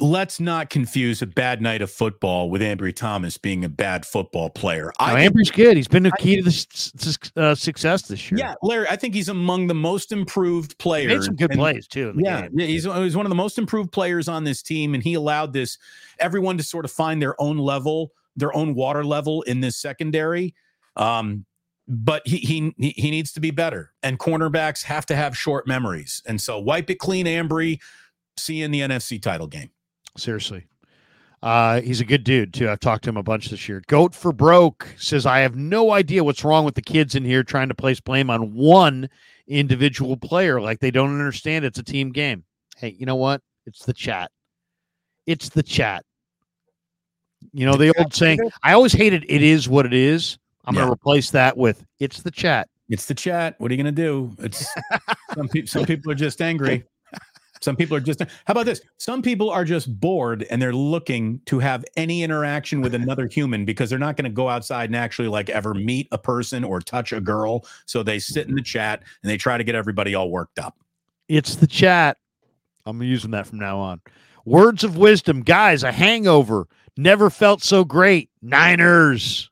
let's not confuse a bad night of football with Ambry Thomas being a bad football player. No, I Ambry's good. He's been the key I, to the uh, success this year. Yeah, Larry, I think he's among the most improved players. He made some good and, plays, too. Yeah, yeah he's, he's one of the most improved players on this team, and he allowed this everyone to sort of find their own level, their own water level in this secondary. Um, but he, he, he needs to be better, and cornerbacks have to have short memories. And so wipe it clean, Ambry. See you in the N F C title game. Seriously. Uh, he's a good dude, too. I've talked to him a bunch this year. Goat for Broke says, I have no idea what's wrong with the kids in here trying to place blame on one individual player. Like they don't understand it's a team game. Hey, you know what? It's the chat. It's the chat. You know, the old saying, I always hated it is what it is. I'm yeah. going to replace that with it's the chat. It's the chat. What are you going to do? It's some, pe- some people are just angry. Some people are just, how about this? Some people are just bored and they're looking to have any interaction with another human because they're not going to go outside and actually like ever meet a person or touch a girl. So they sit in the chat and they try to get everybody all worked up. It's the chat. I'm using that from now on. Words of wisdom. Guys, a hangover never felt so great. Niners.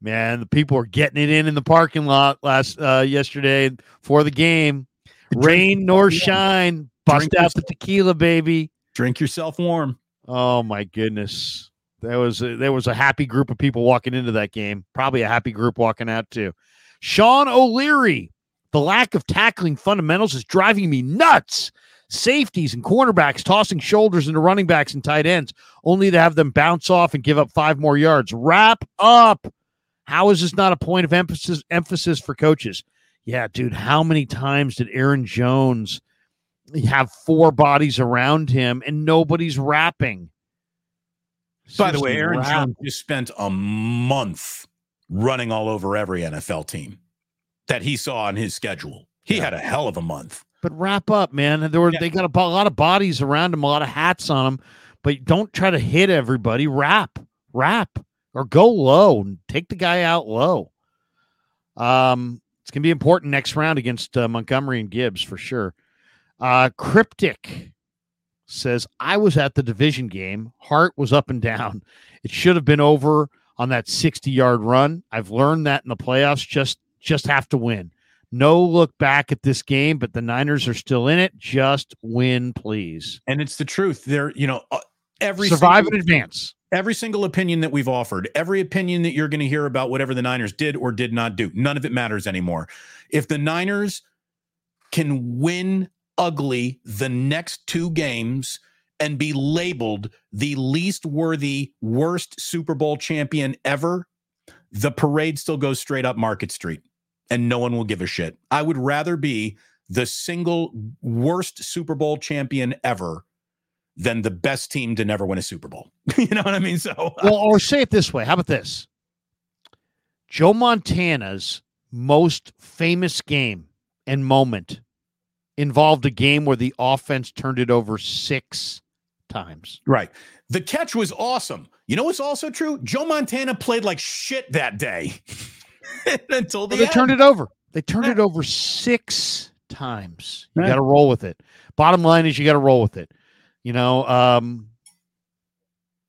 Man, the people are getting it in in the parking lot last uh, yesterday for the game. Rain nor shine, bust out the tequila, baby. Drink yourself warm. Oh my goodness, there was a, there was a happy group of people walking into that game. Probably a happy group walking out too. Sean O'Leary, the lack of tackling fundamentals is driving me nuts. Safeties and cornerbacks tossing shoulders into running backs and tight ends, only to have them bounce off and give up five more yards. Wrap up. How is this not a point of emphasis emphasis for coaches? Yeah, dude, how many times did Aaron Jones have four bodies around him and nobody's rapping? By the way, Aaron Jones just spent a month running all over every N F L team that he saw on his schedule. He yeah. had a hell of a month. But wrap up, man. There were, yeah. They got a, a lot of bodies around him, a lot of hats on him, but don't try to hit everybody. Rap, rap, or go low and take the guy out low. Um... It's going to be important next round against uh, Montgomery and Gibbs for sure. Uh, Cryptic says, I was at the division game. Hart was up and down. It should have been over on that sixty-yard run. I've learned that in the playoffs. Just, just have to win. No look back at this game, but the Niners are still in it. Just win, please. And it's the truth. They're, you know, uh, every survive single- in advance. Every single opinion that we've offered, every opinion that you're going to hear about whatever the Niners did or did not do, none of it matters anymore. If the Niners can win ugly the next two games and be labeled the least worthy, worst Super Bowl champion ever, the parade still goes straight up Market Street and no one will give a shit. I would rather be the single worst Super Bowl champion ever than the best team to never win a Super Bowl. You know what I mean? So, well, or say it this way. How about this? Joe Montana's most famous game and moment involved a game where the offense turned it over six times. Right. The catch was awesome. You know what's also true? Joe Montana played like shit that day. Until the they end. turned it over. They turned it over six times. You right. got to roll with it. Bottom line is you got to roll with it. You know, um,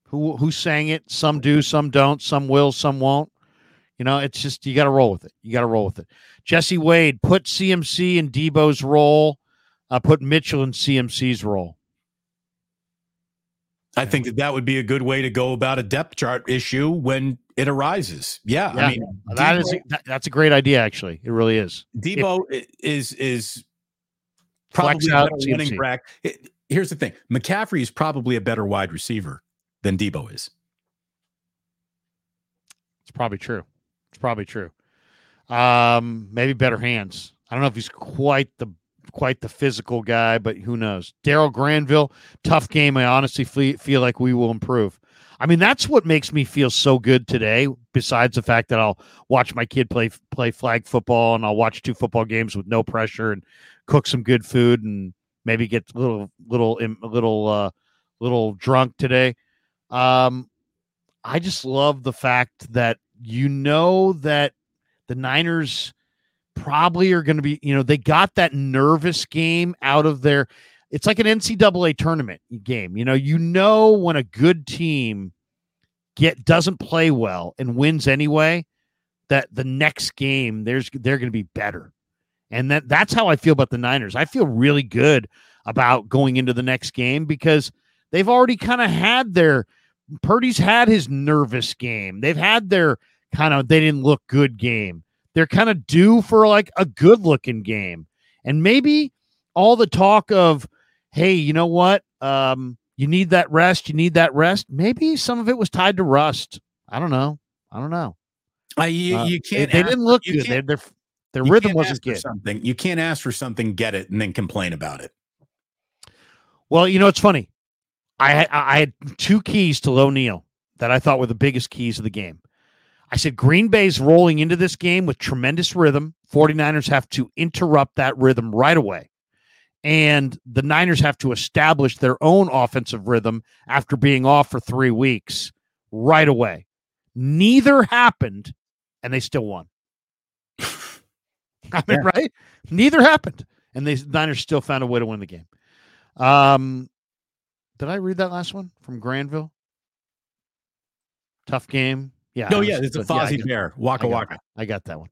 who who sang it? Some do, some don't, some will, some won't. You know, it's just, you got to roll with it. You got to roll with it. Jesse Wade, put C M C in Deebo's role. Uh, put Mitchell in C M C's role. I think that that would be a good way to go about a depth chart issue when it arises. Yeah. yeah. I mean, that Deebo, is, that, that's a great idea, actually. It really is. Deebo if, is, is probably a better running back. It, here's the thing. McCaffrey is probably a better wide receiver than Deebo is. It's probably true. It's probably true. Um, maybe better hands. I don't know if he's quite the quite the physical guy, but who knows? Darryl Granville, tough game. I honestly feel, feel like we will improve. I mean, that's what makes me feel so good today, besides the fact that I'll watch my kid play play flag football and I'll watch two football games with no pressure and cook some good food and maybe get a little little little uh, little drunk today. Um, I just love the fact that you know that the Niners probably are going to be, you know, they got that nervous game out of their. It's like an N C double A tournament game. You know, you know when a good team get doesn't play well and wins anyway, that the next game there's they're going to be better. And that that's how I feel about the Niners. I feel really good about going into the next game because they've already kind of had their Purdy's had his nervous game. They've had their kind of they didn't look good game. They're kind of due for like a good looking game. And maybe all the talk of, hey, you know what? Um, you need that rest. You need that rest. Maybe some of it was tied to rust. I don't know. I don't know. Uh, you, uh, you can't. They, they didn't look good. They, their their rhythm wasn't good. Something you can't ask for something, get it, and then complain about it. Well, you know, it's funny. I I had two keys to Loneal that I thought were the biggest keys of the game. I said Green Bay's rolling into this game with tremendous rhythm. 49ers have to interrupt that rhythm right away. And the Niners have to establish their own offensive rhythm after being off for three weeks right away. Neither happened, and they still won. I mean, yeah. Right? Neither happened, and they, the Niners still found a way to win the game. Um, did I read that last one from Granville? Tough game. Yeah. No, was, yeah, it's a Fozzie yeah, Bear. Waka I Waka. Got, I got that one.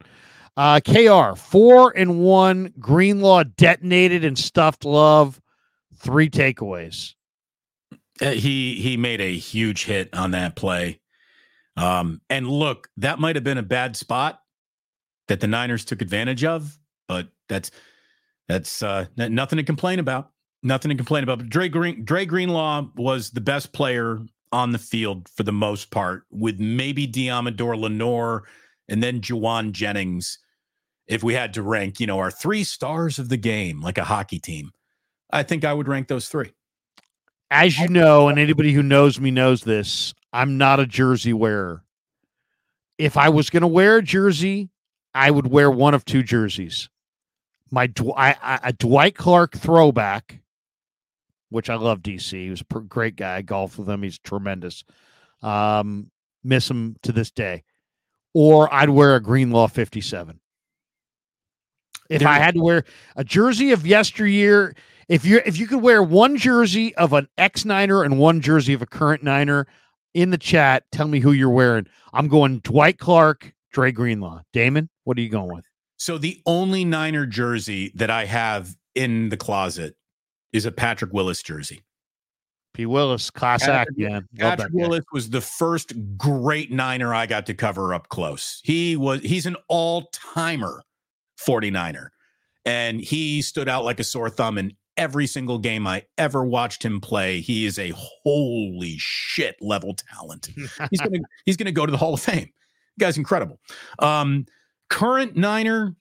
Uh, K R, four and one. Greenlaw detonated and stuffed Love. Three takeaways. Uh, he he made a huge hit on that play. Um, and look, that might have been a bad spot that the Niners took advantage of, but that's that's uh, n- nothing to complain about. Nothing to complain about. But Dre Green Dre Greenlaw was the best player on the field for the most part, with maybe Deamador Lenoir and then Juwan Jennings. If we had to rank, you know, our three stars of the game, like a hockey team, I think I would rank those three. As you know, and anybody who knows me knows this, I'm not a jersey wearer. If I was going to wear a jersey, I would wear one of two jerseys. My Dw- I, I, a Dwight Clark throwback, which I love D C. He was a great guy. I golfed with him. He's tremendous. Um, miss him to this day. Or I'd wear a Greenlaw fifty-seven. If I had to wear a jersey of yesteryear, if you if you could wear one jersey of an ex-Niner and one jersey of a current Niner, in the chat, tell me who you're wearing. I'm going Dwight Clark, Dre Greenlaw. Damon, what are you going with? So the only Niner jersey that I have in the closet is a Patrick Willis jersey. P. Willis, class act, yeah. Patrick Willis was the first great Niner I got to cover up close. He was he's an all-timer 49er, and he stood out like a sore thumb in every single game I ever watched him play. He is a holy shit level talent. He's gonna he's gonna go to the Hall of Fame. The guy's incredible. Um, current Niner,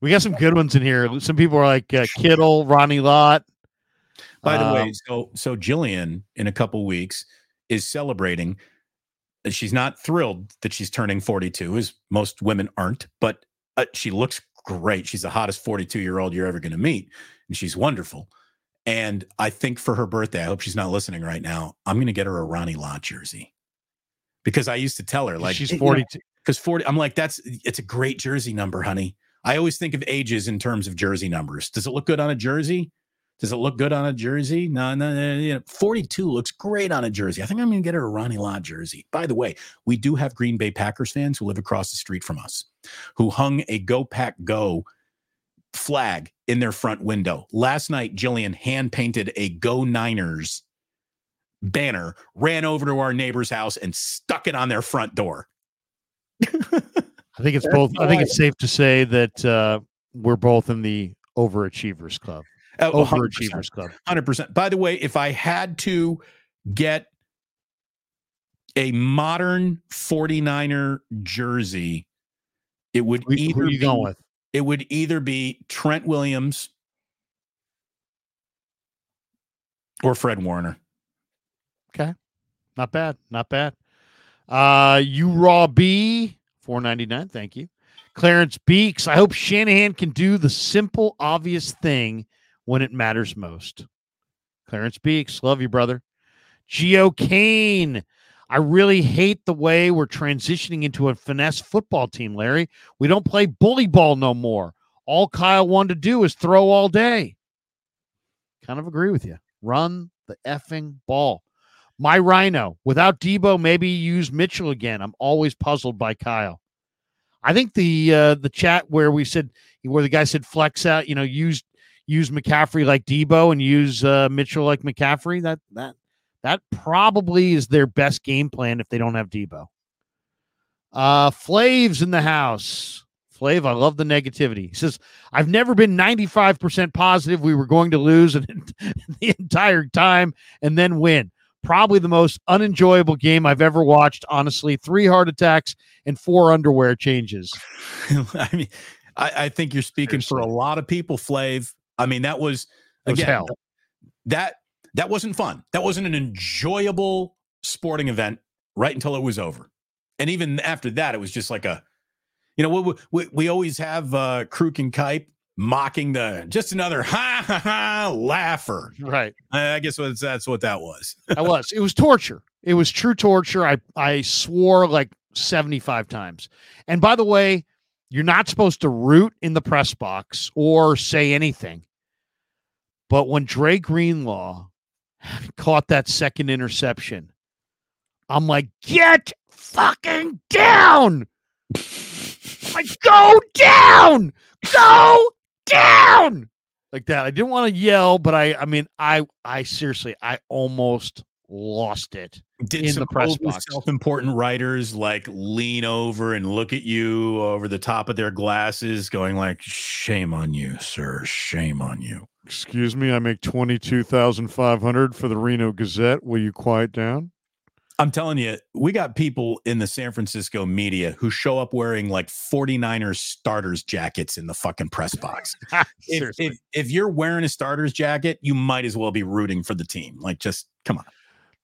we got some good ones in here. Some people are like uh, Kittle, Ronnie Lott. By the um, way, so so Jillian in a couple weeks is celebrating. She's not thrilled that she's turning forty-two, as most women aren't, but uh, she looks great. She's the hottest forty-two-year-old you're ever going to meet, and she's wonderful. And I think for her birthday, I hope she's not listening right now, I'm going to get her a Ronnie Lott jersey, because I used to tell her, like, she's forty-two. Because forty, I'm like, that's it's a great jersey number, honey. I always think of ages in terms of jersey numbers. Does it look good on a jersey? Does it look good on a jersey? No, no, no, no. forty-two looks great on a jersey. I think I'm going to get her a Ronnie Lott jersey. By the way, we do have Green Bay Packers fans who live across the street from us, who hung a Go Pack Go flag in their front window. Last night, Jillian hand-painted a Go Niners banner, ran over to our neighbor's house, and stuck it on their front door. I think it's both. I think it's safe to say that uh, we're both in the overachievers club. Uh, Overachievers Club. one hundred percent. By the way, if I had to get a modern 49er jersey, it would who, either who are you be, going with? It would either be Trent Williams or Fred Warner. Okay. Not bad. Not bad. Uh, you Raw B, four ninety-nine. Thank you. Clarence Beeks, I hope Shanahan can do the simple, obvious thing when it matters most. Clarence Beeks, love you, brother. Gio Kane, I really hate the way we're transitioning into a finesse football team, Larry. We don't play bully ball no more. All Kyle wanted to do is throw all day. Kind of agree with you. Run the effing ball. My Rhino, without Deebo, maybe use Mitchell again. I'm always puzzled by Kyle. I think the uh, the chat where we said where the guy said flex out, you know, use use McCaffrey like Deebo and use uh, Mitchell like McCaffrey. That that that probably is their best game plan if they don't have Deebo. Uh, Flav's in the house. Flav, I love the negativity. He says, I've never been ninety-five percent positive we were going to lose and, the entire time and then win. Probably the most unenjoyable game I've ever watched, honestly. Three heart attacks and four underwear changes. I mean, I, I think you're speaking Seriously. for a lot of people, Flav. I mean, that was, it was again, hell. that that wasn't fun. That wasn't an enjoyable sporting event right until it was over. And even after that, it was just like a, you know, we we, we always have uh, Kruk and Kipe mocking the just another ha ha ha laugher, right? I guess what that's what that was. I was. It was torture. It was true torture. I I swore like seventy-five times. And by the way, you're not supposed to root in the press box or say anything. But when Dre Greenlaw caught that second interception, I'm like, get fucking down! I'm like, go down, go. down like that. I didn't want to yell, but I, I mean, I, I seriously, I almost lost it. Did in some the press box. Self-important writers like lean over and look at you over the top of their glasses going like, shame on you, sir. Shame on you. Excuse me. I make twenty-two thousand five hundred dollars for the Reno Gazette. Will you quiet down? I'm telling you, we got people in the San Francisco media who show up wearing like 49ers starters jackets in the fucking press box. if, if, if you're wearing a starters jacket, you might as well be rooting for the team. Like, just come on.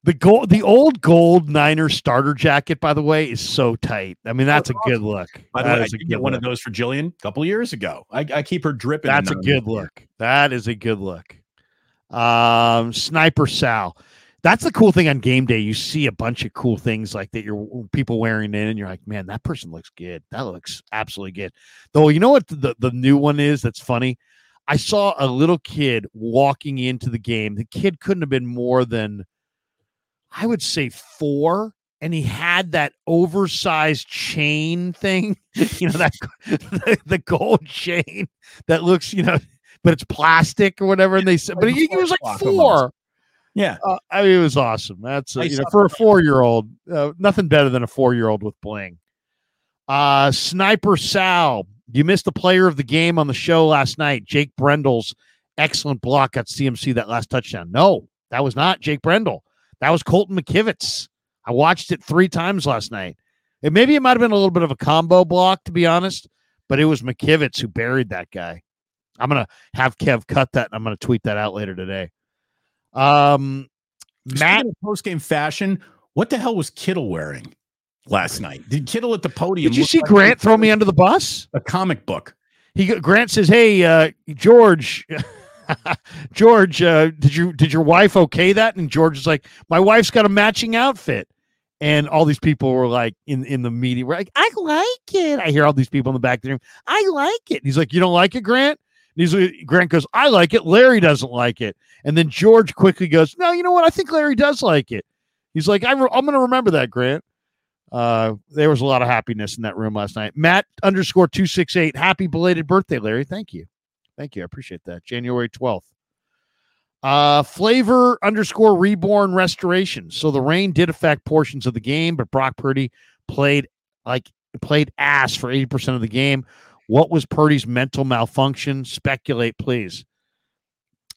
The gold, the old gold Niners starter jacket, by the way, is so tight. I mean, that's, that's a awesome. good look. By the that way, I did get one look. of those for Jillian a couple of years ago. I, I keep her dripping. That's a good look. Year. That is a good look. Um, Sniper Sal. That's the cool thing on game day. You see a bunch of cool things like that you're people wearing in, and you're like, man, that person looks good. That looks absolutely good. Though, you know what the, the new one is that's funny? I saw a little kid walking into the game. The kid couldn't have been more than, I would say, four, and he had that oversized chain thing, you know, that the, the gold chain that looks, you know, but it's plastic or whatever, and they said, but he, he was like four. Yeah, uh, I mean, it was awesome. That's uh, you know, for a four-year-old, uh, nothing better than a four-year-old with bling. Uh, Sniper Sal, you missed the player of the game on the show last night. Jake Brendel's excellent block at C M C, that last touchdown. No, that was not Jake Brendel. That was Colton McKivitz. I watched it three times last night. And maybe it might have been a little bit of a combo block, to be honest, but it was McKivitz who buried that guy. I'm going to have Kev cut that, and I'm going to tweet that out later today. Um, Matt, post game fashion. What the hell was Kittle wearing last night? Did Kittle at the podium? Did you see like Grant throw me under the bus? A comic book. He Grant says, "Hey, uh, George, George, uh, did you did your wife okay that?" And George is like, "My wife's got a matching outfit." And all these people were like in, in the media. We're like, "I like it." I hear all these people in the back of the room. I like it. And he's like, "You don't like it, Grant?" He's, Grant goes, I like it. Larry doesn't like it. And then George quickly goes, no, you know what? I think Larry does like it. He's like, I re- I'm going to remember that, Grant. Uh, there was a lot of happiness in that room last night. Matt underscore two sixty-eight. Happy belated birthday, Larry. Thank you. Thank you. I appreciate that. January twelfth. Uh, flavor underscore reborn restoration. So the rain did affect portions of the game, but Brock Purdy played like played ass for eighty percent of the game. What was Purdy's mental malfunction? Speculate, please.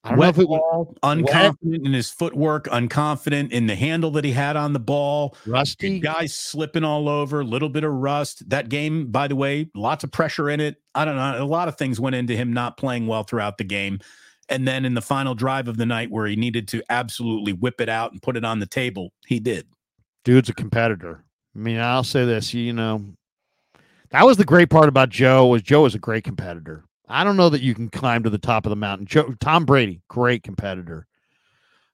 I don't know if it was unconfident in his footwork, unconfident in the handle that he had on the ball. Rusty. Guys slipping all over, a little bit of rust. That game, by the way, lots of pressure in it. I don't know. A lot of things went into him not playing well throughout the game. And then in the final drive of the night where he needed to absolutely whip it out and put it on the table, he did. Dude's a competitor. I mean, I'll say this, you know, that was the great part about Joe was Joe is a great competitor. I don't know that you can climb to the top of the mountain. Joe, Tom Brady, great competitor.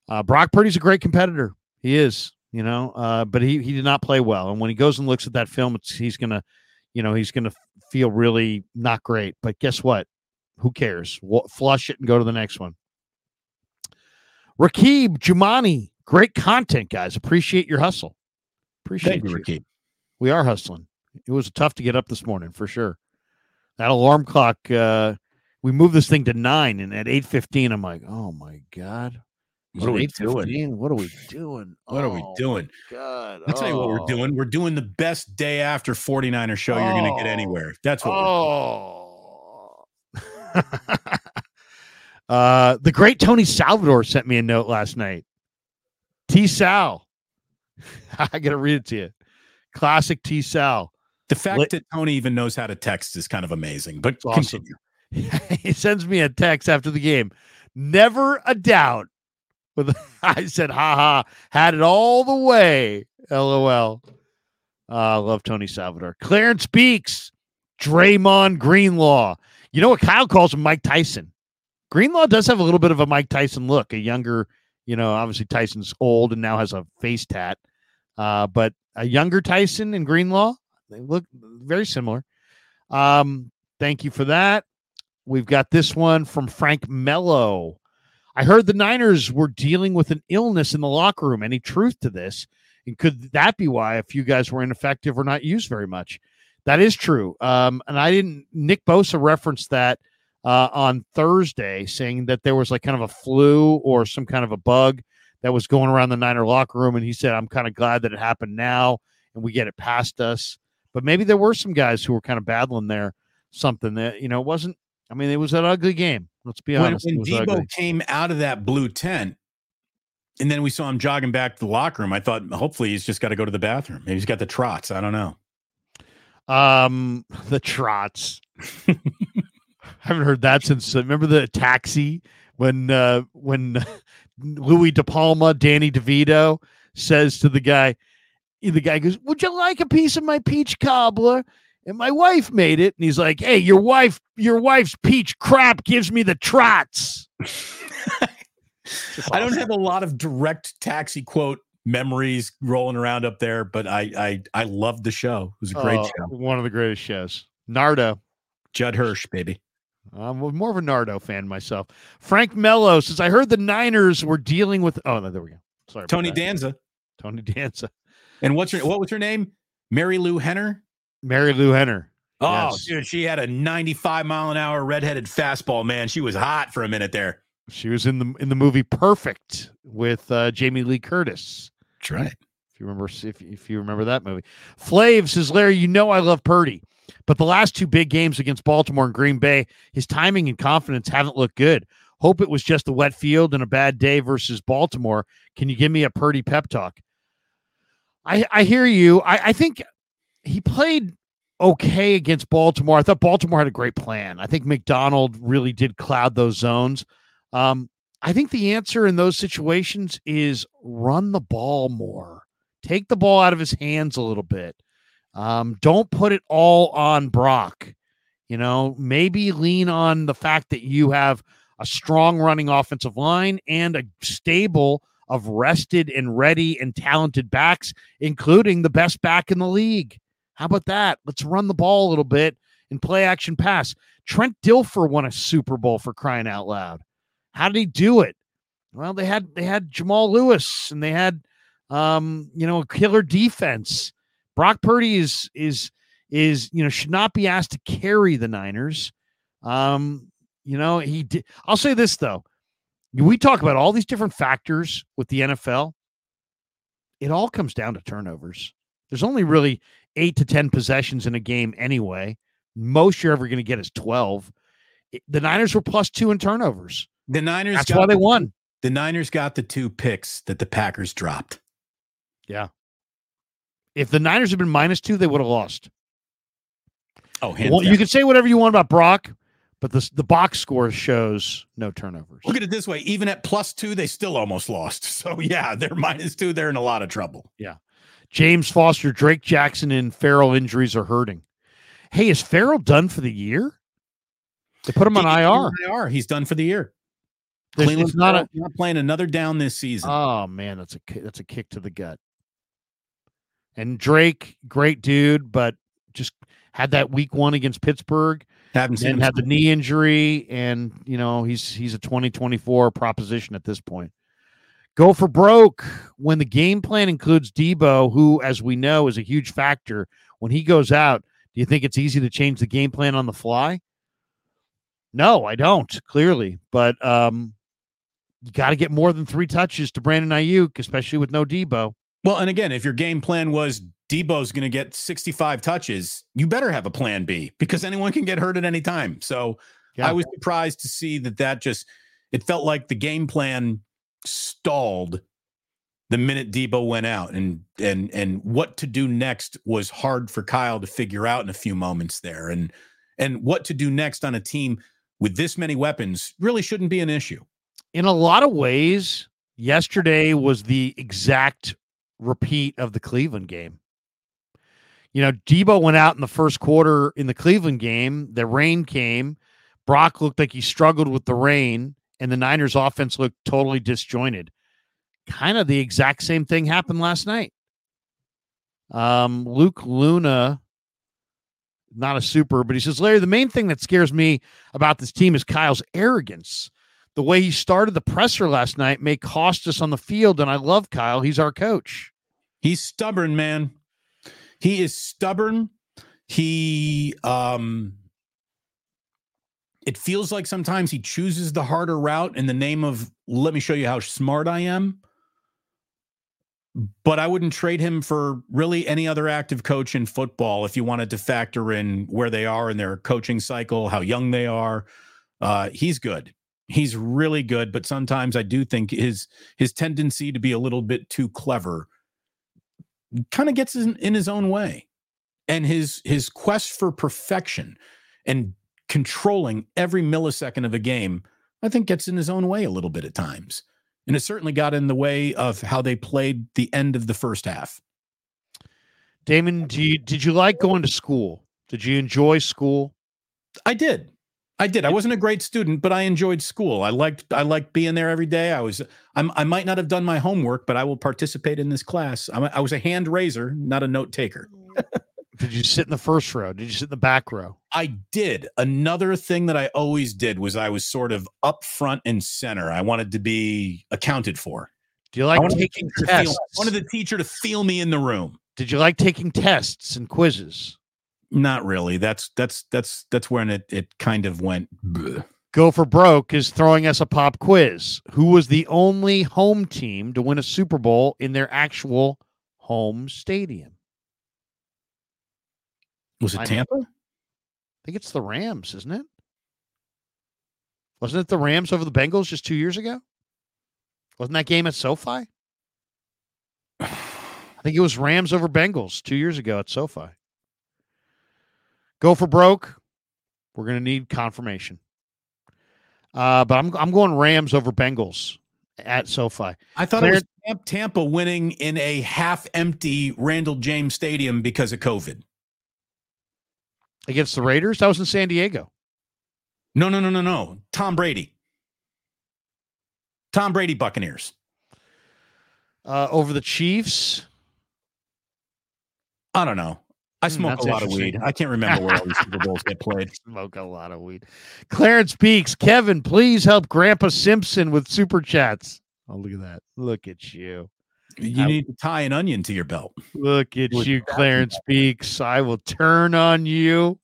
Uh, Brock Purdy's a great competitor. He is, you know, uh, but he he did not play well. And when he goes and looks at that film, it's, he's going to, you know, he's going to feel really not great. But guess what? Who cares? We'll flush it and go to the next one. Rakib Jumani, great content, guys. Appreciate your hustle. Appreciate Thank you, Rakib. We are hustling. It was tough to get up this morning for sure. That alarm clock, uh, we moved this thing to nine, and at eight fifteen, I'm like, oh, my God. What, what are we doing? What are we doing? What oh, are we doing? God. I'll oh. tell you what we're doing. We're doing the best day after forty-niner show oh. you're going to get anywhere. That's what oh. we're doing. uh, the great Tony Salvador sent me a note last night. T-Sal. I got to read it to you. Classic T-Sal. The fact Lit- that Tony even knows how to text is kind of amazing, but awesome. Continue. He sends me a text after the game. Never a doubt. With I said, ha ha, had it all the way. LOL. I uh, love Tony Salvador. Clarence Beeks, Draymond Greenlaw. You know what Kyle calls him? Mike Tyson. Greenlaw does have a little bit of a Mike Tyson look, a younger, you know, obviously Tyson's old and now has a face tat, uh, but a younger Tyson and Greenlaw. They look very similar. Um, thank you for that. We've got this one from Frank Mello. I heard the Niners were dealing with an illness in the locker room. Any truth to this? And could that be why a few guys were ineffective or not used very much? That is true. Um, and I didn't, Nick Bosa referenced that uh, on Thursday, saying that there was like kind of a flu or some kind of a bug that was going around the Niner locker room. And he said, I'm kind of glad that it happened now and we get it past us. But maybe there were some guys who were kind of battling there, something that, you know, it wasn't, I mean, it was an ugly game. Let's be honest. When, when Deebo ugly. came out of that blue tent, and then we saw him jogging back to the locker room, I thought, hopefully he's just got to go to the bathroom. Maybe he's got the trots. I don't know. Um, the trots. I haven't heard that since, remember the taxi when, uh, when Louis DePalma, Danny DeVito says to the guy, the guy goes, would you like a piece of my peach cobbler? And my wife made it. And he's like, hey, your wife, your wife's peach crap gives me the trots. Awesome. I don't have a lot of direct taxi quote memories rolling around up there, but I, I, I loved the show. It was a great oh, show. One of the greatest shows. Nardo. Judd Hirsch, baby. I'm more of a Nardo fan myself. Frank Mello says, I heard the Niners were dealing with, oh, no, there we go. Sorry. Tony Danza. Tony Danza. And what's her, what was her name? Mary Lou Henner? Mary Lou Henner. Oh, yes. Dude, she had a ninety-five mile an hour redheaded fastball, man. She was hot for a minute there. She was in the in the movie Perfect with uh, Jamie Lee Curtis. That's right. If you remember if, if you remember that movie. Flav says, Larry, you know I love Purdy, but the last two big games against Baltimore and Green Bay, his timing and confidence haven't looked good. Hope it was just the wet field and a bad day versus Baltimore. Can you give me a Purdy pep talk? I, I hear you. I, I think he played okay against Baltimore. I thought Baltimore had a great plan. I think McDonald really did cloud those zones. Um, I think the answer in those situations is run the ball more. Take the ball out of his hands a little bit. Um, don't put it all on Brock. You know, maybe lean on the fact that you have a strong running offensive line and a stable of rested and ready and talented backs, including the best back in the league. How about that? Let's run the ball a little bit and play action pass. Trent Dilfer won a Super Bowl for crying out loud. How did he do it? Well, they had, they had Jamal Lewis and they had, um, you know, a killer defense. Brock Purdy is, is, is, you know, should not be asked to carry the Niners. Um, you know, he did. I'll say this though. We talk about all these different factors with the N F L. It all comes down to turnovers. There's only really eight to ten possessions in a game anyway. Most you're ever going to get is twelve. The Niners were plus two in turnovers. The Niners. That's got why they the, won. The Niners got the two picks that the Packers dropped. Yeah. If the Niners had been minus two, they would have lost. Oh, well, down. You can say whatever you want about Brock, but this, the box score shows no turnovers. Look at it this way. Even at plus two, they still almost lost. So, yeah, they're minus two. They're in a lot of trouble. Yeah. James Foster, Drake Jackson, and Farrell injuries are hurting. Hey, is Farrell done for the year? They put him on I R. I R. He's done for the year. Cleveland's not, a, not playing another down this season. Oh, man, that's a that's a kick to the gut. And Drake, great dude, but just had that week one against Pittsburgh. Haven't seen him. Had the knee injury, and, you know, he's he's a twenty twenty-four proposition at this point. Go for broke. When the game plan includes Deebo, who, as we know, is a huge factor, when he goes out, do you think it's easy to change the game plan on the fly? No, I don't, clearly. But um, you got to get more than three touches to Brandon Ayuk, especially with no Deebo. Well, and again, if your game plan was Debo's going to get sixty-five touches, you better have a plan B, because anyone can get hurt at any time. So yeah. I was surprised to see that that just, it felt like the game plan stalled the minute Deebo went out, and and and what to do next was hard for Kyle to figure out in a few moments there. And and what to do next on a team with this many weapons really shouldn't be an issue. In a lot of ways, yesterday was the exact repeat of the Cleveland game. You know, Deebo went out in the first quarter in the Cleveland game. The rain came. Brock looked like he struggled with the rain, and the Niners' offense looked totally disjointed. Kind of the exact same thing happened last night. Um, Luke Luna, not a super, but he says, Larry, the main thing that scares me about this team is Kyle's arrogance. The way he started the presser last night may cost us on the field, and I love Kyle. He's our coach. He's stubborn, man. He is stubborn. He, um, it feels like sometimes he chooses the harder route in the name of, let me show you how smart I am. But I wouldn't trade him for really any other active coach in football if you wanted to factor in where they are in their coaching cycle, how young they are. Uh, he's good. He's really good. But sometimes I do think his, his tendency to be a little bit too clever kind of gets in, in his own way, and his his quest for perfection and controlling every millisecond of a game, I think, gets in his own way a little bit at times, and it certainly got in the way of how they played the end of the first half. Damon, do you, did you like going to school? Did you enjoy school? I did. I did. I wasn't a great student, but I enjoyed school. I liked I liked being there every day. I was I'm, I might not have done my homework, but I will participate in this class. I'm a, I was a hand raiser, not a note taker. Did you sit in the first row? Did you sit in the back row? I did. Another thing that I always did was I was sort of up front and center. I wanted to be accounted for. Do you like I taking tests? I wanted the teacher to feel me in the room. Did you like taking tests and quizzes? Not really. That's that's that's that's when it, it kind of went. Bleh. Go for broke is throwing us a pop quiz. Who was the only home team to win a Super Bowl in their actual home stadium? Was it I Tampa? Know. I think it's the Rams, isn't it? Wasn't it the Rams over the Bengals just two years ago? Wasn't that game at SoFi? I think it was Rams over Bengals two years ago at SoFi. Go for broke. We're going to need confirmation. Uh, but I'm I'm going Rams over Bengals at SoFi. I thought Claire, it was Tampa winning in a half-empty Randall James Stadium because of COVID. Against the Raiders? That was in San Diego. No, no, no, no, no. Tom Brady. Tom Brady Buccaneers. Uh, over the Chiefs? I don't know. I smoke mm, a lot of weed. I can't remember where all these Super Bowls get played. Smoke a lot of weed. Clarence Beeks, Kevin, please help Grandpa Simpson with Super Chats. Oh, look at that. Look at you. You I, need to tie an onion to your belt. Look at with you, that, Clarence Beeks. I will turn on you.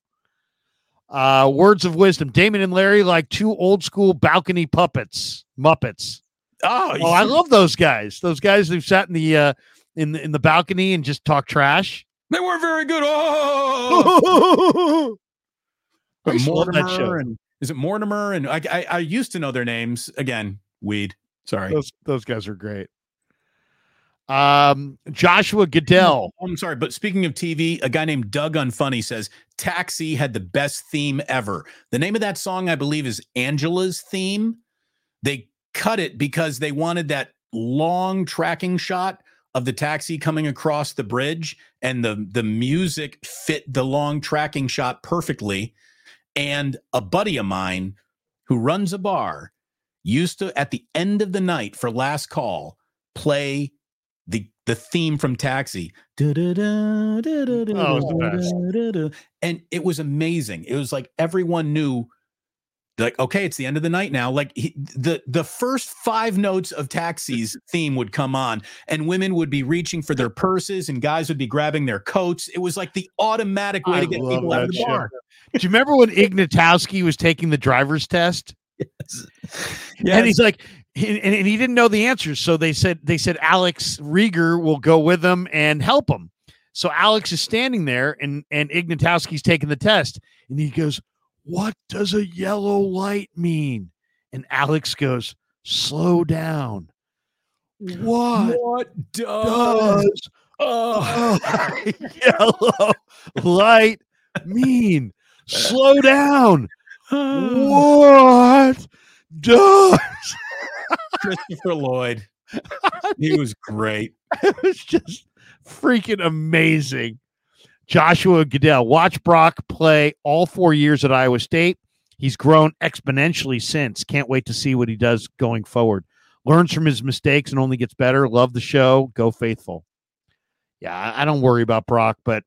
Uh, words of wisdom. Damon and Larry like two old school balcony puppets. Muppets. Oh, oh I love those guys. Those guys who've sat in the, uh, in the in the balcony and just talk trash. They weren't very good. Oh, but Mortimer and Is it Mortimer? And I, I, I used to know their names again. Weed. Sorry. Those, those guys are great. Um, Joshua Goodell. I'm sorry, but speaking of T V, a guy named Doug Unfunny says Taxi had the best theme ever. The name of that song, I believe, is Angela's Theme. They cut it because they wanted that long tracking shot of the taxi coming across the bridge, and the, the music fit the long tracking shot perfectly. And a buddy of mine who runs a bar used to, at the end of the night for last call, play The the theme from Taxi. Oh, it and it was amazing. It was like everyone knew, like, okay, it's the end of the night now. Like he, the the first five notes of Taxi's theme would come on, and women would be reaching for their purses, and guys would be grabbing their coats. It was like the automatic way I to get people out of the shit. bar. Do you remember when Ignatowski was taking the driver's test? Yes. yes. And he's like, He, and he didn't know the answers, so they said they said Alex Rieger will go with him and help him. So Alex is standing there, and and Ignatowski's taking the test, and he goes, "What does a yellow light mean?" And Alex goes, "Slow down." What? What does, does a yellow light mean? Slow down. What does? Christopher Lloyd. He was great. It was just freaking amazing. Joshua Goodell. Watch Brock play all four years at Iowa State. He's grown exponentially since. Can't wait to see what he does going forward. Learns from his mistakes and only gets better. Love the show. Go Faithful. Yeah, I don't worry about Brock, but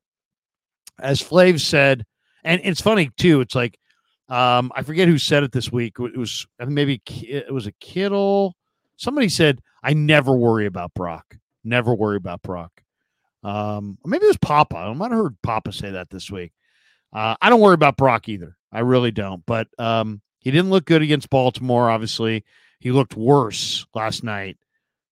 as Flav said, and it's funny too, it's like, Um, I forget who said it this week. It was maybe it was a Kittle. Somebody said, "I never worry about Brock. Never worry about Brock." Um, maybe it was Papa. I might have heard Papa say that this week. Uh, I don't worry about Brock either. I really don't. But um, he didn't look good against Baltimore. Obviously, he looked worse last night.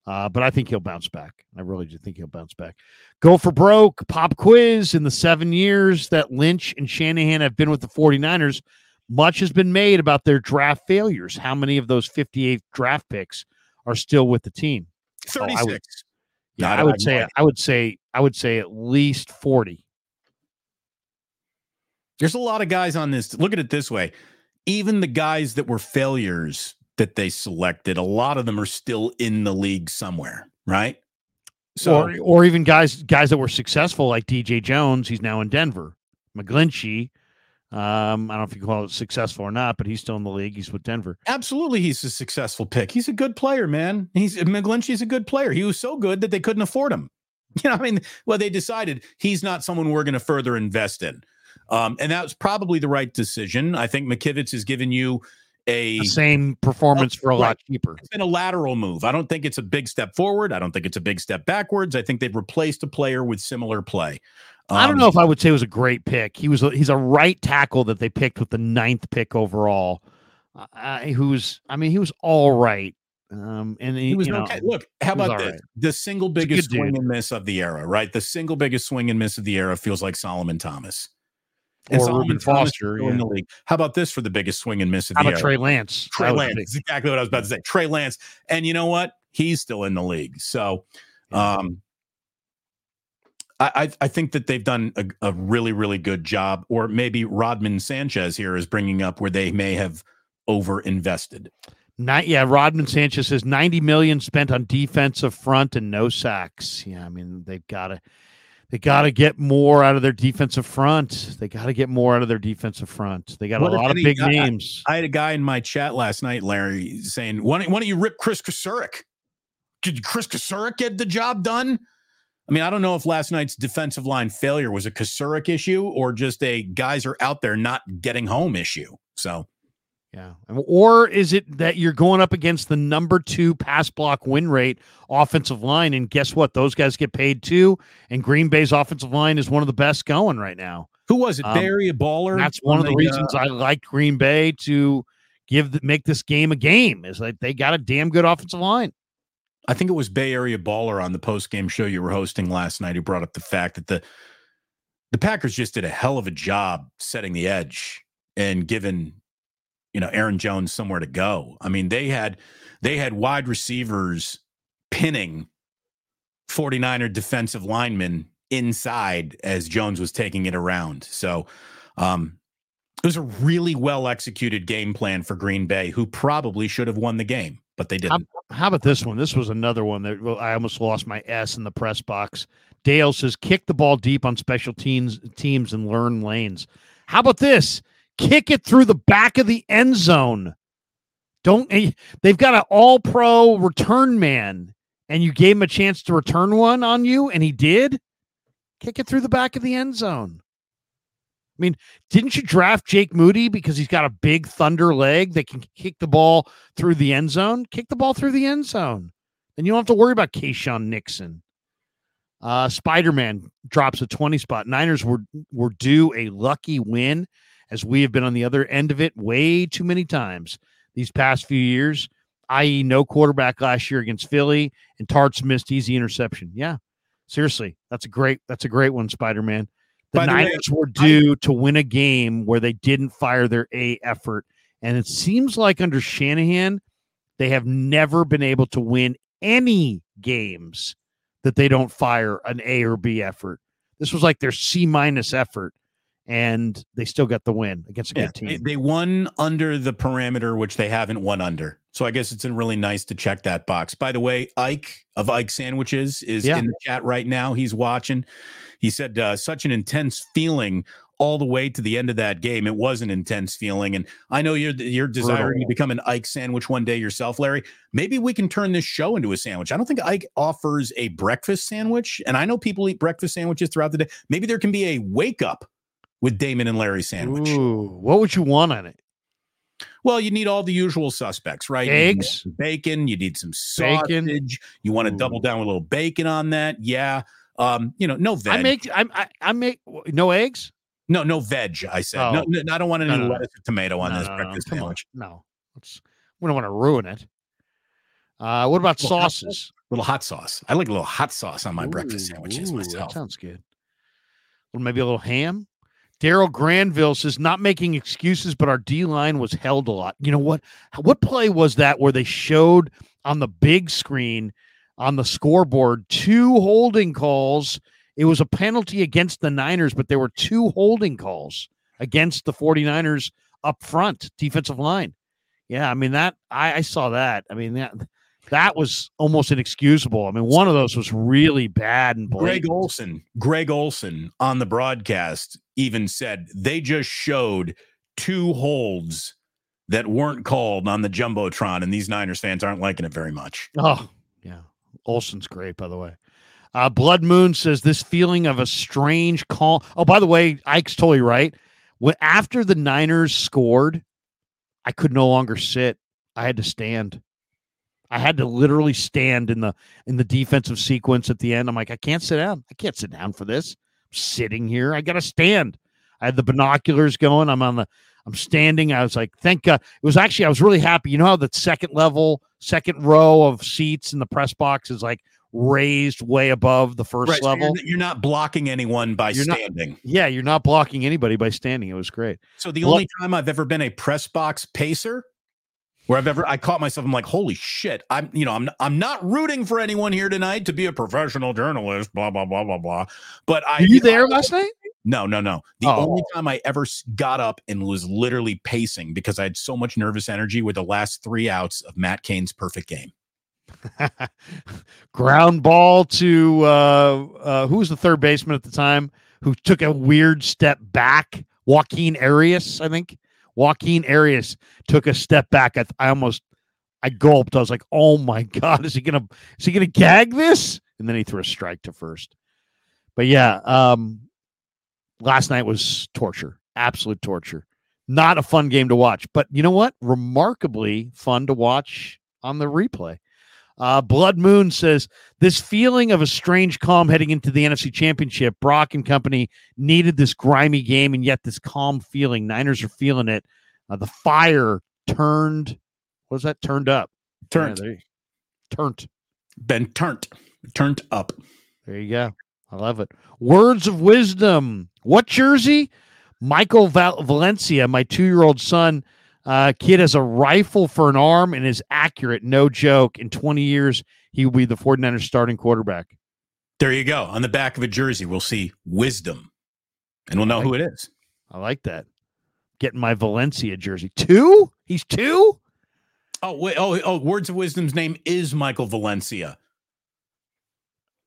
Uh, but I think he'll bounce back. I really do think he'll bounce back. Go for broke. Pop quiz. In the seven years that Lynch and Shanahan have been with the 49ers, much has been made about their draft failures. How many of those fifty-eight draft picks are still with the team? thirty-six. Oh, I would, yeah, I would say I would say I would say at least forty. There's a lot of guys on this. Look at it this way. Even the guys that were failures that they selected, a lot of them are still in the league somewhere, right? So or, or even guys guys that were successful, like D J Jones, he's now in Denver. McGlinchey. Um, I don't know if you call it successful or not, but he's still in the league. He's with Denver. Absolutely, he's a successful pick. He's a good player, man. He's McGlinchey's a good player. He was so good that they couldn't afford him. You know, I mean, well, they decided he's not someone we're going to further invest in, um, and that was probably the right decision. I think McKivitz has given you a the same performance for a lot cheaper. It's been a lateral move. I don't think it's a big step forward. I don't think it's a big step backwards. I think they've replaced a player with similar play. I don't know if I would say it was a great pick. He was, he's a right tackle that they picked with the ninth pick overall. Uh, who's, I mean, he was all right. Um, and he, he was you know, okay. Look, how about this? Right. The single biggest swing and miss of the era, right? The single biggest swing and miss of the era feels like Solomon Thomas and or Solomon Reuben Thomas Foster in yeah. the league. How about this for the biggest swing and miss of how the about era? Trey Lance. Trey Lance. That's exactly what I was about to say. Trey Lance. And you know what? He's still in the league. So, um, I, I think that they've done a, a really, really good job, or maybe Rodman Sanchez here is bringing up where they may have overinvested. Not, yeah, Rodman Sanchez says ninety million dollars spent on defensive front and no sacks. Yeah, I mean, they've got to they got to get more out of their defensive front. They got to get more out of their defensive front. They got what a lot of big guy, names. I, I had a guy in my chat last night, Larry, saying, why don't, why don't you rip Chris Kasurik? Did Chris Kasurik get the job done? I mean, I don't know if last night's defensive line failure was a Kasurik issue or just a guys are out there not getting home issue. So, yeah. Or is it that you're going up against the number two pass block win rate offensive line? And guess what? Those guys get paid too. And Green Bay's offensive line is one of the best going right now. Who was it? Um, Barry, a baller. That's one of the reasons uh, I like Green Bay to give the, make this game a game is like they got a damn good offensive line. I think it was Bay Area Baller on the post-game show you were hosting last night who brought up the fact that the the Packers just did a hell of a job setting the edge and giving you know, Aaron Jones somewhere to go. I mean, they had they had wide receivers pinning forty-niner defensive linemen inside as Jones was taking it around. So um, it was a really well-executed game plan for Green Bay, who probably should have won the game, but they didn't. How, how about this one? This was another one that well, I almost lost my S in the press box. Dale says, kick the ball deep on special teams, teams and learn lanes. How about this? Kick it through the back of the end zone. Don't they've got an all-pro return man, and you gave him a chance to return one on you, and he did? Kick it through the back of the end zone. I mean, didn't you draft Jake Moody because he's got a big thunder leg that can kick the ball through the end zone? Kick the ball through the end zone. Then you don't have to worry about Keyshawn Nixon. Uh, Spider-Man drops a twenty spot. Niners were, were due a lucky win, as we have been on the other end of it way too many times these past few years, that is no quarterback last year against Philly, and Tarts missed easy interception. Yeah, seriously, that's a great that's a great one, Spider-Man. The By Niners the way, were due I, to win a game where they didn't fire their A effort, and it seems like under Shanahan, they have never been able to win any games that they don't fire an A or B effort. This was like their C-minus effort, and they still got the win against a yeah, good team. They won under the parameter, which they haven't won under. So I guess it's really nice to check that box. By the way, Ike of Ike Sandwiches is yeah. in the chat right now. He's watching. He said, uh, such an intense feeling all the way to the end of that game. It was an intense feeling. And I know you're you're desiring Brutal. to become an Ike sandwich one day yourself, Larry. Maybe we can turn this show into a sandwich. I don't think Ike offers a breakfast sandwich. And I know people eat breakfast sandwiches throughout the day. Maybe there can be a wake up with Damon and Larry sandwich. Ooh, what would you want on it? Well, you need all the usual suspects, right? Eggs, you bacon. You need some sausage. Bacon. You want to Ooh. double down with a little bacon on that. Yeah. Um, you know, no veg. I make, I, I, I make no eggs. No, no veg. I said, oh. no, no, I don't want any no, lettuce or tomato on no, this no, breakfast no. sandwich. On. No, it's, we don't want to ruin it. Uh, what about little sauces? Hot, little hot sauce. I like a little hot sauce on my ooh, breakfast sandwiches ooh, myself. That sounds good. Well, maybe a little ham. Daryl Granville says, not making excuses, but our D-line was held a lot. You know what? What play was that where they showed on the big screen on the scoreboard two holding calls? It was a penalty against the Niners, but there were two holding calls against the 49ers up front, defensive line. Yeah, I mean, that I, I saw that. I mean, that that was almost inexcusable. I mean, one of those was really bad. And blatant. Greg Olson, Greg Olson on the broadcast even said they just showed two holds that weren't called on the Jumbotron, and these Niners fans aren't liking it very much. Oh, yeah. Olson's great, by the way. Uh, Blood Moon says this feeling of a strange call. Oh, by the way, Ike's totally right. When, after the Niners scored, I could no longer sit. I had to stand. I had to literally stand in the in the defensive sequence at the end. I'm like, I can't sit down. I can't sit down for this. I'm sitting here. I got to stand. I had the binoculars going. I'm on the I'm standing. I was like, thank God. It was actually I was really happy. You know how the second level, second row of seats in the press box is like raised way above the first right, level. So you're, you're not blocking anyone by you're standing. Not, yeah, you're not blocking anybody by standing. It was great. So the Look, only time I've ever been a press box pacer where I've ever, I caught myself, I'm like, holy shit. I'm, you know, I'm, I'm not rooting for anyone here tonight to be a professional journalist, blah, blah, blah, blah, blah. But I, were you there I, last night? No, no, no. The oh. only time I ever got up and was literally pacing because I had so much nervous energy with the last three outs of Matt Cain's perfect game. Ground ball to, uh, uh, who was the third baseman at the time who took a weird step back? Joaquin Arias, I think. Joaquin Arias took a step back. I, I almost, I gulped. I was like, "Oh my God, is he gonna, is he gonna gag this?" And then he threw a strike to first. But yeah, um, last night was torture, absolute torture. Not a fun game to watch, but you know what? Remarkably fun to watch on the replay. Uh, Blood Moon says this feeling of a strange calm heading into the N F C Championship. Brock and company needed this grimy game, and yet this calm feeling. Niners are feeling it. Uh, the fire turned. What was that? Turned up. Turned. Yeah, turned. Been turned. Turned up. There you go. I love it. Words of wisdom. What jersey? Michael Val- Valencia, my two-year-old son. Uh, kid has a rifle for an arm and is accurate. No joke. In twenty years, he will be the 49ers starting quarterback. There you go. On the back of a jersey, we'll see wisdom, and we'll know like who it is. I like that. Getting my Valencia jersey. Two? He's two? Oh, wait, oh, oh, Words of Wisdom's name is Michael Valencia.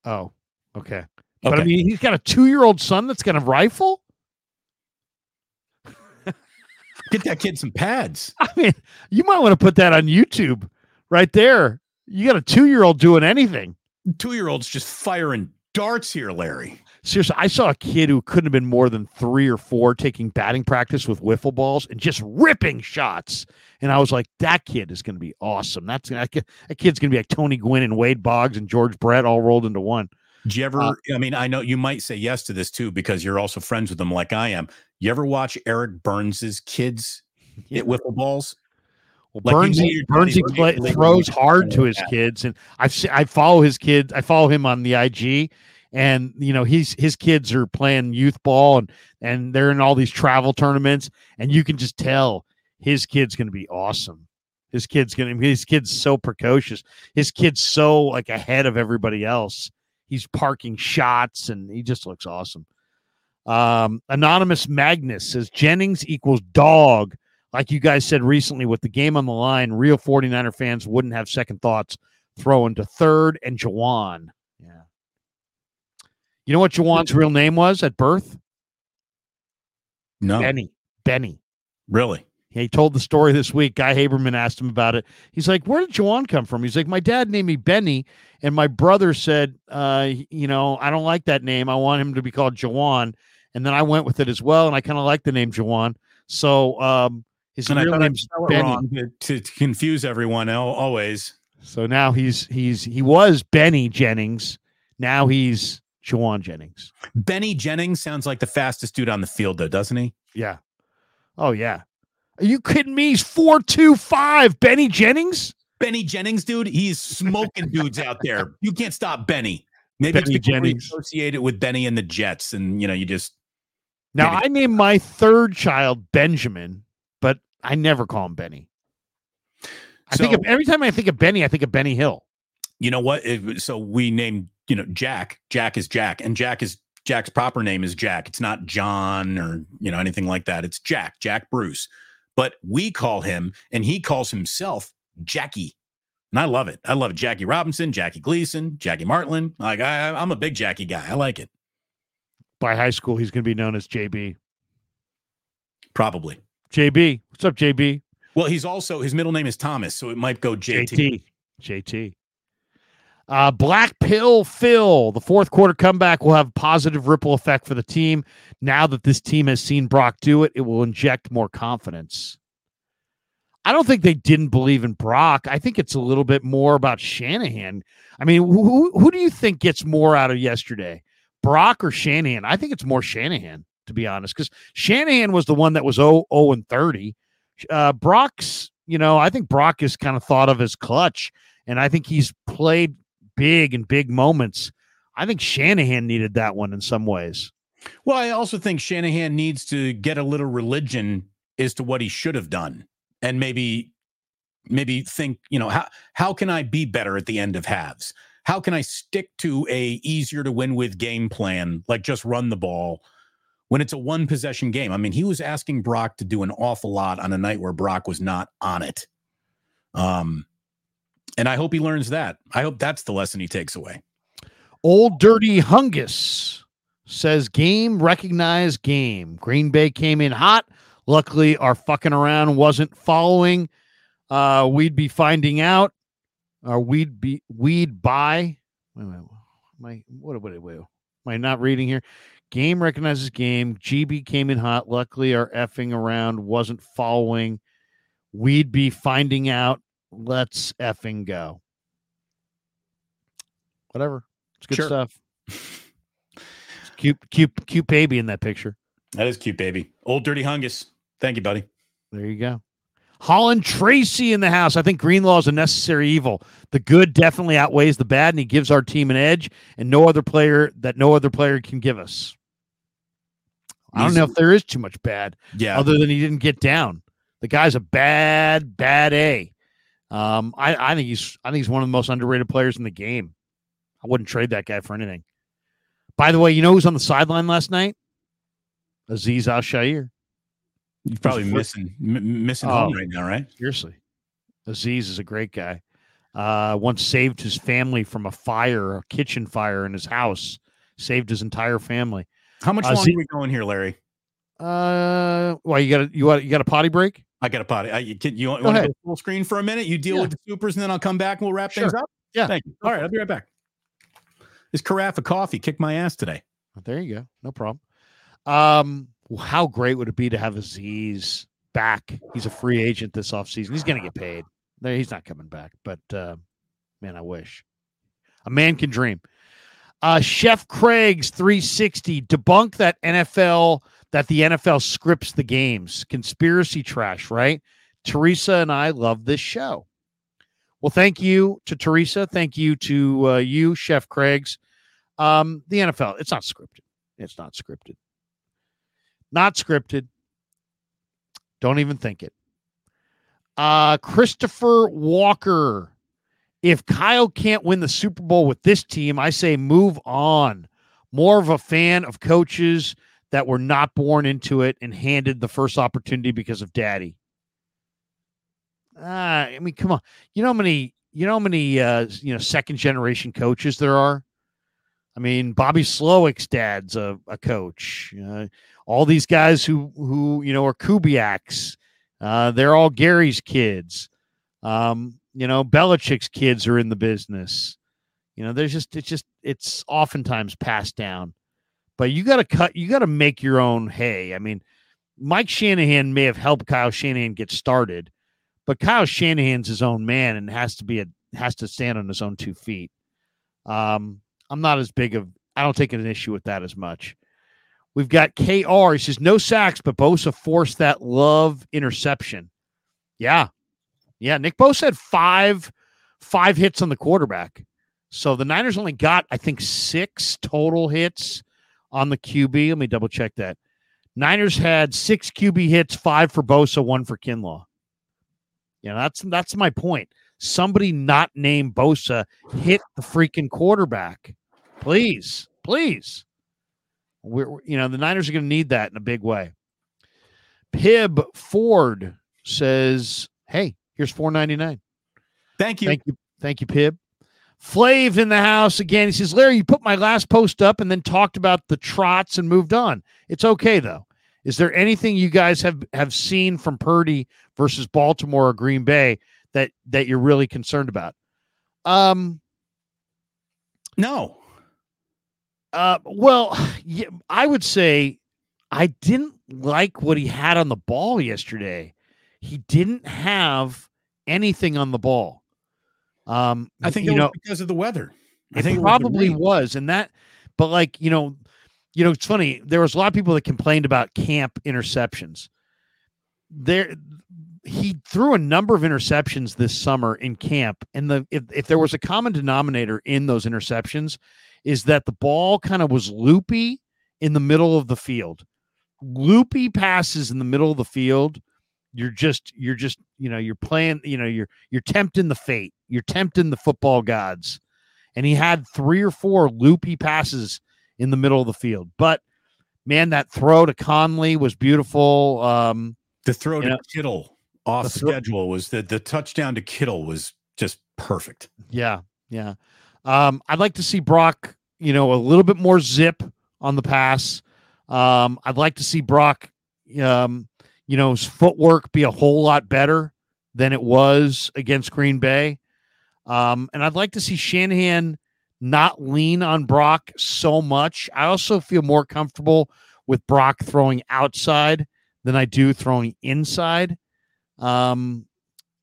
Oh, okay. okay. But I mean, he's got a two-year-old son that's got a rifle? Get that kid some pads. I mean, you might want to put that on YouTube right there. You got a two-year-old doing anything. Two-year-olds just firing darts here, Larry. Seriously, I saw a kid who couldn't have been more than three or four taking batting practice with wiffle balls and just ripping shots. And I was like, that kid is going to be awesome. That's that, kid, that kid's going to be like Tony Gwynn and Wade Boggs and George Brett all rolled into one. Do you ever, uh, I mean, I know you might say yes to this too, because you're also friends with them like I am. You ever watch Eric Burns's kids yeah. hit wiffle balls? Well, like Burnsy, you know, Burnsy play, throws hard to his kids, and I've seen, I follow his kids. I follow him on the I G, and you know he's his kids are playing youth ball, and and they're in all these travel tournaments, and you can just tell his kid's going to be awesome. His kid's going to his kid's so precocious. His kid's so like ahead of everybody else. He's parking shots, and he just looks awesome. Um, Anonymous Magnus says Jennings equals dog. Like you guys said recently, with the game on the line, real 49er fans wouldn't have second thoughts throwing to third and Juwan. Yeah. You know what Juwan's real name was at birth? No. Benny. Benny. Really? He told the story this week. Guy Haberman asked him about it. He's like, where did Juwan come from? He's like, my dad named me Benny, and my brother said, uh, you know, I don't like that name. I want him to be called Juwan. And then I went with it as well, and I kind of like the name Juwan. So, um, his and real name's Benny to, to, to confuse everyone always. So now he's he's he was Benny Jennings. Now he's Juwan Jennings. Benny Jennings sounds like the fastest dude on the field, though, doesn't he? Yeah. Oh yeah. Are you kidding me? He's four two five. Benny Jennings. Benny Jennings, dude. He's smoking dudes out there. You can't stop Benny. Maybe Benny it's Jennings associated with Benny and the Jets, and you know you just. Now maybe. I named my third child Benjamin. But I never call him Benny. I so, think of, every time I think of Benny, I think of Benny Hill. You know what? It, so we named, you know, Jack. Jack is Jack, and Jack is Jack's proper name is Jack. It's not John or you know anything like that. It's Jack, Jack Bruce. But we call him, and he calls himself Jackie, and I love it. I love Jackie Robinson, Jackie Gleason, Jackie Martlin. Like I, I'm a big Jackie guy. I like it. By high school, he's going to be known as J B. Probably. J B. What's up, J B? Well, he's also, his middle name is Thomas, so it might go J T. J T. J T. Uh, Black Pill Phil. The fourth quarter comeback will have positive ripple effect for the team. Now that this team has seen Brock do it, it will inject more confidence. I don't think they didn't believe in Brock. I think it's a little bit more about Shanahan. I mean, who, who do you think gets more out of yesterday? Brock or Shanahan? I think it's more Shanahan, to be honest, because Shanahan was the one that was oh and thirty. Uh, Brock's, you know, I think Brock is kind of thought of as clutch, and I think he's played big in big moments. I think Shanahan needed that one in some ways. Well, I also think Shanahan needs to get a little religion as to what he should have done, and maybe, maybe think, you know, how how can I be better at the end of halves? How can I stick to a easier to win with game plan, like just run the ball? When it's a one possession game, I mean, he was asking Brock to do an awful lot on a night where Brock was not on it. Um, and I hope he learns that. I hope that's the lesson he takes away. Old Dirty Hungus says game, recognize game. Green Bay came in hot. Luckily, our fucking around wasn't following. Uh, we'd be finding out. Or we'd be, we'd buy. Wait, wait, my, what, what, what, am I not reading here? Game recognizes game. G B came in hot. Luckily, our effing around wasn't following. We'd be finding out. Let's effing go. Whatever. It's good sure. stuff. It's cute, cute, cute baby in that picture. That is cute baby. Old Dirty Hungus. Thank you, buddy. There you go. Holland Tracy in the house. I think Greenlaw is a necessary evil. The good definitely outweighs the bad, and he gives our team an edge and no other player that no other player can give us. I don't know if there is too much bad, yeah. other than he didn't get down. The guy's a bad, bad A. Um, I, I think he's I think he's one of the most underrated players in the game. I wouldn't trade that guy for anything. By the way, you know who's on the sideline last night? Azeez Al-Shaair. You're probably missing m- missing oh, home right now, right? Seriously. Azeez is a great guy. Uh, once saved his family from a fire, a kitchen fire in his house. Saved his entire family. How much uh, longer are we going here, Larry? Uh, well, you got you got you got a potty break? I got a potty. I, you you want, want to go full screen for a minute? You deal yeah. with the supers, and then I'll come back and we'll wrap sure. things up. Yeah. Thank you. All right, I'll be right back. This carafe of coffee kicked my ass today. There you go. No problem. Um, well, how great would it be to have Azeez back? He's a free agent this offseason. He's going to get paid. He's not coming back, but uh, man, I wish. A man can dream. Uh, Chef Craig's three sixty, debunk that N F L, that the N F L scripts the games. Conspiracy trash, right? Teresa and I love this show. Well, thank you to Teresa. Thank you to uh, you, Chef Craig's. Um, the N F L, it's not scripted. It's not scripted. Not scripted. Don't even think it. Uh, Christopher Walker. If Kyle can't win the Super Bowl with this team, I say move on. More of a fan of coaches that were not born into it and handed the first opportunity because of daddy. Uh, I mean, come on. You know how many, you know how many, uh, you know, second generation coaches there are? I mean, Bobby Slowick's dad's a, a coach. Uh, all these guys who, who, you know, are Kubiak's. Uh, they're all Gary's kids. Um, you know, Belichick's kids are in the business. You know, there's just, it's just, it's oftentimes passed down, but you got to cut, you got to make your own hay. I mean, Mike Shanahan may have helped Kyle Shanahan get started, but Kyle Shanahan's his own man and has to be a, has to stand on his own two feet. Um, I'm not as big of, I don't take an issue with that as much. We've got K R. He says, no sacks, but Bosa forced that Love interception. Yeah. Yeah, Nick Bosa had five, five hits on the quarterback. So the Niners only got, I think, six total hits on the Q B. Let me double-check that. Niners had six Q B hits, five for Bosa, one for Kinlaw. You know, that's that's my point. Somebody not named Bosa hit the freaking quarterback. Please, please. We're, you know, the Niners are going to need that in a big way. Pib Ford says, hey, here's four ninety-nine. Thank you. Thank you. Thank you, Pib. Flav in the house again. He says, Larry, you put my last post up and then talked about the trots and moved on. It's okay, though. Is there anything you guys have, have seen from Purdy versus Baltimore or Green Bay that, that you're really concerned about? Um, no. Uh, well, yeah, I would say I didn't like what he had on the ball yesterday. He didn't have anything on the ball. Um, I think you know, was because of the weather. I think it probably was, and that. But like you know, you know, it's funny. There was a lot of people that complained about camp interceptions. There, he threw a number of interceptions this summer in camp, and the if, if there was a common denominator in those interceptions, is that the ball kind of was loopy in the middle of the field, loopy passes in the middle of the field. You're just, you're just, you know, you're playing, you know, you're, you're tempting the fate. You're tempting the football gods. And he had three or four loopy passes in the middle of the field. But, man, that throw to Conley was beautiful. Um, the throw to know, Kittle off throw- schedule was the, the touchdown to Kittle was just perfect. Yeah, yeah. Um, I'd like to see Brock, you know, a little bit more zip on the pass. Um, I'd like to see Brock, um, you know, his footwork be a whole lot better than it was against Green Bay. Um, and I'd like to see Shanahan not lean on Brock so much. I also feel more comfortable with Brock throwing outside than I do throwing inside. Um,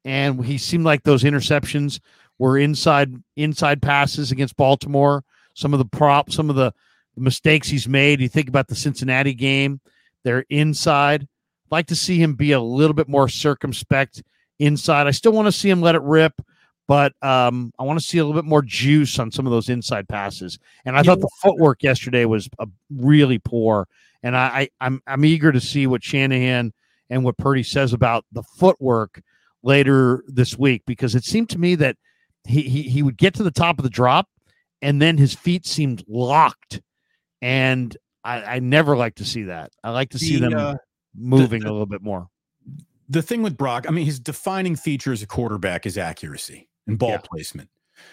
and he seemed like those interceptions were inside inside passes against Baltimore. Some of the prop, some of the mistakes he's made. You think about the Cincinnati game, they're inside. I'd like to see him be a little bit more circumspect inside. I still want to see him let it rip. But um, I want to see a little bit more juice on some of those inside passes. And I yeah. thought the footwork yesterday was uh, really poor. And I, I, I'm I'm eager to see what Shanahan and what Purdy says about the footwork later this week, because it seemed to me that he he, he would get to the top of the drop and then his feet seemed locked. And I, I never like to see that. I like to see the, them uh, moving the, the, a little bit more. The thing with Brock, I mean, his defining feature as a quarterback is accuracy and ball yeah. placement.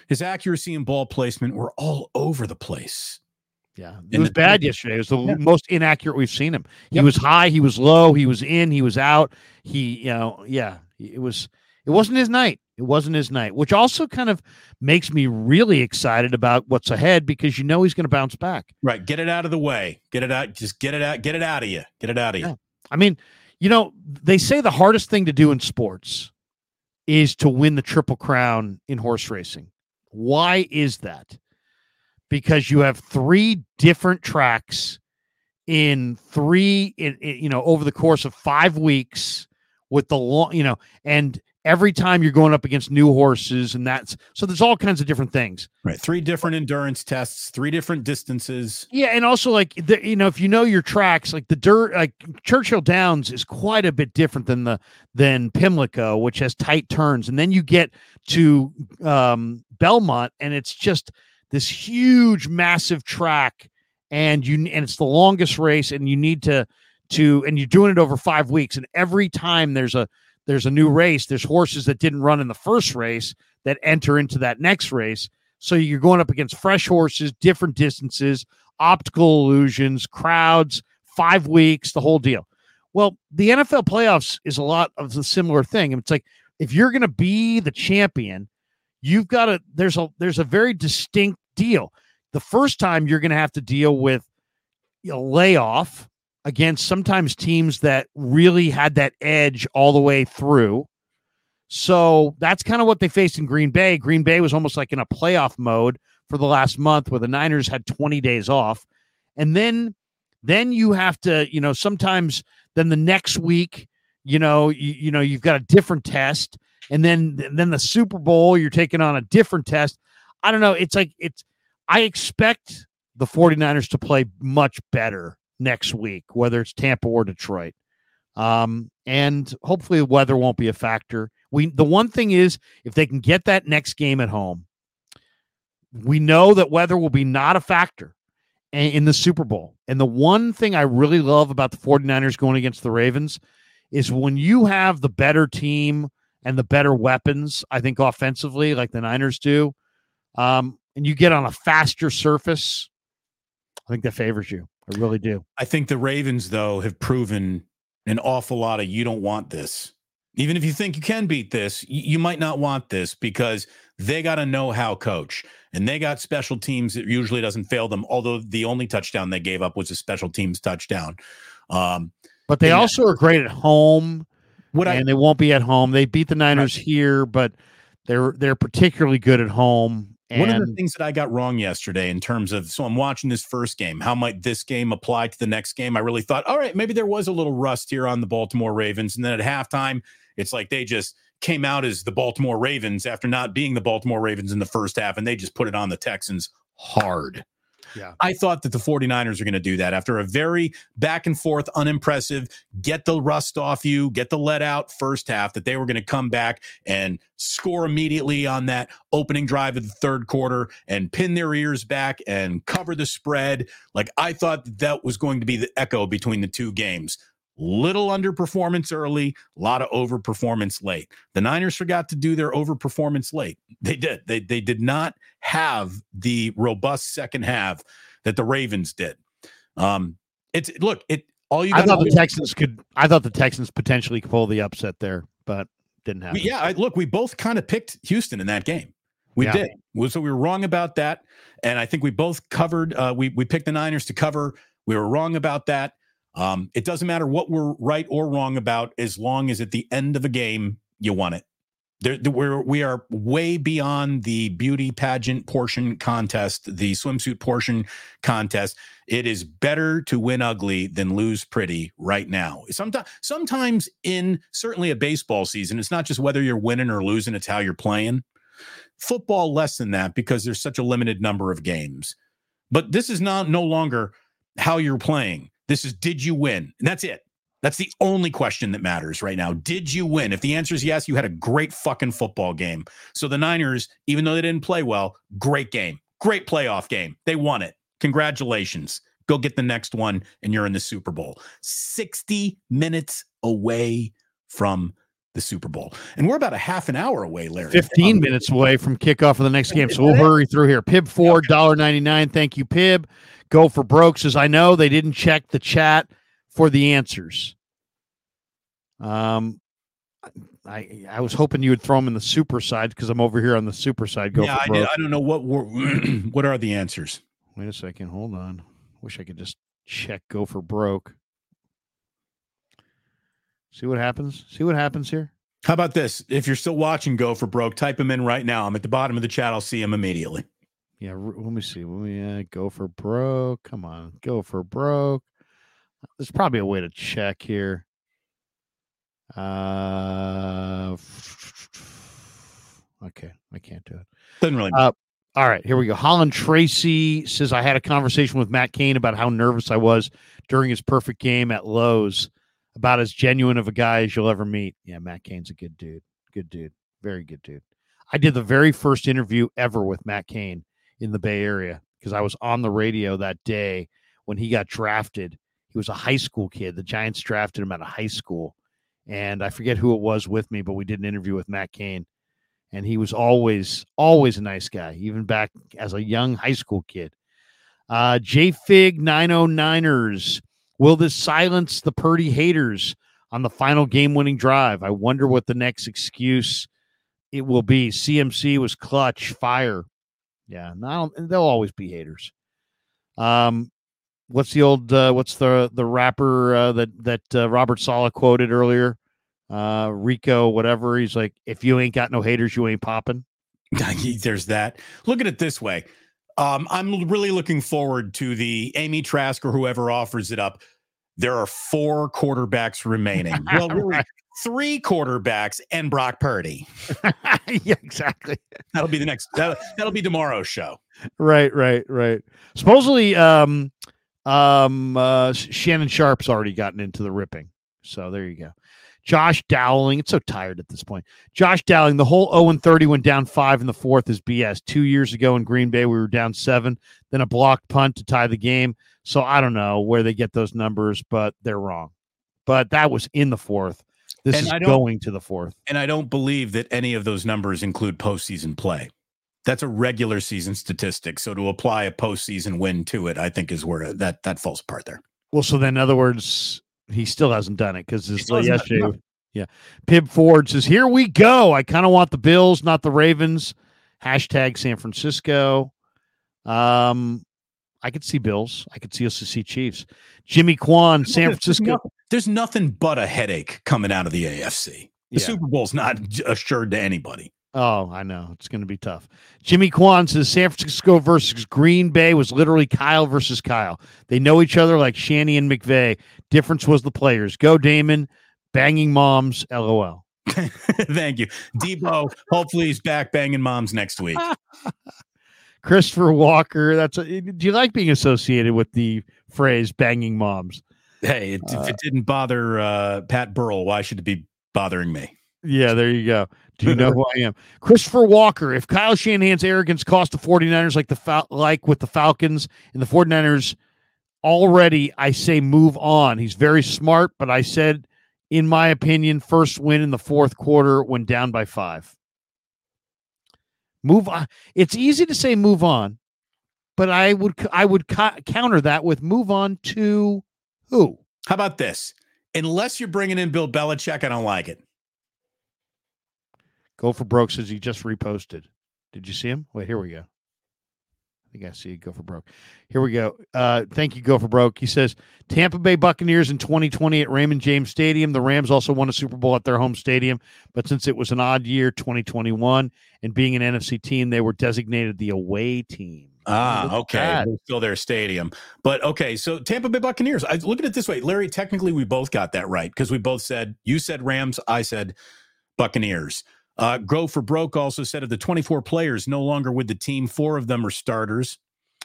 His accuracy and ball placement were all over the place. Yeah, it was bad yesterday. It was the yeah. most inaccurate we've seen him. He yep. was high, he was low, he was in, he was out. He, you know, yeah, it was. It wasn't his night. It wasn't his night, which also kind of makes me really excited about what's ahead, because you know he's going to bounce back. Right, get it out of the way. Get it out. Just get it out. Get it out of you. Get it out of you. Yeah. I mean, you know, they say the hardest thing to do in sports is to win the Triple Crown in horse racing. Why is that? Because you have three different tracks in three, in, in, you know, over the course of five weeks with the long, you know, and every time you're going up against new horses, and that's, so there's all kinds of different things, right? Three different endurance tests, three different distances. Yeah. And also like, the, you know, if you know your tracks, like the dirt, like Churchill Downs is quite a bit different than the, than Pimlico, which has tight turns. And then you get to um, Belmont and it's just this huge, massive track, and you, and it's the longest race, and you need to, to, and you're doing it over five weeks. And every time there's a, there's a new race, there's horses that didn't run in the first race that enter into that next race. So you're going up against fresh horses, different distances, optical illusions, crowds, five weeks, the whole deal. Well, the N F L playoffs is a lot of the similar thing. It's like, if you're going to be the champion, you've got a, there's a, there's a very distinct deal. The first time you're going to have to deal with a layoff against sometimes teams that really had that edge all the way through. So that's kind of what they faced in Green Bay. Green Bay was almost like in a playoff mode for the last month, where the Niners had twenty days off. And then, then you have to, you know, sometimes then the next week, you know, you, you know, you've got a different test. And then, and then the Super Bowl, you're taking on a different test. I don't know. It's like, it's, I expect the 49ers to play much better next week, whether it's Tampa or Detroit. Um, and hopefully the weather won't be a factor. We, the one thing is, if they can get that next game at home, we know that weather will be not a factor in, in the Super Bowl. And the one thing I really love about the 49ers going against the Ravens is when you have the better team and the better weapons, I think, offensively, like the Niners do, um, and you get on a faster surface, I think that favors you. I really do. I think the Ravens, though, have proven an awful lot of you don't want this. Even if you think you can beat this, you, you might not want this, because they got a know-how coach, and they got special teams that usually doesn't fail them, although the only touchdown they gave up was a special teams touchdown. Um, but they also that- are great at home. What and I, they won't be at home. They beat the Niners right. here, but they're they're particularly good at home. And one of the things that I got wrong yesterday in terms of, so I'm watching this first game, how might this game apply to the next game? I really thought, all right, maybe there was a little rust here on the Baltimore Ravens. And then at halftime, it's like they just came out as the Baltimore Ravens after not being the Baltimore Ravens in the first half, and they just put it on the Texans hard. Yeah, I thought that the 49ers are going to do that after a very back and forth, unimpressive, get the rust off you, get the let out first half, that they were going to come back and score immediately on that opening drive of the third quarter and pin their ears back and cover the spread. Like, I thought that, that was going to be the echo between the two games. Little underperformance early, a lot of overperformance late. The Niners forgot to do their overperformance late. They did. They they did not have the robust second half that the Ravens did. Um, it's look. It all you. I thought the Texans could. I thought the Texans potentially could pull the upset there, but didn't happen. Yeah, I, look, we both kind of picked Houston in that game. We yeah. did. So we were wrong about that, and I think we both covered. Uh, we we picked the Niners to cover. We were wrong about that. Um, it doesn't matter what we're right or wrong about, as long as at the end of a game, you won it. There, there, we're, we are way beyond the beauty pageant portion contest, the swimsuit portion contest. It is better to win ugly than lose pretty right now. Sometimes, sometimes in certainly a baseball season, it's not just whether you're winning or losing, it's how you're playing. Football, less than that, because there's such a limited number of games. But this is not no longer how you're playing. This is, did you win? And that's it. That's the only question that matters right now. Did you win? If the answer is yes, you had a great fucking football game. So the Niners, even though they didn't play well, great game, great playoff game. They won it. Congratulations. Go get the next one, and you're in the Super Bowl. sixty minutes away from the Super Bowl. And we're about a half an hour away, Larry. fifteen minutes away from kickoff of the next game, so we'll hurry through here. Pib Ford, one ninety-nine. Thank you, Pib. Go for Broke says, I know they didn't check the chat for the answers. Um, I I was hoping you would throw them in the super side because I'm over here on the super side. Go yeah, for I, Broke. Did. I don't know what what are the answers. Wait a second. Hold on. Wish I could just check Go for Broke. See what happens. See what happens here. How about this? If you're still watching Go for Broke, type him in right now. I'm at the bottom of the chat. I'll see him immediately. Yeah, let me see. Let me uh, Go for Broke. Come on, Go for Broke. There's probably a way to check here. Uh, okay, I can't do it. Doesn't really matter. Uh, all right, here we go. Holland Tracy says, I had a conversation with Matt Cain about how nervous I was during his perfect game at Lowe's. About as genuine of a guy as you'll ever meet. Yeah, Matt Cain's a good dude. Good dude. Very good dude. I did the very first interview ever with Matt Cain in the Bay Area because I was on the radio that day when he got drafted. He was a high school kid. The Giants drafted him out of high school. And I forget who it was with me, but we did an interview with Matt Cain. And he was always, always a nice guy, even back as a young high school kid. Uh, J Fig nine oh niners. Will this silence the Purdy haters on the final game-winning drive? I wonder what the next excuse it will be. C M C was clutch, fire. Yeah, no, they'll always be haters. Um, what's the old? Uh, what's the the rapper uh, that that uh, Robert Saleh quoted earlier? Uh, Rico, whatever. He's like, if you ain't got no haters, you ain't popping. There's that. Look at it this way. Um, I'm really looking forward to the Amy Trask or whoever offers it up. There are four quarterbacks remaining. Well, right. Three quarterbacks and Brock Purdy. Yeah, exactly. That'll be the next. That'll, that'll be tomorrow's show. Right, right, right. Supposedly, um, um, uh, Shannon Sharp's already gotten into the ripping. So there you go. Josh Dowling, it's so tired at this point. Josh Dowling, the whole oh and thirty went down five in the fourth is B S. Two years ago in Green Bay, we were down seven, then a blocked punt to tie the game. So I don't know where they get those numbers, but they're wrong. But that was in the fourth. This and is going to the fourth. And I don't believe that any of those numbers include postseason play. That's a regular season statistic. So to apply a postseason win to it, I think is where that, that falls apart there. Well, so then in other words, he still hasn't done it because it's yesterday. Done. Yeah. Pib Ford says, here we go. I kind of want the Bills, not the Ravens. Hashtag San Francisco. Um, I could see Bills. I could see us to see Chiefs. Jimmy Kwan, San Francisco. There's nothing, there's nothing but a headache coming out of the A F C. The yeah. Super Bowl's not assured to anybody. Oh, I know. It's going to be tough. Jimmy Kwan says San Francisco versus Green Bay was literally Kyle versus Kyle. They know each other like Shanny and McVay. Difference was the players. Go Damon, banging moms, L O L. Thank you. Deebo, hopefully he's back banging moms next week. Christopher Walker, that's a, do you like being associated with the phrase banging moms? Hey, it, uh, if it didn't bother uh, Pat Burrell, why should it be bothering me? Yeah, there you go. Do you know who I am? Christopher Walker. If Kyle Shanahan's arrogance cost the 49ers like the Fal- like with the Falcons and the 49ers already, I say move on. He's very smart, but I said, in my opinion, first win in the fourth quarter when down by five. Move on. It's easy to say move on, but I would I would co- counter that with move on to who? How about this? Unless you're bringing in Bill Belichick, I don't like it. Go for Broke says he just reposted. Did you see him? Wait, here we go. I think I see Go for Broke. Here we go. Uh, thank you, Go for Broke. He says, Tampa Bay Buccaneers in twenty twenty at Raymond James Stadium. The Rams also won a Super Bowl at their home stadium, but since it was an odd year, twenty twenty-one, and being an N F C team, they were designated the away team. Ah, okay. Still their stadium. But, okay, so Tampa Bay Buccaneers. I look at it this way. Larry, technically we both got that right because we both said, you said Rams, I said Buccaneers. Uh, Go for Broke also said of the twenty-four players no longer with the team, four of them are starters,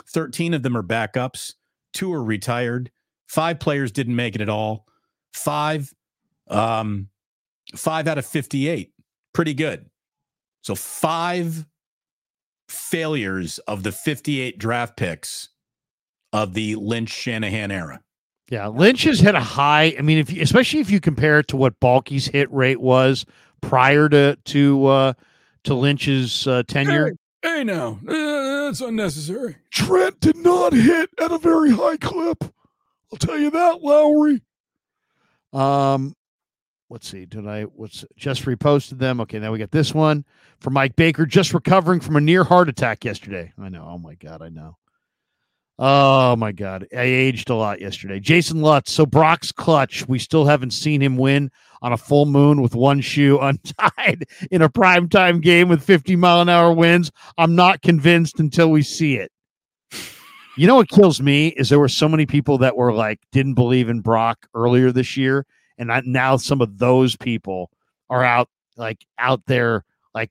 thirteen of them are backups, two are retired, five players didn't make it at all, five, um, five out of fifty-eight. Pretty good. So five failures of the fifty-eight draft picks of the Lynch-Shanahan era. Yeah, Lynch has hit a high. I mean, if you, especially if you compare it to what Balky's hit rate was prior to to uh, to Lynch's uh, tenure. Hey, hey now, uh, that's unnecessary. Trent did not hit at a very high clip. I'll tell you that, Lowry. Um, let's see. Did I? What's just reposted them? Okay, now we got this one from Mike Baker. Just recovering from a near heart attack yesterday. I know. Oh my God, I know. Oh, my God. I aged a lot yesterday. Jason Lutz. So Brock's clutch. We still haven't seen him win on a full moon with one shoe untied in a primetime game with fifty mile an hour winds. I'm not convinced until we see it. You know what kills me is there were so many people that were like, didn't believe in Brock earlier this year. And I, now some of those people are out, like out there, like,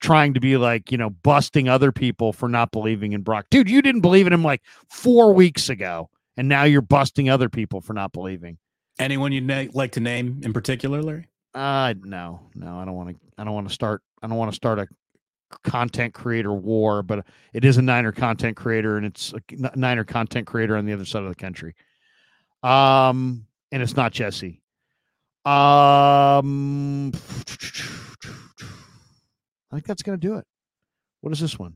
trying to be like, you know, busting other people for not believing in Brock. Dude, you didn't believe in him like four weeks ago, and now you're busting other people for not believing. Anyone you'd na- like to name in particular, Larry? Uh, no, no, I don't want to, I don't want to start, I don't want to start a content creator war, but it is a Niner content creator, and it's a Niner content creator on the other side of the country. Um, and it's not Jesse. Um, I think that's going to do it. What is this one?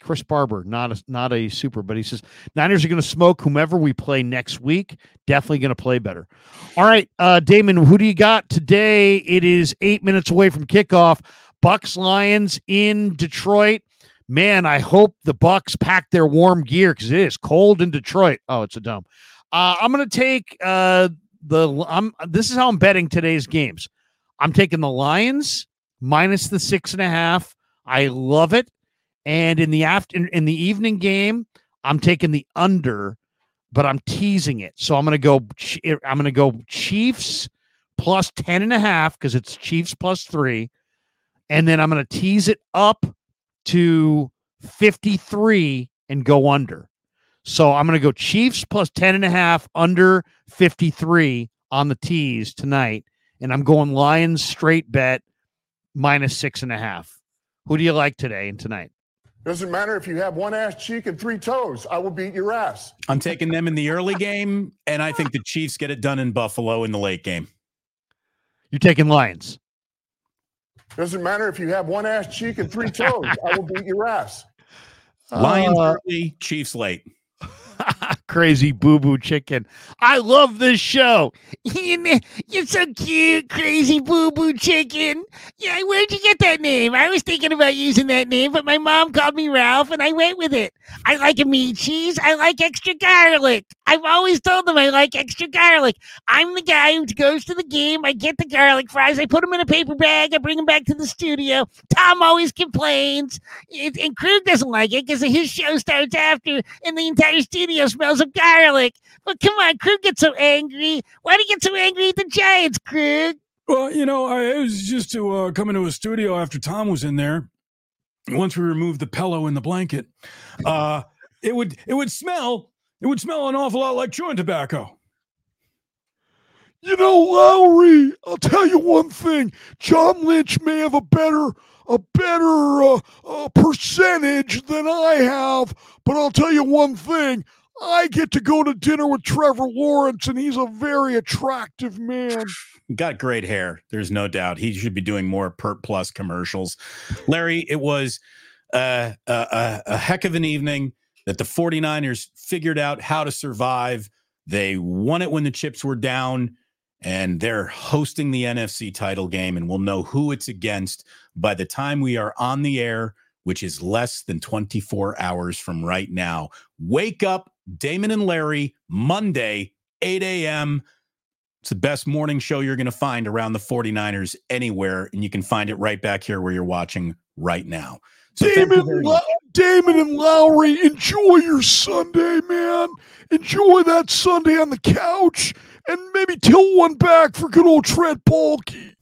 Chris Barber, not a, not a super, but he says, Niners are going to smoke whomever we play next week. Definitely going to play better. All right, uh, Damon, who do you got today? It is eight minutes away from kickoff. Bucks Lions in Detroit. Man, I hope the Bucks pack their warm gear because it is cold in Detroit. Oh, it's a dome. Uh, I'm going to take uh, the – I'm. This is how I'm betting today's games. I'm taking the Lions minus the six and a half. I love it. And in the after, in, in the evening game, I'm taking the under, but I'm teasing it. So I'm going to go, I'm going to go Chiefs plus ten and a half. Cause it's Chiefs plus three. And then I'm going to tease it up to fifty-three and go under. So I'm going to go Chiefs plus ten and a half under fifty-three on the tease tonight. And I'm going Lions straight bet minus six and a half. Who do you like today and tonight? Doesn't matter if you have one ass cheek and three toes. I will beat your ass. I'm taking them in the early game, and I think the Chiefs get it done in Buffalo in the late game. You're taking Lions. Doesn't matter if you have one ass cheek and three toes. I will beat your ass. Lions uh, early, Chiefs late. Crazy boo-boo chicken. I love this show. You're so cute, crazy boo-boo chicken. Yeah, where'd you get that name? I was thinking about using that name, but my mom called me Ralph, and I went with it. I like a meat cheese. I like extra garlic. I've always told them I like extra garlic. I'm the guy who goes to the game. I get the garlic fries. I put them in a paper bag. I bring them back to the studio. Tom always complains. It, and Krug doesn't like it because his show starts after, and the entire studio smells of garlic. But come on, Krug gets so angry. Why do you get so angry at the Giants, Krug? Well, you know, I, it was just to uh, come into a studio after Tom was in there. Once we removed the pillow and the blanket, uh, it would it would smell. It would smell an awful lot like chewing tobacco. You know, Lowry, I'll tell you one thing. John Lynch may have a better a better uh, uh, percentage than I have, but I'll tell you one thing. I get to go to dinner with Trevor Lawrence, and he's a very attractive man. Got great hair. There's no doubt. He should be doing more Pert Plus commercials. Larry, it was uh, a, a heck of an evening. That the 49ers figured out how to survive. They won it when the chips were down, and they're hosting the N F C title game, and we'll know who it's against by the time we are on the air, which is less than twenty-four hours from right now. Wake up, Damon and Larry, Monday, eight a.m. It's the best morning show you're going to find around the 49ers anywhere, and you can find it right back here where you're watching right now. So Damon, La- Damon and Lowry, enjoy your Sunday, man. Enjoy that Sunday on the couch, and maybe till one back for good old Trent Baalke.